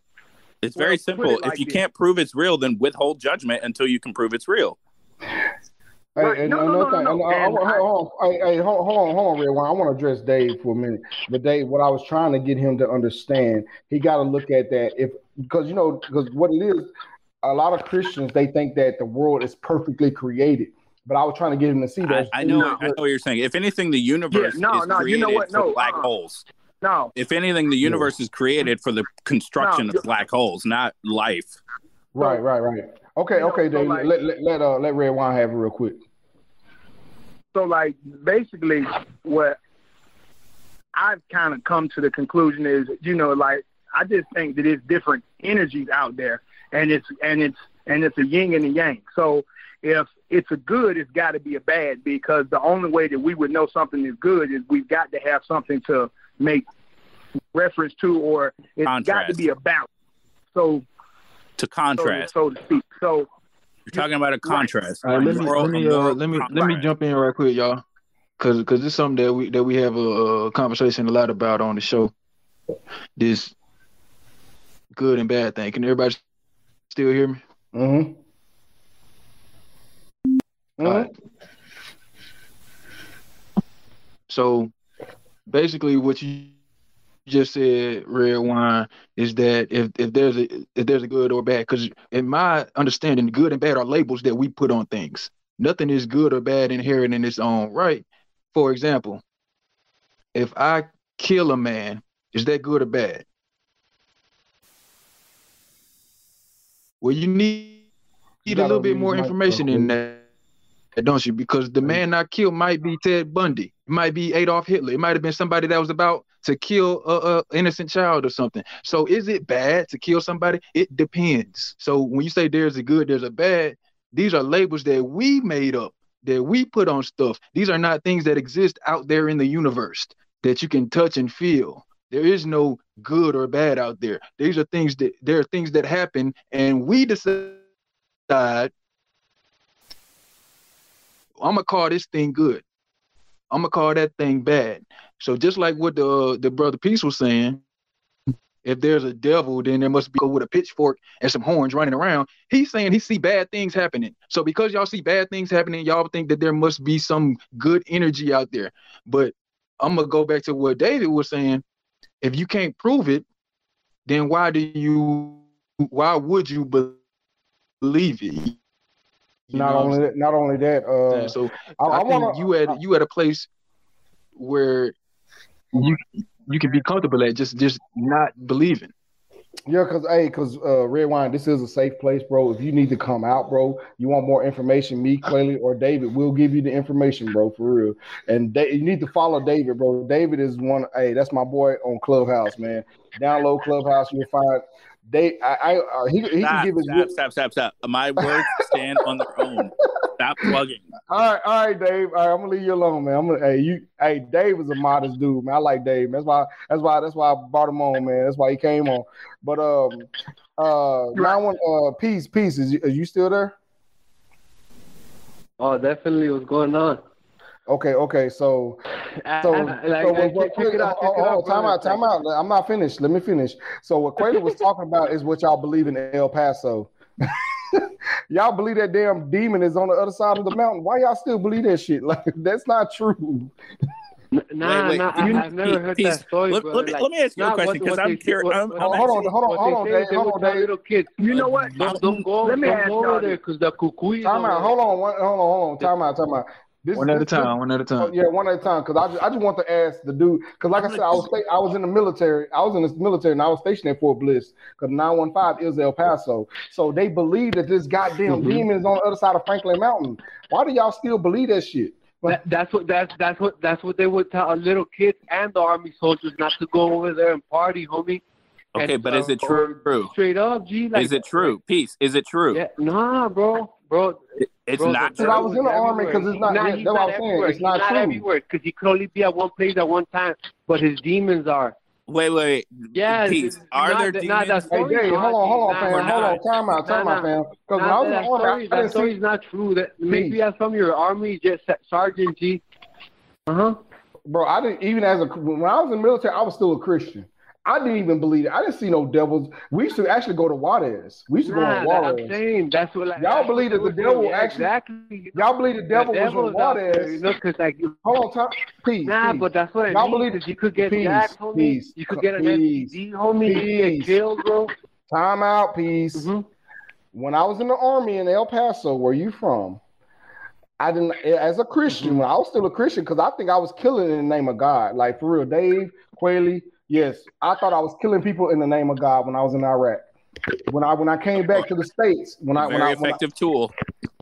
it's very simple. If you can't prove it's real, then withhold judgment until you can prove it's real. Hey, no, no, no, no. Hold on, hold on, Red Wine. I want to address Dave for a minute. But Dave, what I was trying to get him to understand, he got to look at that if because you know because what it is, a lot of Christians they think that the world is perfectly created. But I was trying to get him to see that. I, I know, I know what you're saying. If anything, the universe yeah, no, is no, created you know what? No, for black uh, holes. No. If anything, the universe no. is created for the construction no, of black holes, not life. Right, right, right. Okay, you okay, know, Dave. So like, let let let, uh, let Red Wine have it real quick. So, like, basically, what I've kind of come to the conclusion is, you know, like, I just think that it's different energies out there, and it's and it's and it's a yin and a yang. So. If it's a good, it's got to be a bad, because the only way that we would know something is good is we've got to have something to make reference to, or it's contrast. got to be a balance. So to contrast, so, so to speak. So you're talking about a contrast. Right. Right. Let me let me, uh, let me let me jump in right quick, y'all, because because it's something that we that we have a, a conversation a lot about on the show. This good and bad thing. Can everybody still hear me? Mm-hmm. Right. So basically what you just said, Red Wine, is that if, if there's a if there's a good or bad, because in my understanding, good and bad are labels that we put on things. Nothing is good or bad inherent in its own right. For example, if I kill a man, is that good or bad? Well, you need, you need a little bit more information in that. Don't you? Because the man I killed might be Ted Bundy, it might be Adolf Hitler, it might have been somebody that was about to kill a, a innocent child or something. So is it bad to kill somebody? It depends. So when you say there's a good, there's a bad, these are labels that we made up, that we put on stuff. These are not things that exist out there in the universe that you can touch and feel. There is no good or bad out there. These are things that there are things that happen, and we decide. I'm gonna call this thing good. I'm gonna call that thing bad. So just like what the uh, the brother Peace was saying, if there's a devil, then there must be with a pitchfork and some horns running around. He's saying he see bad things happening. So because y'all see bad things happening, y'all think that there must be some good energy out there. But I'm gonna go back to what David was saying. If you can't prove it, then why do you? Why would you believe it? Not only that, not only that. Uh, yeah, so I, I, I think wanna, you at you at a place where you you can be comfortable at just just not believing. Yeah, cause hey, cause uh, Red Wine, this is a safe place, bro. If you need to come out, bro, you want more information, me, Quayla, or David, we'll give you the information, bro, for real. And da- you need to follow David, bro. David is one. Hey, that's my boy on Clubhouse, man. Download Clubhouse, you'll find. They, I, I, he, he stop, can give his stop, lip. stop, stop, stop. My words stand on their own. Stop plugging. All right, all right, Dave. All right, I'm gonna leave you alone, man. I'm gonna, hey, you, hey, Dave is a modest dude, man. I like Dave. That's why, that's why, that's why I brought him on, man. That's why he came on. But um, uh, now I want uh, peace, peace. Is you, are you still there? Oh, definitely. What's going on? Okay, okay, so, so, like, so like, what, what, it out, oh, oh, oh, time out, time out. I'm not finished. Let me finish. So what Quayla was talking about is what y'all believe in El Paso. Y'all believe that damn demon is on the other side of the mountain. Why y'all still believe that shit? Like, that's not true. Nah, wait, wait. nah, you, I've never heard that story. Let, let, me, like, let me ask you a question, because I'm curious. Hold on, hold on, hold on, Dave, hold on, little kid. You know what? Don't, don't go, let me don't ask go over there, because the cuckoo. Time out, hold on, hold on, hold on, time out, time out. This, one at a time, one at a time. Yeah, one at a time. Because I just, I just want to ask the dude. Because like I said, I was sta- I was in the military. I was in the military, and I was stationed at Fort Bliss. Because nine one five is El Paso. So they believe that this goddamn mm-hmm. demon is on the other side of Franklin Mountain. Why do y'all still believe that shit? That, that's what that's that's what that's what they would tell little kids and the army soldiers not to go over there and party, homie. Okay, and, but is it true? Bro? Straight up, G. Like, is it true? Peace. Is it true? Yeah, nah, bro. Bro, it's bro, not true. I was in the army because it's not, not, he's not, not everywhere. It's he's not, not everywhere because he could only be at one place at one time, but his demons are. Wait, wait, wait. Yeah, Peace. Are there the, demons? That story, hey, Dave, hold on, hold on, fam. Hold not. on, time out, time nah, out, fam. Because nah, when I was in the army, I didn't story's see... not true. That, maybe that's from your army just sergeant, G. Uh-huh. Bro, I didn't, even as a, when I was in the military, I was still a Christian. I didn't even believe it. I didn't see no devils. We used to actually go to Juarez. We used to nah, go to Juarez. That I'm saying. That's what, like, y'all believe that the devil yeah, actually. Exactly. Y'all believe the devil, the devil was from Juarez. You know, cause like you, hold on, time. Peace. Nah, peace. But that's what I y'all mean, believe. That you could get peace, jacked, homie. Peace, you could get an F D, homie. Peace. Get killed, bro. Time out, peace. Mm-hmm. When I was in the army in El Paso, where you from? I didn't, as a Christian, mm-hmm. when I was still a Christian, because I think I was killing in the name of God. Like, for real, Dave, Quayla. Yes, I thought I was killing people in the name of God when I was in Iraq. When I when I came back to the States, when I very when I, effective when I, tool.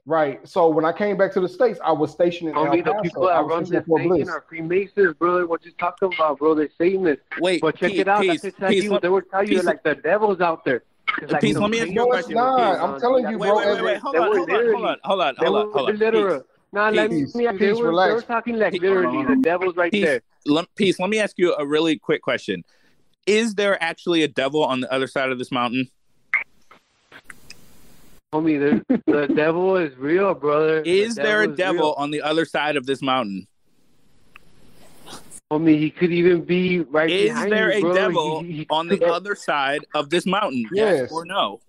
Right. So when I came back to the States, I was stationed in El Paso. The people that run the Satan are Freemasons, brother. What you talking about, bro? They're Satanists. Wait, but check peace, it out. Peace, That's exactly peace, what they would tell you. Like the devil's out there. Like peace, let me ask you a question. I'm telling you, wait, bro. Wait, wait, wait. Hold on, hold on, hold on, hold on, hold on, hold on. Now let me see. They were talking like literally the devil's right there. Let, Peace, let me ask you a really quick question. Is there actually a devil on the other side of this mountain? Homie, the devil is real, brother. Is the there a devil real. on the other side of this mountain? Homie, he could even be right is behind there you, a bro. devil he, he, he, on the uh, other side of this mountain? Yes, yes or no?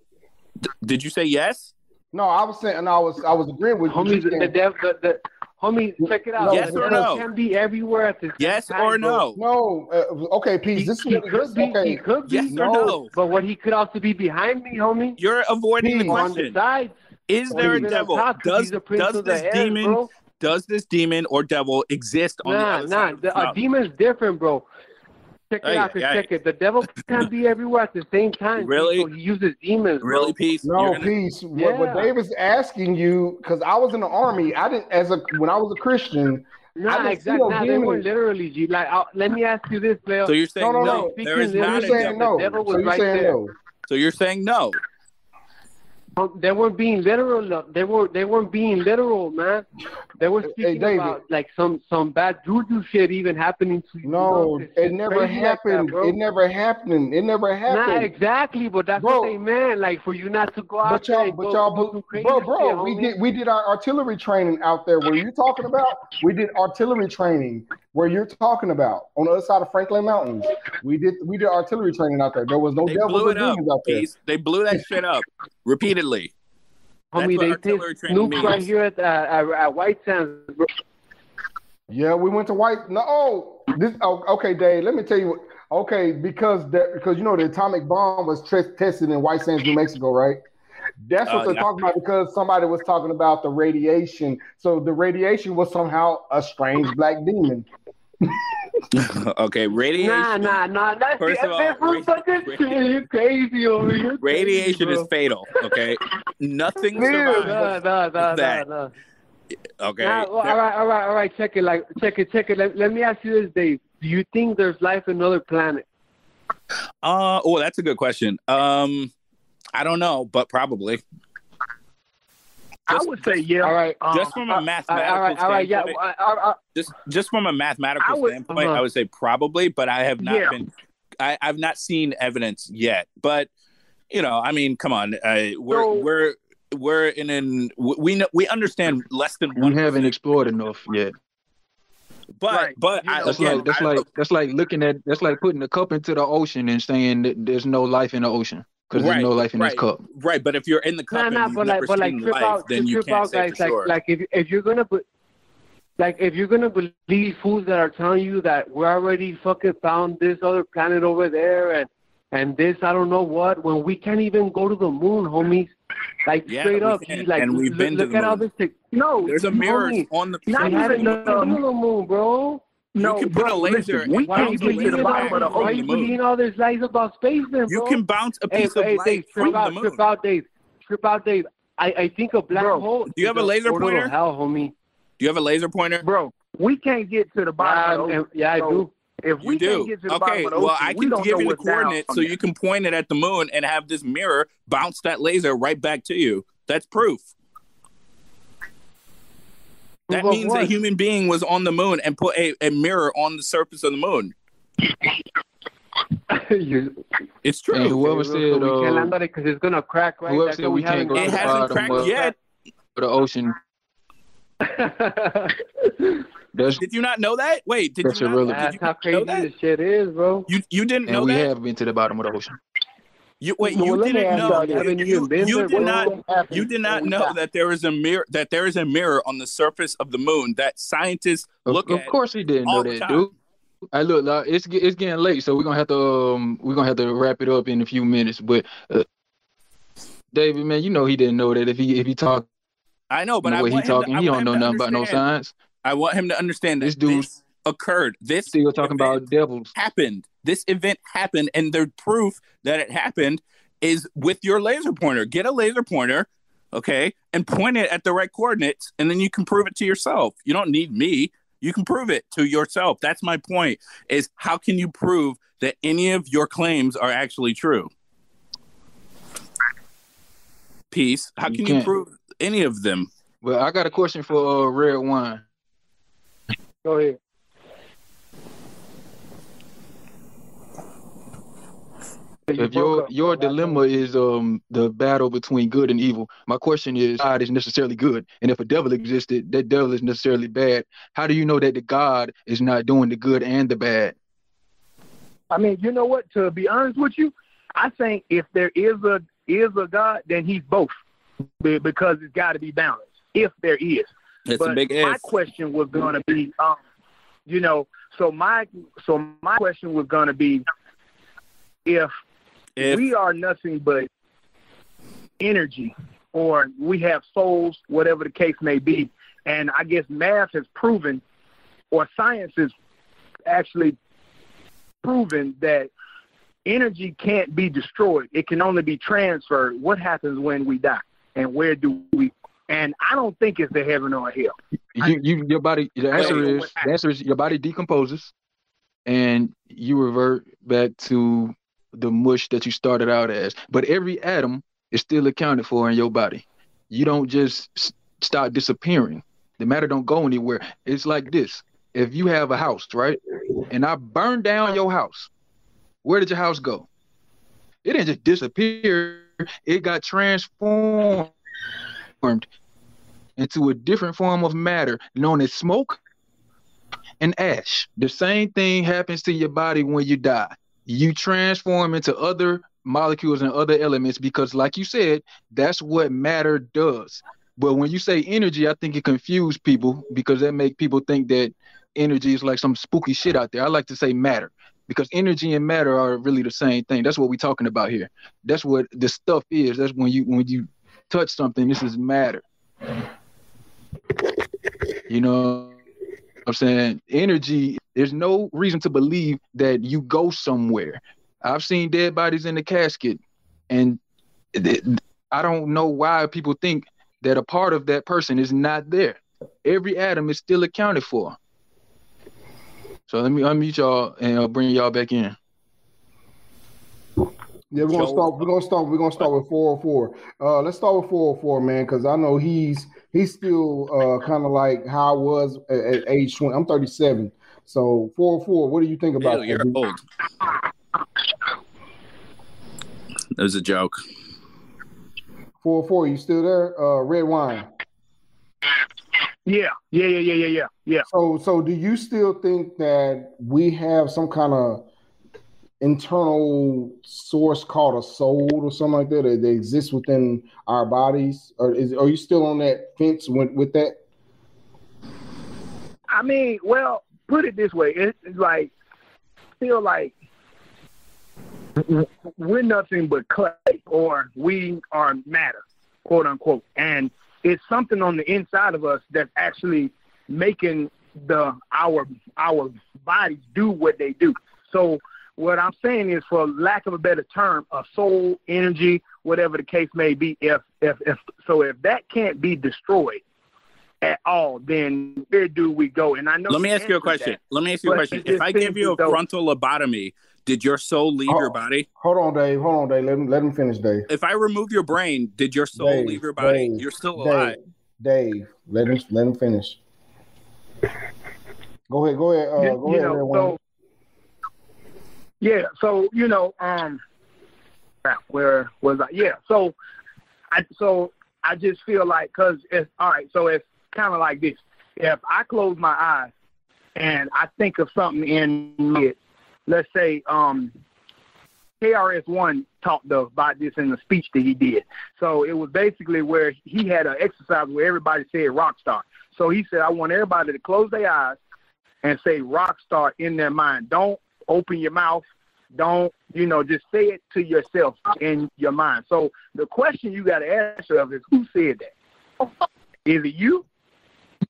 D- did you say yes? No, I was saying, and I was, I was agreeing with Homie, you. Homie, the devil... The, the, Homie, check it out. Yes or no? Can be everywhere at the yes time, or no? No. Uh, okay, Peace. He, this he could this, be. Okay. He could be. Yes no. or no? But what he could also be behind me, homie. You're avoiding Peace. the question. On the side, is there a devil? Top, does a does this air, demon? Bro? Does this demon or devil exist on nah, the other nah, side? Nah, nah. A demon's different, bro. Check it hey, out. Hey, check hey. it. The devil can't be everywhere at the same time. Really? So he uses demons. Bro. Really, Peace? No, gonna... Peace. Yeah. What, what David's asking you, because I was in the army. I didn't as a when I was a Christian. Not nah, exactly. No nah, they were literally. G, like, I'll, let me ask you this, Leo. So you're saying no? no, no. no. There is not you're a devil. No. The devil was so right there. No. So you're saying no? They weren't being literal. They were. They weren't being literal, man. They were speaking hey, about like some, some bad juju shit even happening to you. No, you know, it never happened. Like that, it never happened. It never happened. Not exactly, but that's bro. what they meant. Like for you not to go out. But y'all, there but go, y'all, go but, bro, bro, shit, we homie. did we did our artillery training out there. Where you talking about? We did artillery training. Where you're talking about on the other side of Franklin Mountains. We did we did artillery training out there. There was no they devils or demons out there. Peace. They blew that shit up repeatedly. Homie, they pissed nukes right here at, uh, at, at White Sands. Bro. Yeah, we went to White. No, oh, this. Oh, okay, Dave. Let me tell you. What, okay, because the, because you know the atomic bomb was t- tested in White Sands, New Mexico, right? That's what uh, they're not- talking about, because somebody was talking about the radiation. So the radiation was somehow a strange black demon. Okay, radiation. Nah, nah, nah. That's First of all, radi- crazy radiation is fatal. Okay, nothing survives nah, nah, nah, that. Nah, nah. Okay. Nah, well, all right, all right, all right. Check it, like check it, check it. Let, let me ask you this, Dave. Do you think there's life on another planet? Uh, oh, that's a good question. Um, I don't know, but probably. Just, I would say yeah. All right, um, just from a mathematical all right, all right, standpoint, yeah, I, I, I, just just from a mathematical I would, standpoint, uh-huh. I would say probably, but I have not yeah. been, I, I've not seen evidence yet. But you know, I mean, come on, I, we're so, we're we're in an we know we understand less than one. We haven't explored enough yet. But right. but I, that's again, like that's I, like that's like looking at that's like putting a cup into the ocean and saying that there's no life in the ocean. Because right, there's no life in right, this cup. Right, but if you're in the cup nah, and nah, you've never like, seen like, life, out, then you can't out, say like, for like, sure. Like if, if you're gonna, be, like if you're gonna believe fools that are telling you that we already fucking found this other planet over there and and this I don't know what, when we can't even go to the moon, homies. Like yeah, straight up, can, you, like and we've look, been to look the at moon. All this. Thing. No, there's a mirror on the planet. Not even the moon, bro. No, you can put bro, a laser. Listen, we can't get to the bottom of the whole moon. Why are you being all this lies about space, then, bro? You can bounce a piece hey, of hey, light Dave, from out, the moon. Trip out, Dave. Trip out, Dave. I, I think a black bro, hole. Do you have a laser pointer? Hell, homie. Do you have a laser pointer, bro? We can't get to the bottom. Um, of the ocean, yeah, I do. So if we do. Can't get to the okay, bottom of the ocean, well, I can give you the coordinates so you can point it at the moon and have this mirror bounce that laser right back to you. That's proof. That well, means what? A human being was on the moon and put a, a mirror on the surface of the moon. It's true. Hey, whoever said we uh, can't land on it because it's gonna crack, right? Whoever said we can't go it hasn't cracked yet. For the ocean. Did you not know that? Wait, did that's you not really, did you that's how know that? This shit is, bro. You you didn't and know we that. We have been to the bottom of the ocean. You wait. Well, you didn't know. You, you, you, you, you did not. You did not know that there is a mirror. That there is a mirror on the surface of the moon that scientists look at. Of course, he didn't know that, dude. I look. Like, it's it's getting late, so we're gonna have to um, we're gonna have to wrap it up in a few minutes. But uh, David, man, you know he didn't know that if he if he talked. I know, but the way I want he talking, to, he don't know nothing understand. About no science. I want him to understand that this dude this occurred. This still talking about devils happened. This event happened, and the proof that it happened is with your laser pointer. Get a laser pointer, okay, and point it at the right coordinates, and then you can prove it to yourself. You don't need me. You can prove it to yourself. That's my point, is how can you prove that any of your claims are actually true? Peace. How can you, you prove any of them? Well, I got a question for uh, Red Wine. Go ahead. If your your dilemma is um the battle between good and evil, my question is, God is necessarily good, and if a devil existed, that devil is necessarily bad. How do you know that the God is not doing the good and the bad? I mean, you know what? To be honest with you, I think if there is a is a God, then he's both, because it's got to be balanced. If there is, that's but a big my if. Question was going to be, um, you know, so my so my question was going to be, if If we are nothing but energy, or we have souls, whatever the case may be, and I guess math has proven, or science has actually proven, that energy can't be destroyed. It can only be transferred. What happens when we die, and where do we? And I don't think it's the heaven or hell. You, you, your body. The answer is the answer is your body decomposes, and you revert back to the mush that you started out as, but every atom is still accounted for in your body. You don't just s- start disappearing. The matter don't go anywhere. It's like this: if you have a house, right, and I burn down your house, where did your house go? It didn't just disappear. It got transformed into a different form of matter known as smoke and ash. The same thing happens to your body when you die. You transform into other molecules and other elements because, like you said, that's what matter does. But when you say energy, I think it confused people because that make people think that energy is like some spooky shit out there. I like to say matter because energy and matter are really the same thing. That's what we're talking about here. That's what the stuff is. That's when you when you touch something. This is matter. You know what I'm saying? Energy. There's no reason to believe that you go somewhere. I've seen dead bodies in the casket, and I don't know why people think that a part of that person is not there. Every atom is still accounted for. So let me unmute y'all and I'll bring y'all back in. Yeah, we're gonna start. We're gonna start. We're gonna start with four oh four. Uh, let's start with four oh four, man, because I know he's he's still uh, kind of like how I was at, at age twenty. I'm thirty-seven. So four oh four. What do you think about? Ew, you're old. That was a joke. four oh four. You still there? Uh, Red Wine. Yeah. Yeah. Yeah. Yeah. Yeah. Yeah. Yeah. So, so do you still think that we have some kind of internal source called a soul or something like that, that exists within our bodies? Or is, are you still on that fence with, with that? I mean, well, put it this way. It's like, feel like we're nothing but clay, or we are matter, quote unquote. And it's something on the inside of us that's actually making the our our bodies do what they do. So what I'm saying is, for lack of a better term, a soul, energy, whatever the case may be, if, if, if so if that can't be destroyed at all, then where do we go? And I know. Let me ask you a question. That, Let me ask you a question. If I give you a though, frontal lobotomy, did your soul leave oh, your body? Hold on, Dave. Hold on, Dave. Let him let him finish, Dave. If I remove your brain, did your soul Dave, leave your body? Dave, You're still alive. Dave, Dave, let him let him finish. Go ahead. Go ahead. Uh, you, go you ahead. Know, so, Yeah, so you know, um, where was I? Yeah, so I so I just feel like, cause it's all right. So it's kind of like this: if I close my eyes and I think of something in it, let's say, um, K R S One talked about this in the speech that he did. So it was basically where he had an exercise where everybody said rock star. So he said, I want everybody to close their eyes and say rock star in their mind. Don't open your mouth. Don't, you know, just say it to yourself in your mind. So the question you got to ask yourself is, who said that? Is it you?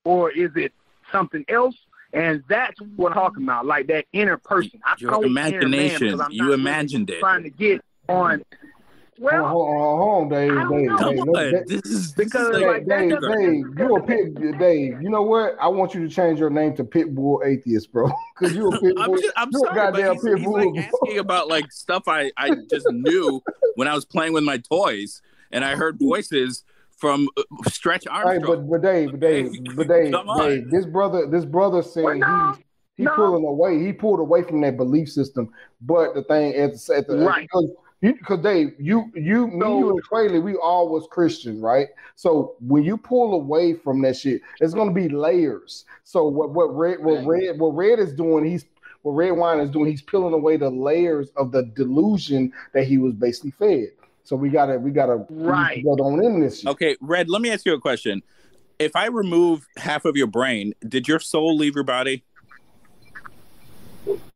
Or is it something else? And that's what I'm talking about, like that inner person. I your imagination. You imagined it. Trying to get on. Well, hold on, hold on, Dave. Dave, Dave, Dave, Dave this is because Dave, like, Dave, Dave, Dave, you a pit, Dave. You know what? I want you to change your name to Pitbull Atheist, bro. Because you a Pitbull. I'm, just, I'm sorry, goddamn he's, Pitbull. He's like asking about like stuff I I just knew when I was playing with my toys, and I heard voices from Stretch Armstrong. All right, but, but Dave, but Dave, but Dave, Dave, this brother, this brother said well, no. he's. He no. pulling away. He pulled away from that belief system. But the thing is, at the right. Because Dave, you, you, me, no. you and Quayla, we all was Christian, right? So when you pull away from that shit, it's gonna be layers. So what, what Red, what Red, what Red is doing, he's what Red Wine is doing, he's peeling away the layers of the delusion that he was basically fed. So we gotta, we gotta right go on in this shit. Okay, Red, let me ask you a question. If I remove half of your brain, did your soul leave your body?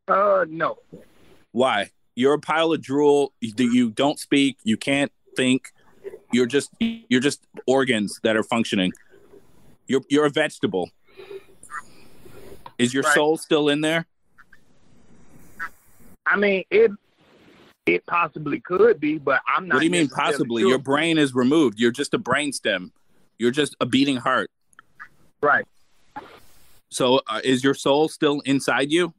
Uh, no. Why? You're a pile of drool. You don't speak. You can't think. You're just you're just organs that are functioning. You're you're a vegetable. Is your right. soul still in there? I mean, it it possibly could be, but I'm not. What do you mean possibly? Sure. Your brain is removed. You're just a brainstem. You're just a beating heart. Right. So, uh, is your soul still inside you?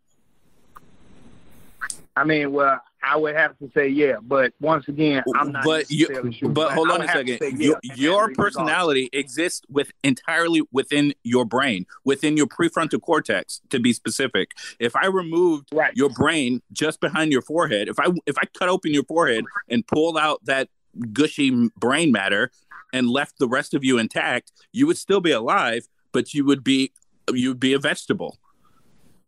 I mean, well, I would have to say yeah, but once again, I'm not but necessarily you, sure. But hold on a second. You, yeah, your personality exists with entirely within your brain, within your prefrontal cortex, to be specific. If I removed right. your brain just behind your forehead, if I if I cut open your forehead and pulled out that gushy brain matter and left the rest of you intact, you would still be alive, but you would be you would be a vegetable.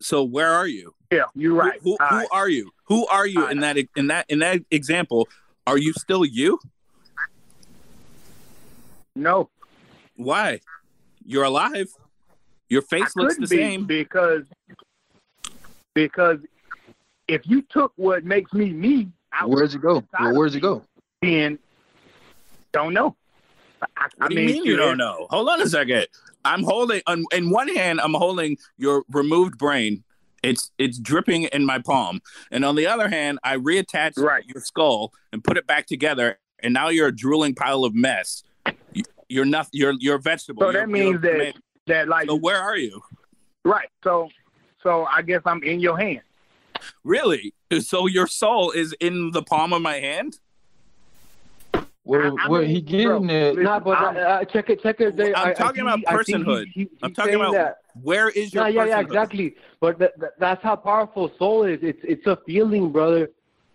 So where are you? Yeah, you're right. Who, who, who right. are you? Who are you in that in that in that example? Are you still you? No. Why? You're alive. Your face I looks the be same because because if you took what makes me me, I where's it go? Well, where's it go? Then don't know. What do you I mean, mean you don't know? Hold on a second. I'm holding, on, in one hand, I'm holding your removed brain. It's it's dripping in my palm. And on the other hand, I reattached right. your skull and put it back together. And now you're a drooling pile of mess. You're nothing. You're you're a vegetable. So that means that tomato. that like. So where are you? Right. So so I guess I'm in your hand. Really? So your soul is in the palm of my hand? Well, I mean, well, he getting bro, it. Nah, but I'm, uh, check it, check it. They, I'm I, talking I, about I, personhood. He, he, I'm talking about that. Where is your nah, yeah, personhood? Yeah, exactly. But th- th- that's how powerful soul is. It's it's a feeling, brother.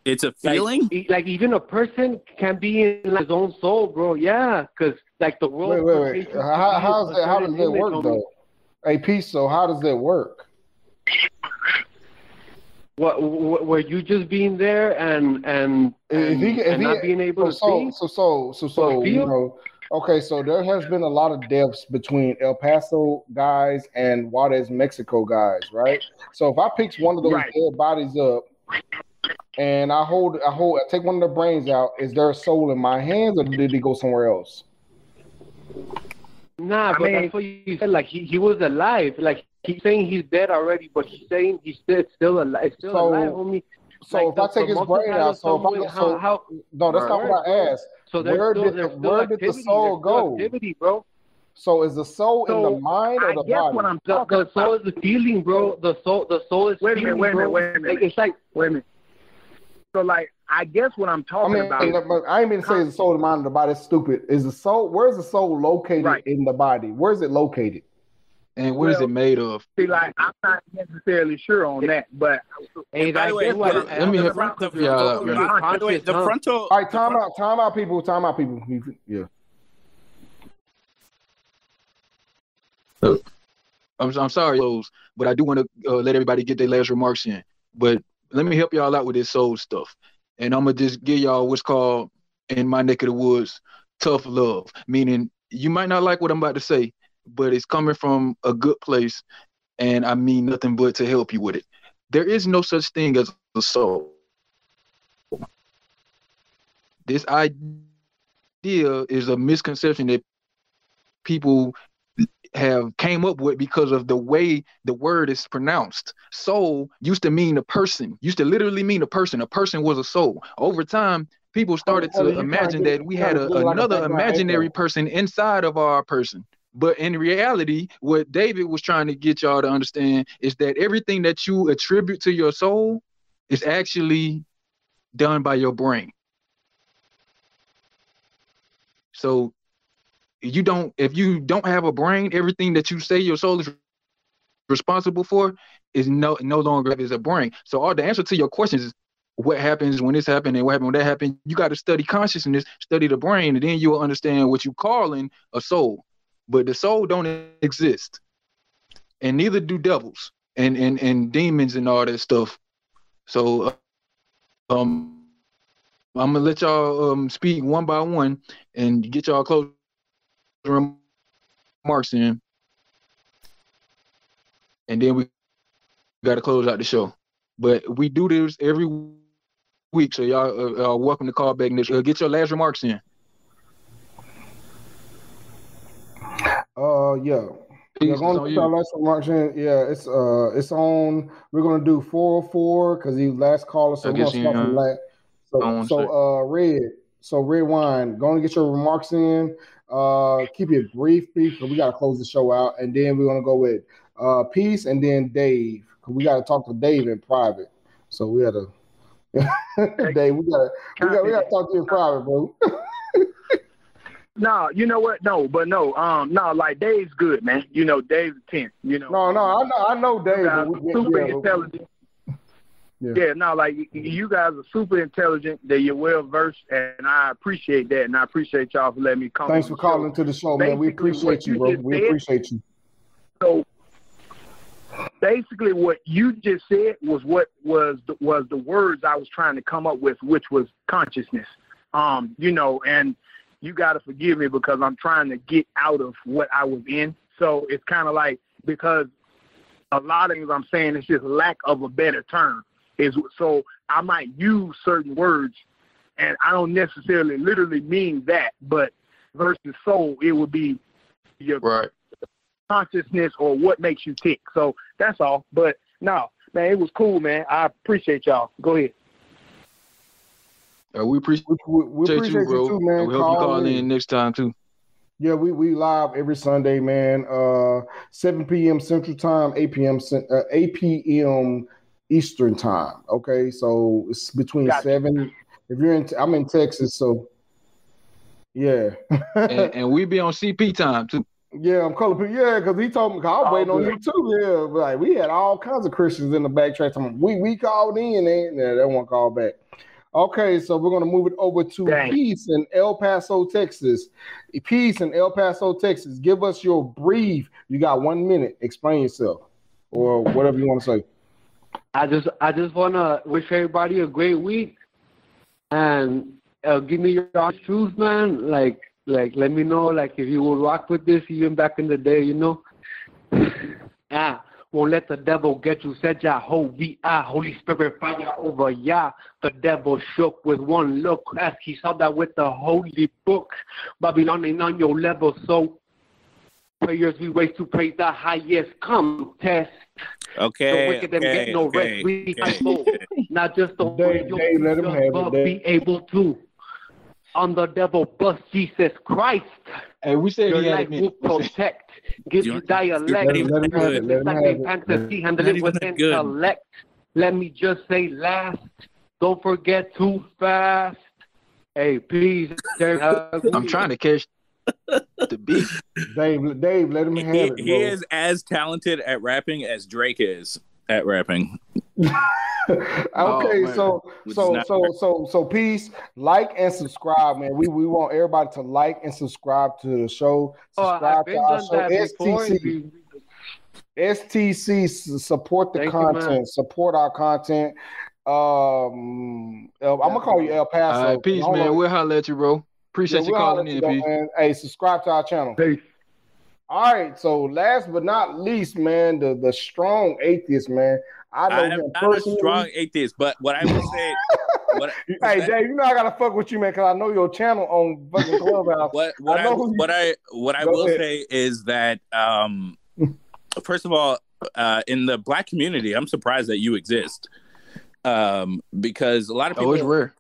It's a feeling? Like, like even a person can be in like, his own soul, bro. Yeah, because like the world. Wait, wait, wait. How, how's that, how does that work, though? Me. Hey, Peace, so how does that work? What, what, were you just being there and and, and, he, and he, not being able so, to see? So so so so you know, okay. So there has been a lot of deaths between El Paso guys and Juarez, Mexico guys, right? So if I pick one of those right. dead bodies up and I hold, I hold, I take one of their brains out, is there a soul in my hands or did he go somewhere else? Nah, I but mean, that's what you said. Like he, he was alive, like. He's saying he's dead already, but he's saying he's still, still alive. Still so, alive, homie. So like, if the, I take his brain out, so if I, so, how, how, no, that's not what I asked. So where still, did the, where did the soul go? Activity, bro. So is the soul so in the mind or the I guess body? What I'm the, the soul is the feeling, bro. The soul, the soul is wait a minute, feeling, wait a minute, wait a minute. Like, it's like wait a minute. So like, I guess what I'm talking I mean, about. Is, I ain't mean to say the soul in the mind or the body. It's stupid. Is the soul? Where's the soul located right. in the body? Where is it located? And what well, is it made of? See, like, I'm not necessarily sure on that, but... And by the way, let me hit the frontal... All right, time out, time out, people, time out, people. Yeah. I'm, I'm sorry, but I do want to uh, let everybody get their last remarks in. But let me help y'all out with this soul stuff. And I'm going to just give y'all what's called, in my neck of the woods, tough love. Meaning, you might not like what I'm about to say, but it's coming from a good place, and I mean nothing but to help you with it. There is no such thing as a soul. This idea is a misconception that people have came up with because of the way the word is pronounced. Soul used to mean a person, used to literally mean a person. A person was a soul. Over time, people started to imagine that we had a, another imaginary person inside of our person. But in reality, what David was trying to get y'all to understand is that everything that you attribute to your soul is actually done by your brain. So you don't, if you don't have a brain, everything that you say your soul is responsible for is no no longer is a brain. So all the answer to your questions is what happens when this happened and what happened when that happened. You got to study consciousness, study the brain, and then you will understand what you're calling a soul. But the soul don't exist, and neither do devils and and, and demons and all that stuff. So um, I'm going to let y'all um, speak one by one and get y'all closing remarks in. And then we got to close out the show. But we do this every week, so y'all are welcome to call back. Uh, get your last remarks in. Uh yeah, yeah, yeah. It's uh, it's on. We're gonna do four oh four because he last caller, so we're gonna stop last. So so uh, red. So red wine. Go and get your remarks in. Uh, keep it brief, brief. Cause we gotta close the show out, and then we're gonna go with uh Peace, and then Dave. Cause we gotta talk to Dave in private. So we gotta Dave. We gotta we gotta, we gotta talk to you in private, bro. No, you know what? No, but no, um, no, like Dave's good, man. You know, Dave's a ten. You know. No, no, I know, I know Dave. Guys are super yeah, intelligent. Yeah. yeah, no, like you guys are super intelligent. That you're well versed, and I appreciate that, and I appreciate y'all for letting me come. Thanks for calling to the show, man. We appreciate you, bro. We appreciate you. So basically, what you just said was what was the, was the words I was trying to come up with, which was consciousness. Um, you know, and. You got to forgive me because I'm trying to get out of what I was in. So it's kind of like, because a lot of things I'm saying, it's just lack of a better term. Is so I might use certain words and I don't necessarily literally mean that, but versus soul, it would be your right. consciousness or what makes you tick. So that's all. But no, man, it was cool, man. I appreciate y'all. Go ahead. Uh, we, appreciate, we, we, we appreciate you, bro. You too, man. We hope you call in next time too. Yeah, we, we live every Sunday, man. Uh, seven p.m. Central Time, eight p.m. Uh, eight p.m. Eastern Time. Okay, so it's between gotcha. seven. If you're in, I'm in Texas, so yeah. and, and we be on C P time too. Yeah, I'm calling. Yeah, because he told me cause I was waiting good. on you too. Yeah, but like we had all kinds of Christians in the backtrack. Time. We we called in, and yeah, that one called back. Okay, so we're going to move it over to Dang. Peace in El Paso, Texas. Peace in El Paso, Texas. Give us your brief. You got one minute. Explain yourself or whatever you want to say. I just I just want to wish everybody a great week. And uh, give me your honest truth, man. Like, like, let me know, like, if you would rock with this even back in the day, you know. Ah. Won't let the devil get you, said Jehovah, Holy Spirit, fire over ya. The devil shook with one look as he saw that with the holy book. Babylon ain't on your level, so prayers we raise to praise the highest contest. Okay, the wicked okay, them get no okay, rest. We okay, okay. Not just the way you'll be it, able to. On the devil bus, Jesus Christ. Hey, we said your life will protect. Give you dialect. He handled it with intellect. Let me just say last, don't forget to fast. Hey, please. I'm trying to catch the beat. Dave, Dave, let him have he, it. Bro. He is as talented at rapping as Drake is at rapping. Okay, oh, so so so so so so peace, like and subscribe, man. We we want everybody to like and subscribe to the show. Subscribe oh, to our show. S T C, S T C, support the Thank content, you, support our content. Um, I'm gonna call you El Paso. All right, peace, man. Know. We'll holler at you, bro. Appreciate yeah, you we'll calling in, peace. Man. Hey, subscribe to our channel. Peace. All right, so last but not least, man, the the strong atheist, man. I, know I am not personally. a strong atheist, but what I will say, what, hey that, Dave, you know I gotta fuck with you, man, because I know your channel on fucking Clubhouse. What, what I, I, what I, what I will ahead. say is that, um, first of all, uh, in the Black community, I'm surprised that you exist, um, because a lot of people. Oh, it's rare.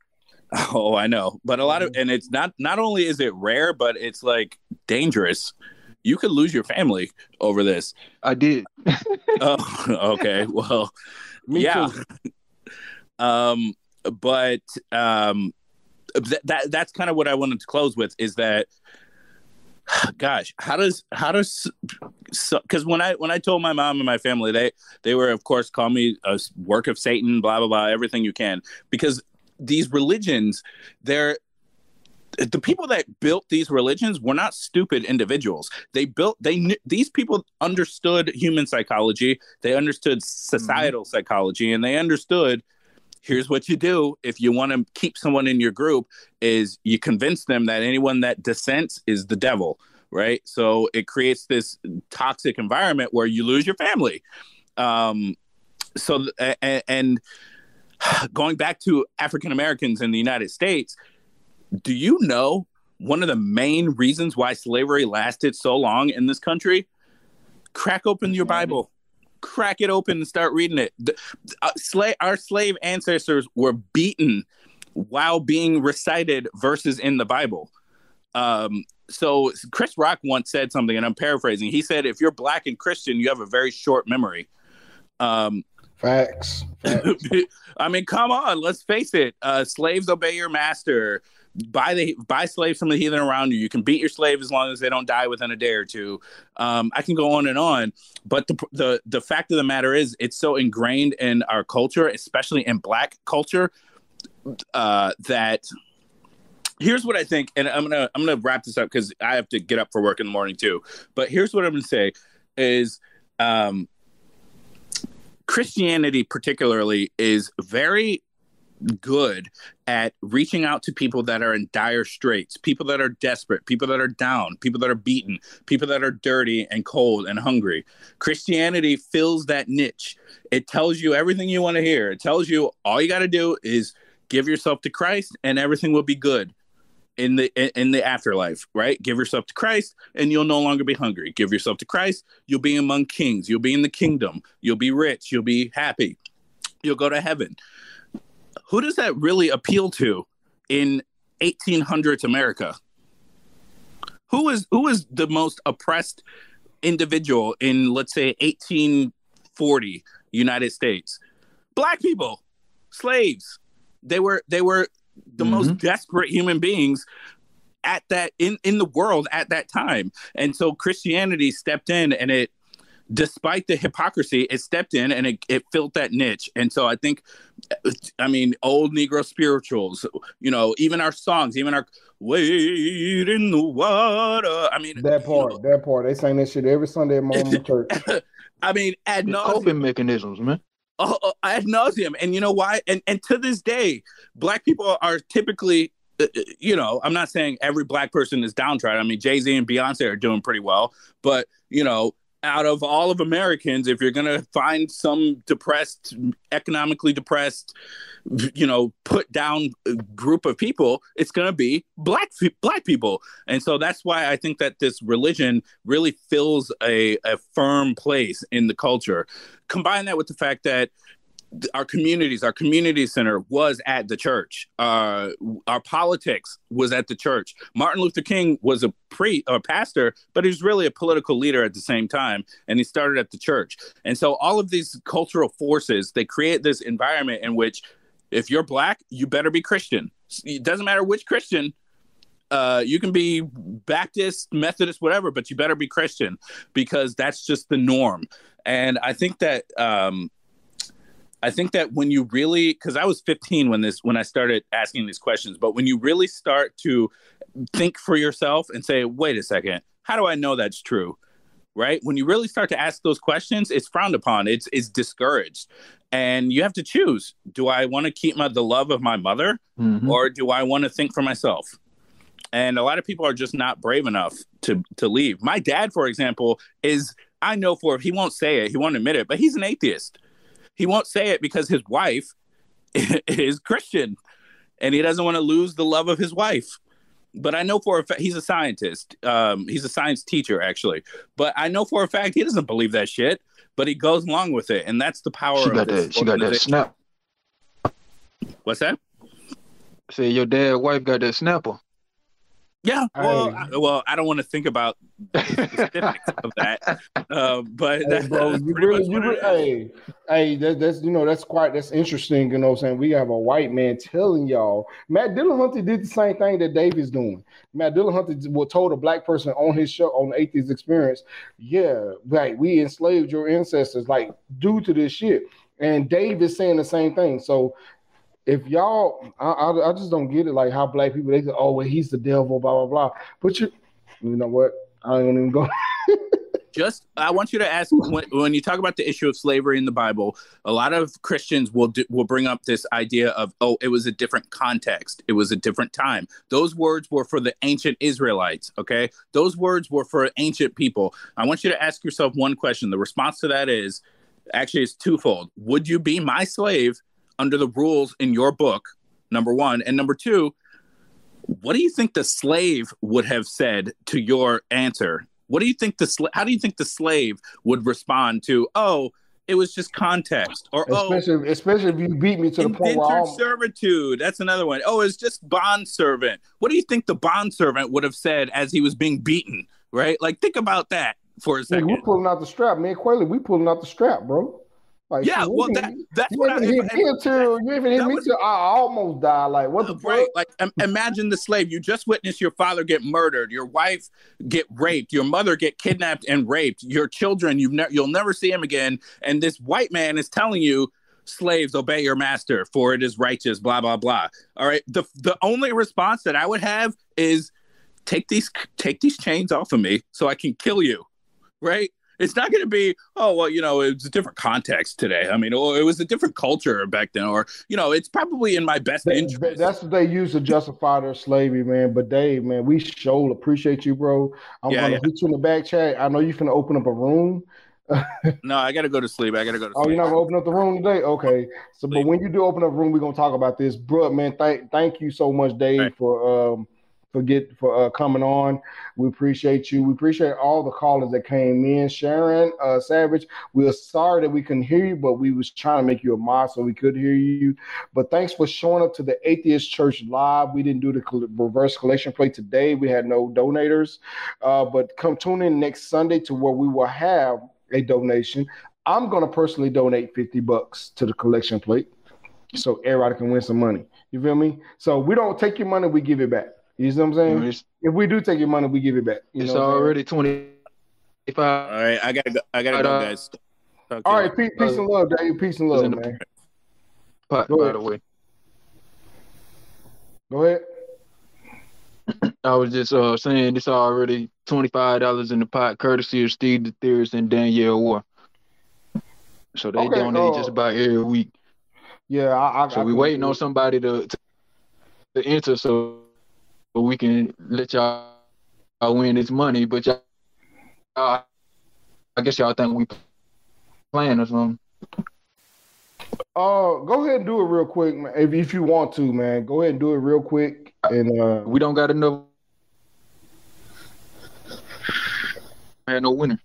Oh, I know, but a lot of, and it's not. Not only is it rare, but it's like dangerous. You could lose your family over this. I did. Oh, okay. Well, Me yeah. Too. Um, but um, th- that that's kind of what I wanted to close with is that, gosh, how does how does so, because when I when I told my mom and my family, they they were of course call me a work of Satan, blah blah blah, everything you can, because these religions, they're. The people that built these religions were not stupid individuals. They built, they knew, these people understood human psychology. They understood societal mm-hmm. psychology, and they understood, here's what you do if you want to keep someone in your group is you convince them that anyone that dissents is the devil, right? So it creates this toxic environment where you lose your family. Um, so, and, and going back to African Americans in the United States, do you know one of the main reasons why slavery lasted so long in this country? Crack open your Bible. Crack it open and start reading it. The, uh, sla- our slave ancestors were beaten while being recited verses in the Bible. Um, so Chris Rock once said something, and I'm paraphrasing. He said, if you're Black and Christian, you have a very short memory. Um Facts. Facts. I mean, come on. Let's face it. Uh, slaves obey your master. Buy the buy slaves from the heathen around you. You can beat your slave as long as they don't die within a day or two. Um, I can go on and on. But the, the the fact of the matter is, it's so ingrained in our culture, especially in Black culture, uh, that here's what I think. And I'm gonna I'm gonna wrap this up because I have to get up for work in the morning too. But here's what I'm gonna say is. Um, Christianity particularly is very good at reaching out to people that are in dire straits, people that are desperate, people that are down, people that are beaten, people that are dirty and cold and hungry. Christianity fills that niche. It tells you everything you want to hear. It tells you all you got to do is give yourself to Christ and everything will be good. in the in the afterlife, right? Give yourself to Christ and you'll no longer be hungry. Give yourself to Christ, you'll be among kings, you'll be in the kingdom, you'll be rich, you'll be happy, you'll go to heaven. Who does that really appeal to in eighteen hundreds America? Who is who is the most oppressed individual in, let's say, eighteen forty United States? Black people, slaves. They were they were the mm-hmm. most desperate human beings at that in, in the world at that time. And so Christianity stepped in, and it, despite the hypocrisy, it stepped in and it, it filled that niche. And so I think, I mean, old Negro spirituals, you know, even our songs, even our "Wade in the Water." I mean, that part, you know, that part. They sang that shit every Sunday at my own church. I mean, ad nauseum. Coping mechanisms, man. Oh, oh, ad nauseum. And you know why? And and to this day, black people are typically, you know, I'm not saying every black person is downtrodden. I mean, Jay-Z and Beyonce are doing pretty well, but you know, out of all of Americans, if you're going to find some depressed, economically depressed, you know, put down group of people, it's going to be black black people. And so that's why I think that this religion really fills a, a firm place in the culture. Combine that with the fact that our communities, our community center was at the church. Uh, our politics was at the church. Martin Luther King was a pre or pastor, but he was really a political leader at the same time. And he started at the church. And so all of these cultural forces, they create this environment in which if you're black, you better be Christian. It doesn't matter which Christian. Uh, you can be Baptist, Methodist, whatever, but you better be Christian because that's just the norm. And I think that, um, I think that when you really, because I was fifteen when this when I started asking these questions, but when you really start to think for yourself and say, wait a second, how do I know that's true? Right? When you really start to ask those questions, it's frowned upon. It's it's discouraged. And you have to choose. Do I want to keep my, the love of my mother mm-hmm. or do I want to think for myself? And a lot of people are just not brave enough to, to leave. My dad, for example, is, I know for, he won't say it, he won't admit it, but he's an atheist. He won't say it because his wife is Christian and he doesn't want to lose the love of his wife. But I know for a fact, he's a scientist. Um, he's a science teacher, actually. But I know for a fact he doesn't believe that shit, but he goes along with it. And that's the power she of this. She got that snap. What's that? Say your dad wife got that snapper. Yeah, well, I, I, well, I don't want to think about the specifics of that, uh, but hey, bro, you really, you really, hey, hey, that, that's you know that's quite that's interesting. You know, what I'm saying we have a white man telling y'all. Matt Dillon-Hunty did the same thing that Dave is doing. Matt Dillon-Hunty will told a black person on his show on Atheist Experience, yeah, right, we enslaved your ancestors, like due to this shit. And Dave is saying the same thing. So. If y'all, I, I, I just don't get it, like how black people, they go, oh, well, he's the devil, blah, blah, blah. But you, you know what? I ain't even go. Just, I want you to ask, when, when you talk about the issue of slavery in the Bible, a lot of Christians will do, will bring up this idea of, oh, it was a different context. It was a different time. Those words were for the ancient Israelites, okay? Those words were for ancient people. I want you to ask yourself one question. The response to that is, actually, it's twofold. Would you be my slave under the rules in your book, number one? And number two, what do you think the slave would have said to your answer? What do you think the sl- how do you think the slave would respond to, oh, it was just context? Or especially, oh, especially if you beat me to the point where indentured servitude, that's another one. Oh, it's just bondservant. What do you think the bondservant would have said as he was being beaten, right? Like, think about that for a second. Hey, we're pulling out the strap, man. Quayla, we pulling out the strap, bro. Like, yeah, well, that, that's you what I hit me until you even hit me till I almost died. Like, what the fuck? Like, imagine the slave. You just witnessed your father get murdered, your wife get raped, your mother get kidnapped and raped, your children. You've ne- you'll never see him again. And this white man is telling you, slaves, obey your master, for it is righteous. Blah blah blah. All right. The the only response that I would have is take these take these chains off of me so I can kill you, right? It's not going to be, oh, well, you know, it's a different context today. I mean, or it was a different culture back then, or, you know, it's probably in my best they, interest. That's what they use to justify their slavery, man. But Dave, man, we sure appreciate you, bro. I'm yeah, going to yeah. hit you in the back chat. I know you're going to open up a room. No, I got to go to sleep. I got to go to sleep. Oh, you're not going to open up the room today? Okay. So, sleep. But when you do open up a room, we're going to talk about this. Bro, man, th- thank you so much, Dave, right. for um, for get for uh, coming on. We appreciate you. We appreciate all the callers that came in. Sharon uh, Savage, we're sorry that we couldn't hear you, but we was trying to make you a mod so we could hear you. But thanks for showing up to the Atheist Church Live. We didn't do the reverse collection plate today. We had no donators, uh, but come tune in next Sunday to where we will have a donation. I'm going to personally donate fifty bucks to the collection plate so everybody can win some money. You feel me? So we don't take your money, we give it back. You know what I'm saying? Mm-hmm. If we do take your money, we give it back. You it's know already twenty-five. All right, I got to go, I gotta go guys. Okay. All right, peace, peace and love, Dave. Peace and love, man. By, by the way. Go ahead. I was just uh, saying it's already twenty-five dollars in the pot, courtesy of Steve the Theorist and Danielle War. So they okay, donate uh, just about every week. Yeah, I, I so I, we I, waiting I, on somebody to to enter so we can let y'all win this money. But y'all, uh, I guess y'all think we playing or something. Uh, go ahead and do it real quick, man. If if you want to, man, go ahead and do it real quick. And uh, we don't got enough. I had no winner.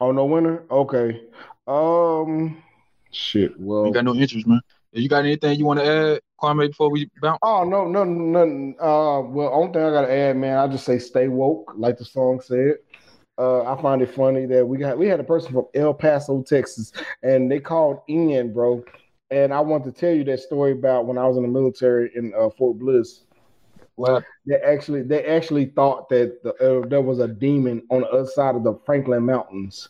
Oh, no winner? Okay. Um, shit. Well, you got no interest, man. You got anything you want to add, Kwame, before we bounce? Oh, no, no, nothing. Uh, well, only thing I got to add, man, I just say stay woke, like the song said. Uh, I find it funny that we got we had a person from El Paso, Texas, and they called in, bro. And I want to tell you that story about when I was in the military in uh, Fort Bliss. Wow. They actually they actually thought that the, uh, there was a demon on the other side of the Franklin Mountains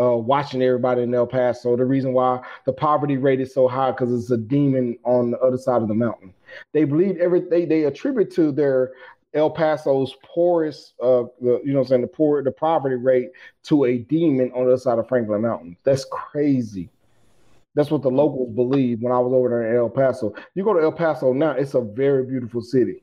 uh, watching everybody in El Paso. The reason why the poverty rate is so high because it's a demon on the other side of the mountain. They believe everything they, they attribute to their El Paso's poorest, uh, the, you know what I'm saying, the poor, the poverty rate to a demon on the other side of Franklin Mountains. That's crazy. That's what the locals believed when I was over there in El Paso. You go to El Paso now, it's a very beautiful city.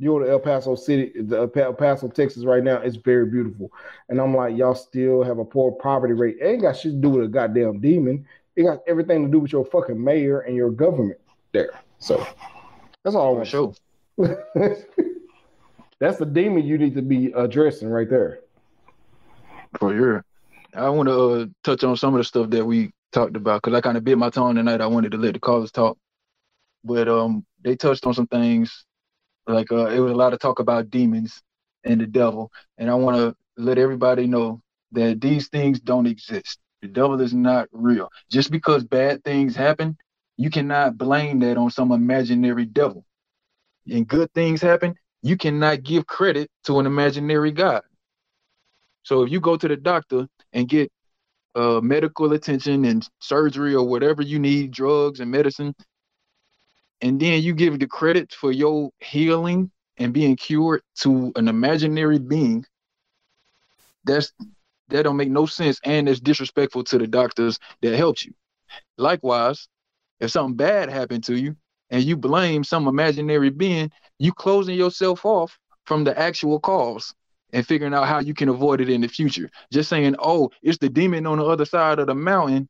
You go to El Paso City, the El Paso, Texas, right now. It's very beautiful, and I'm like, y'all still have a poor poverty rate. It ain't got shit to do with a goddamn demon. It got everything to do with your fucking mayor and your government there. So that's all I want to show. That's the demon you need to be addressing right there. For sure. I want to uh, touch on some of the stuff that we talked about because I kind of bit my tongue tonight. I wanted to let the callers talk, but um, they touched on some things. Like, uh, it was a lot of talk about demons and the devil. And I want to let everybody know that these things don't exist. The devil is not real. Just because bad things happen, you cannot blame that on some imaginary devil. And good things happen, you cannot give credit to an imaginary God. So if you go to the doctor and get uh, medical attention and surgery or whatever you need, drugs and medicine, and then you give the credit for your healing and being cured to an imaginary being, that's that don't make no sense, and it's disrespectful to the doctors that helped you. Likewise, if something bad happened to you and you blame some imaginary being, you closing yourself off from the actual cause and figuring out how you can avoid it in the future. Just saying, oh, it's the demon on the other side of the mountain.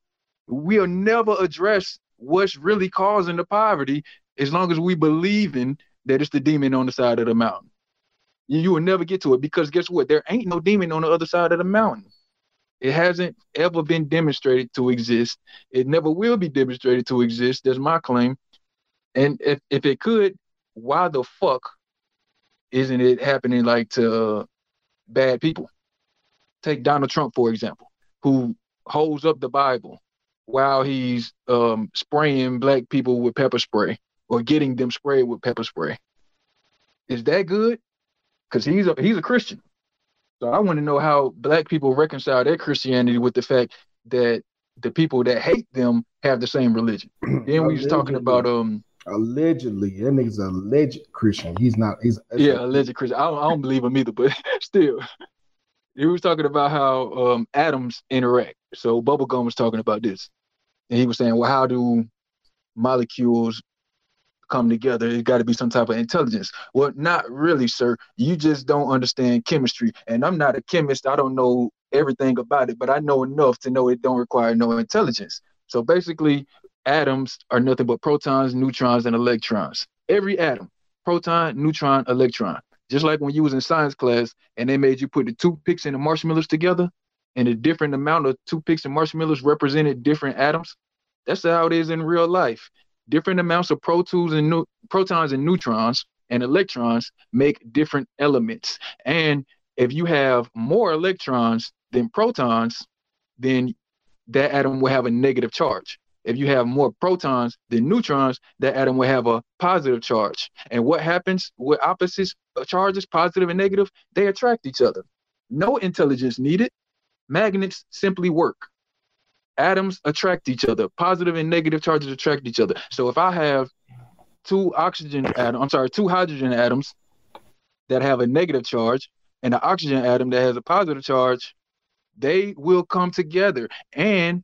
We'll never address what's really causing the poverty as long as we believe in that it's the demon on the side of the mountain. You, you will never get to it because guess what? There ain't no demon on the other side of the mountain. It hasn't ever been demonstrated to exist. It never will be demonstrated to exist. That's my claim. And if, if it could, why the fuck isn't it happening like to uh, bad people? Take Donald Trump, for example, who holds up the Bible while he's um, spraying black people with pepper spray or getting them sprayed with pepper spray. Is that good? Because he's a, he's a Christian. So I want to know how black people reconcile their Christianity with the fact that the people that hate them have the same religion. Then we was talking about... um allegedly. That nigga's an alleged Christian. He's not... He's Yeah, a, alleged Christian. I don't, I don't believe him either, but still... He was talking about how um, atoms interact. So Bubblegum was talking about this. And he was saying, well, how do molecules come together? It's got to be some type of intelligence. Well, not really, sir. You just don't understand chemistry. And I'm not a chemist. I don't know everything about it, but I know enough to know it don't require no intelligence. So basically, atoms are nothing but protons, neutrons, and electrons. Every atom proton, neutron, electron. Just like when you was in science class and they made you put the toothpicks and the marshmallows together, and a different amount of toothpicks and marshmallows represented different atoms. That's how it is in real life. Different amounts of protons and no protons and neutrons and electrons make different elements. And if you have more electrons than protons, then that atom will have a negative charge. If you have more protons than neutrons, that atom will have a positive charge. And what happens with opposites, charges, positive and negative? They attract each other. No intelligence needed. Magnets simply work. Atoms attract each other. Positive and negative charges attract each other. So if I have two oxygen atoms, I'm sorry, two hydrogen atoms that have a negative charge and an oxygen atom that has a positive charge, they will come together. And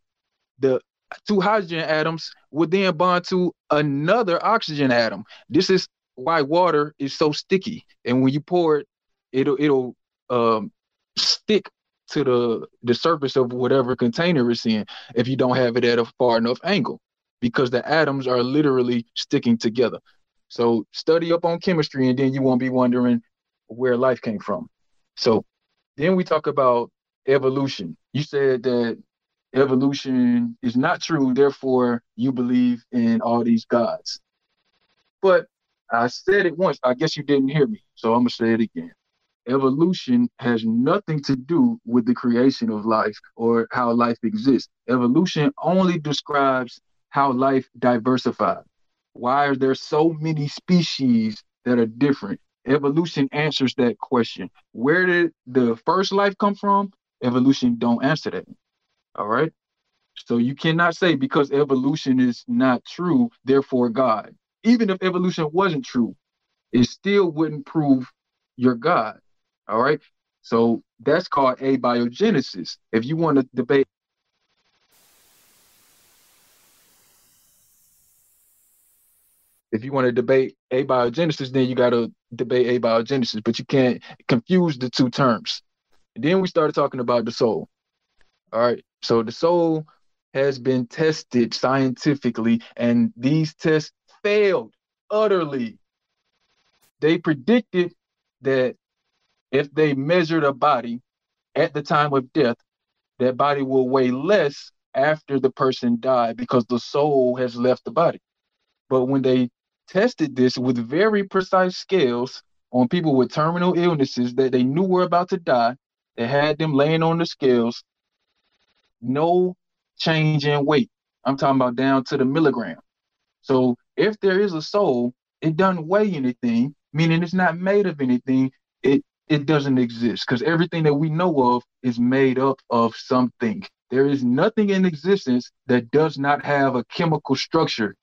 the two hydrogen atoms would then bond to another oxygen atom. This is why water is so sticky. And when you pour it, it'll, it'll um, stick to the, the surface of whatever container it's in if you don't have it at a far enough angle, because the atoms are literally sticking together. So study up on chemistry, and then you won't be wondering where life came from. So then we talk about evolution. You said that evolution is not true, therefore you believe in all these gods. But I said it once, I guess you didn't hear me, so I'm going to say it again. Evolution has nothing to do with the creation of life or how life exists. Evolution only describes how life diversifies. Why are there so many species that are different? Evolution answers that question. Where did the first life come from? Evolution don't answer that. All right? So you cannot say because evolution is not true, therefore God. Even if evolution wasn't true, it still wouldn't prove your God. All right. So that's called abiogenesis. If you want to debate. If you want to debate abiogenesis, then you got to debate abiogenesis, but you can't confuse the two terms. And then we started talking about the soul. All right. So the soul has been tested scientifically, and these tests failed utterly. They predicted that if they measured a body at the time of death, that body will weigh less after the person died because the soul has left the body. But when they tested this with very precise scales on people with terminal illnesses that they knew were about to die, they had them laying on the scales, no change in weight. I'm talking about down to the milligram. So if there is a soul, it doesn't weigh anything, meaning it's not made of anything. It it doesn't exist, because everything that we know of is made up of something. There is nothing in existence that does not have a chemical structure.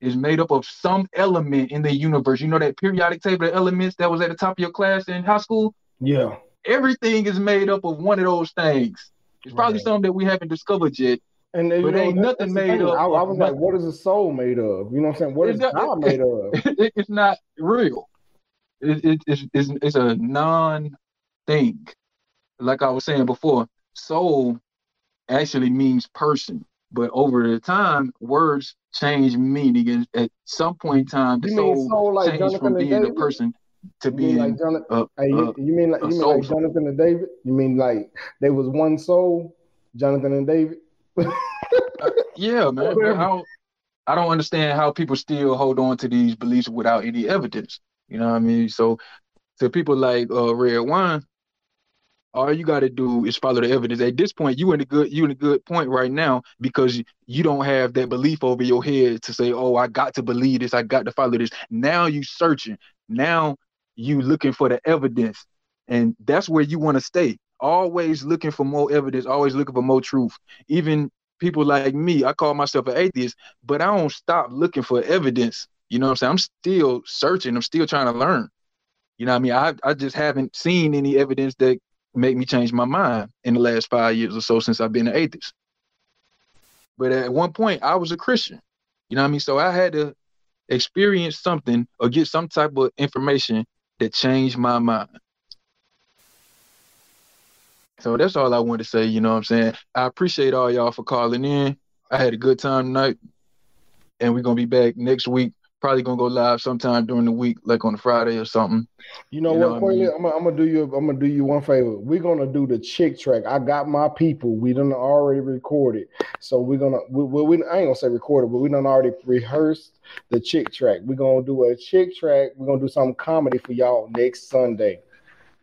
It's made up of some element in the universe. You know that periodic table of elements that was at the top of your class in high school? Yeah. Everything is made up of one of those things. It's probably right. Something that we haven't discovered yet. And then, but know, ain't nothing made up. I, I was like, what is a soul made of? You know what I'm saying? What is God made of? It, it's not real. It, it, it's, it's, it's a non-thing. Like I was saying before, soul actually means person. But over the time, words change meaning. And at some point in time, the soul, soul like changes Jonathan from being a person to being like Jonathan, a, hey, you, you mean like, you mean like Jonathan and David? You mean like they was one soul, Jonathan and David? uh, yeah, man. How, I don't understand how people still hold on to these beliefs without any evidence. You know what I mean? So to people like uh, Red Wine, all you got to do is follow the evidence. At this point, you in a good you in a good point right now, because you don't have that belief over your head to say, oh, I got to believe this, I got to follow this. Now you searching. Now you looking for the evidence. And that's where you want to stay. Always looking for more evidence, always looking for more truth. Even people like me, I call myself an atheist, but I don't stop looking for evidence. You know what I'm saying? I'm still searching. I'm still trying to learn. You know what I mean? I, I just haven't seen any evidence that make me change my mind in the last five years or so since I've been an atheist. But at one point, I was a Christian. You know what I mean? So I had to experience something or get some type of information that changed my mind. So that's all I wanted to say. You know what I'm saying? I appreciate all y'all for calling in. I had a good time tonight. And we're going to be back next week Probably gonna go live sometime during the week, like on a Friday or something. You know, you know what, what I mean? I'm, I'm gonna do you. I'm gonna do you one favor. We're gonna do the chick track. I got my people. We done already recorded, so we're gonna. We, we, we I ain't gonna say recorded, but we done already rehearsed the chick track. We're gonna do a chick track. We're gonna do some comedy for y'all next Sunday,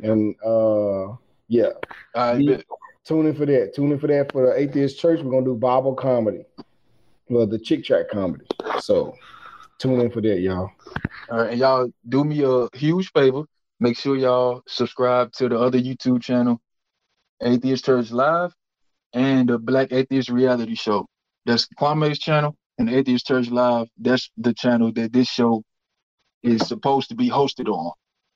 and uh, yeah, I bet. Tune in for that. Tune in for that for the Atheist Church. We're gonna do Bible comedy, well, the chick track comedy. So. Tune in for that, y'all. All right, and y'all do me a huge favor. Make sure y'all subscribe to the other YouTube channel, Atheist Church Live, and the Black Atheist Reality Show. That's Kwame's channel, and Atheist Church Live, that's the channel that this show is supposed to be hosted on.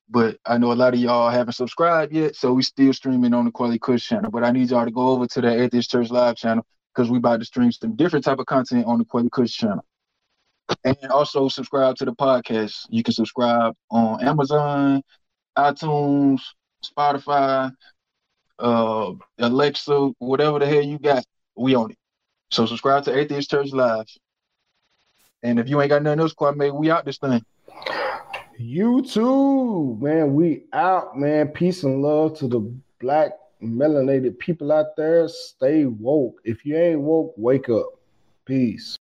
But I know a lot of y'all haven't subscribed yet, so we still streaming on the Quayla Kush channel. But I need y'all to go over to the Atheist Church Live channel because we about to stream some different type of content on the Quayla Kush channel. And also subscribe to the podcast. You can subscribe on Amazon, iTunes, Spotify, uh, Alexa, whatever the hell you got, we own it. So subscribe to Atheist Church Live. And if you ain't got nothing else, Kwame, we out this thing. You too, man. We out, man. Peace and love to the Black melanated people out there. Stay woke. If you ain't woke, wake up. Peace.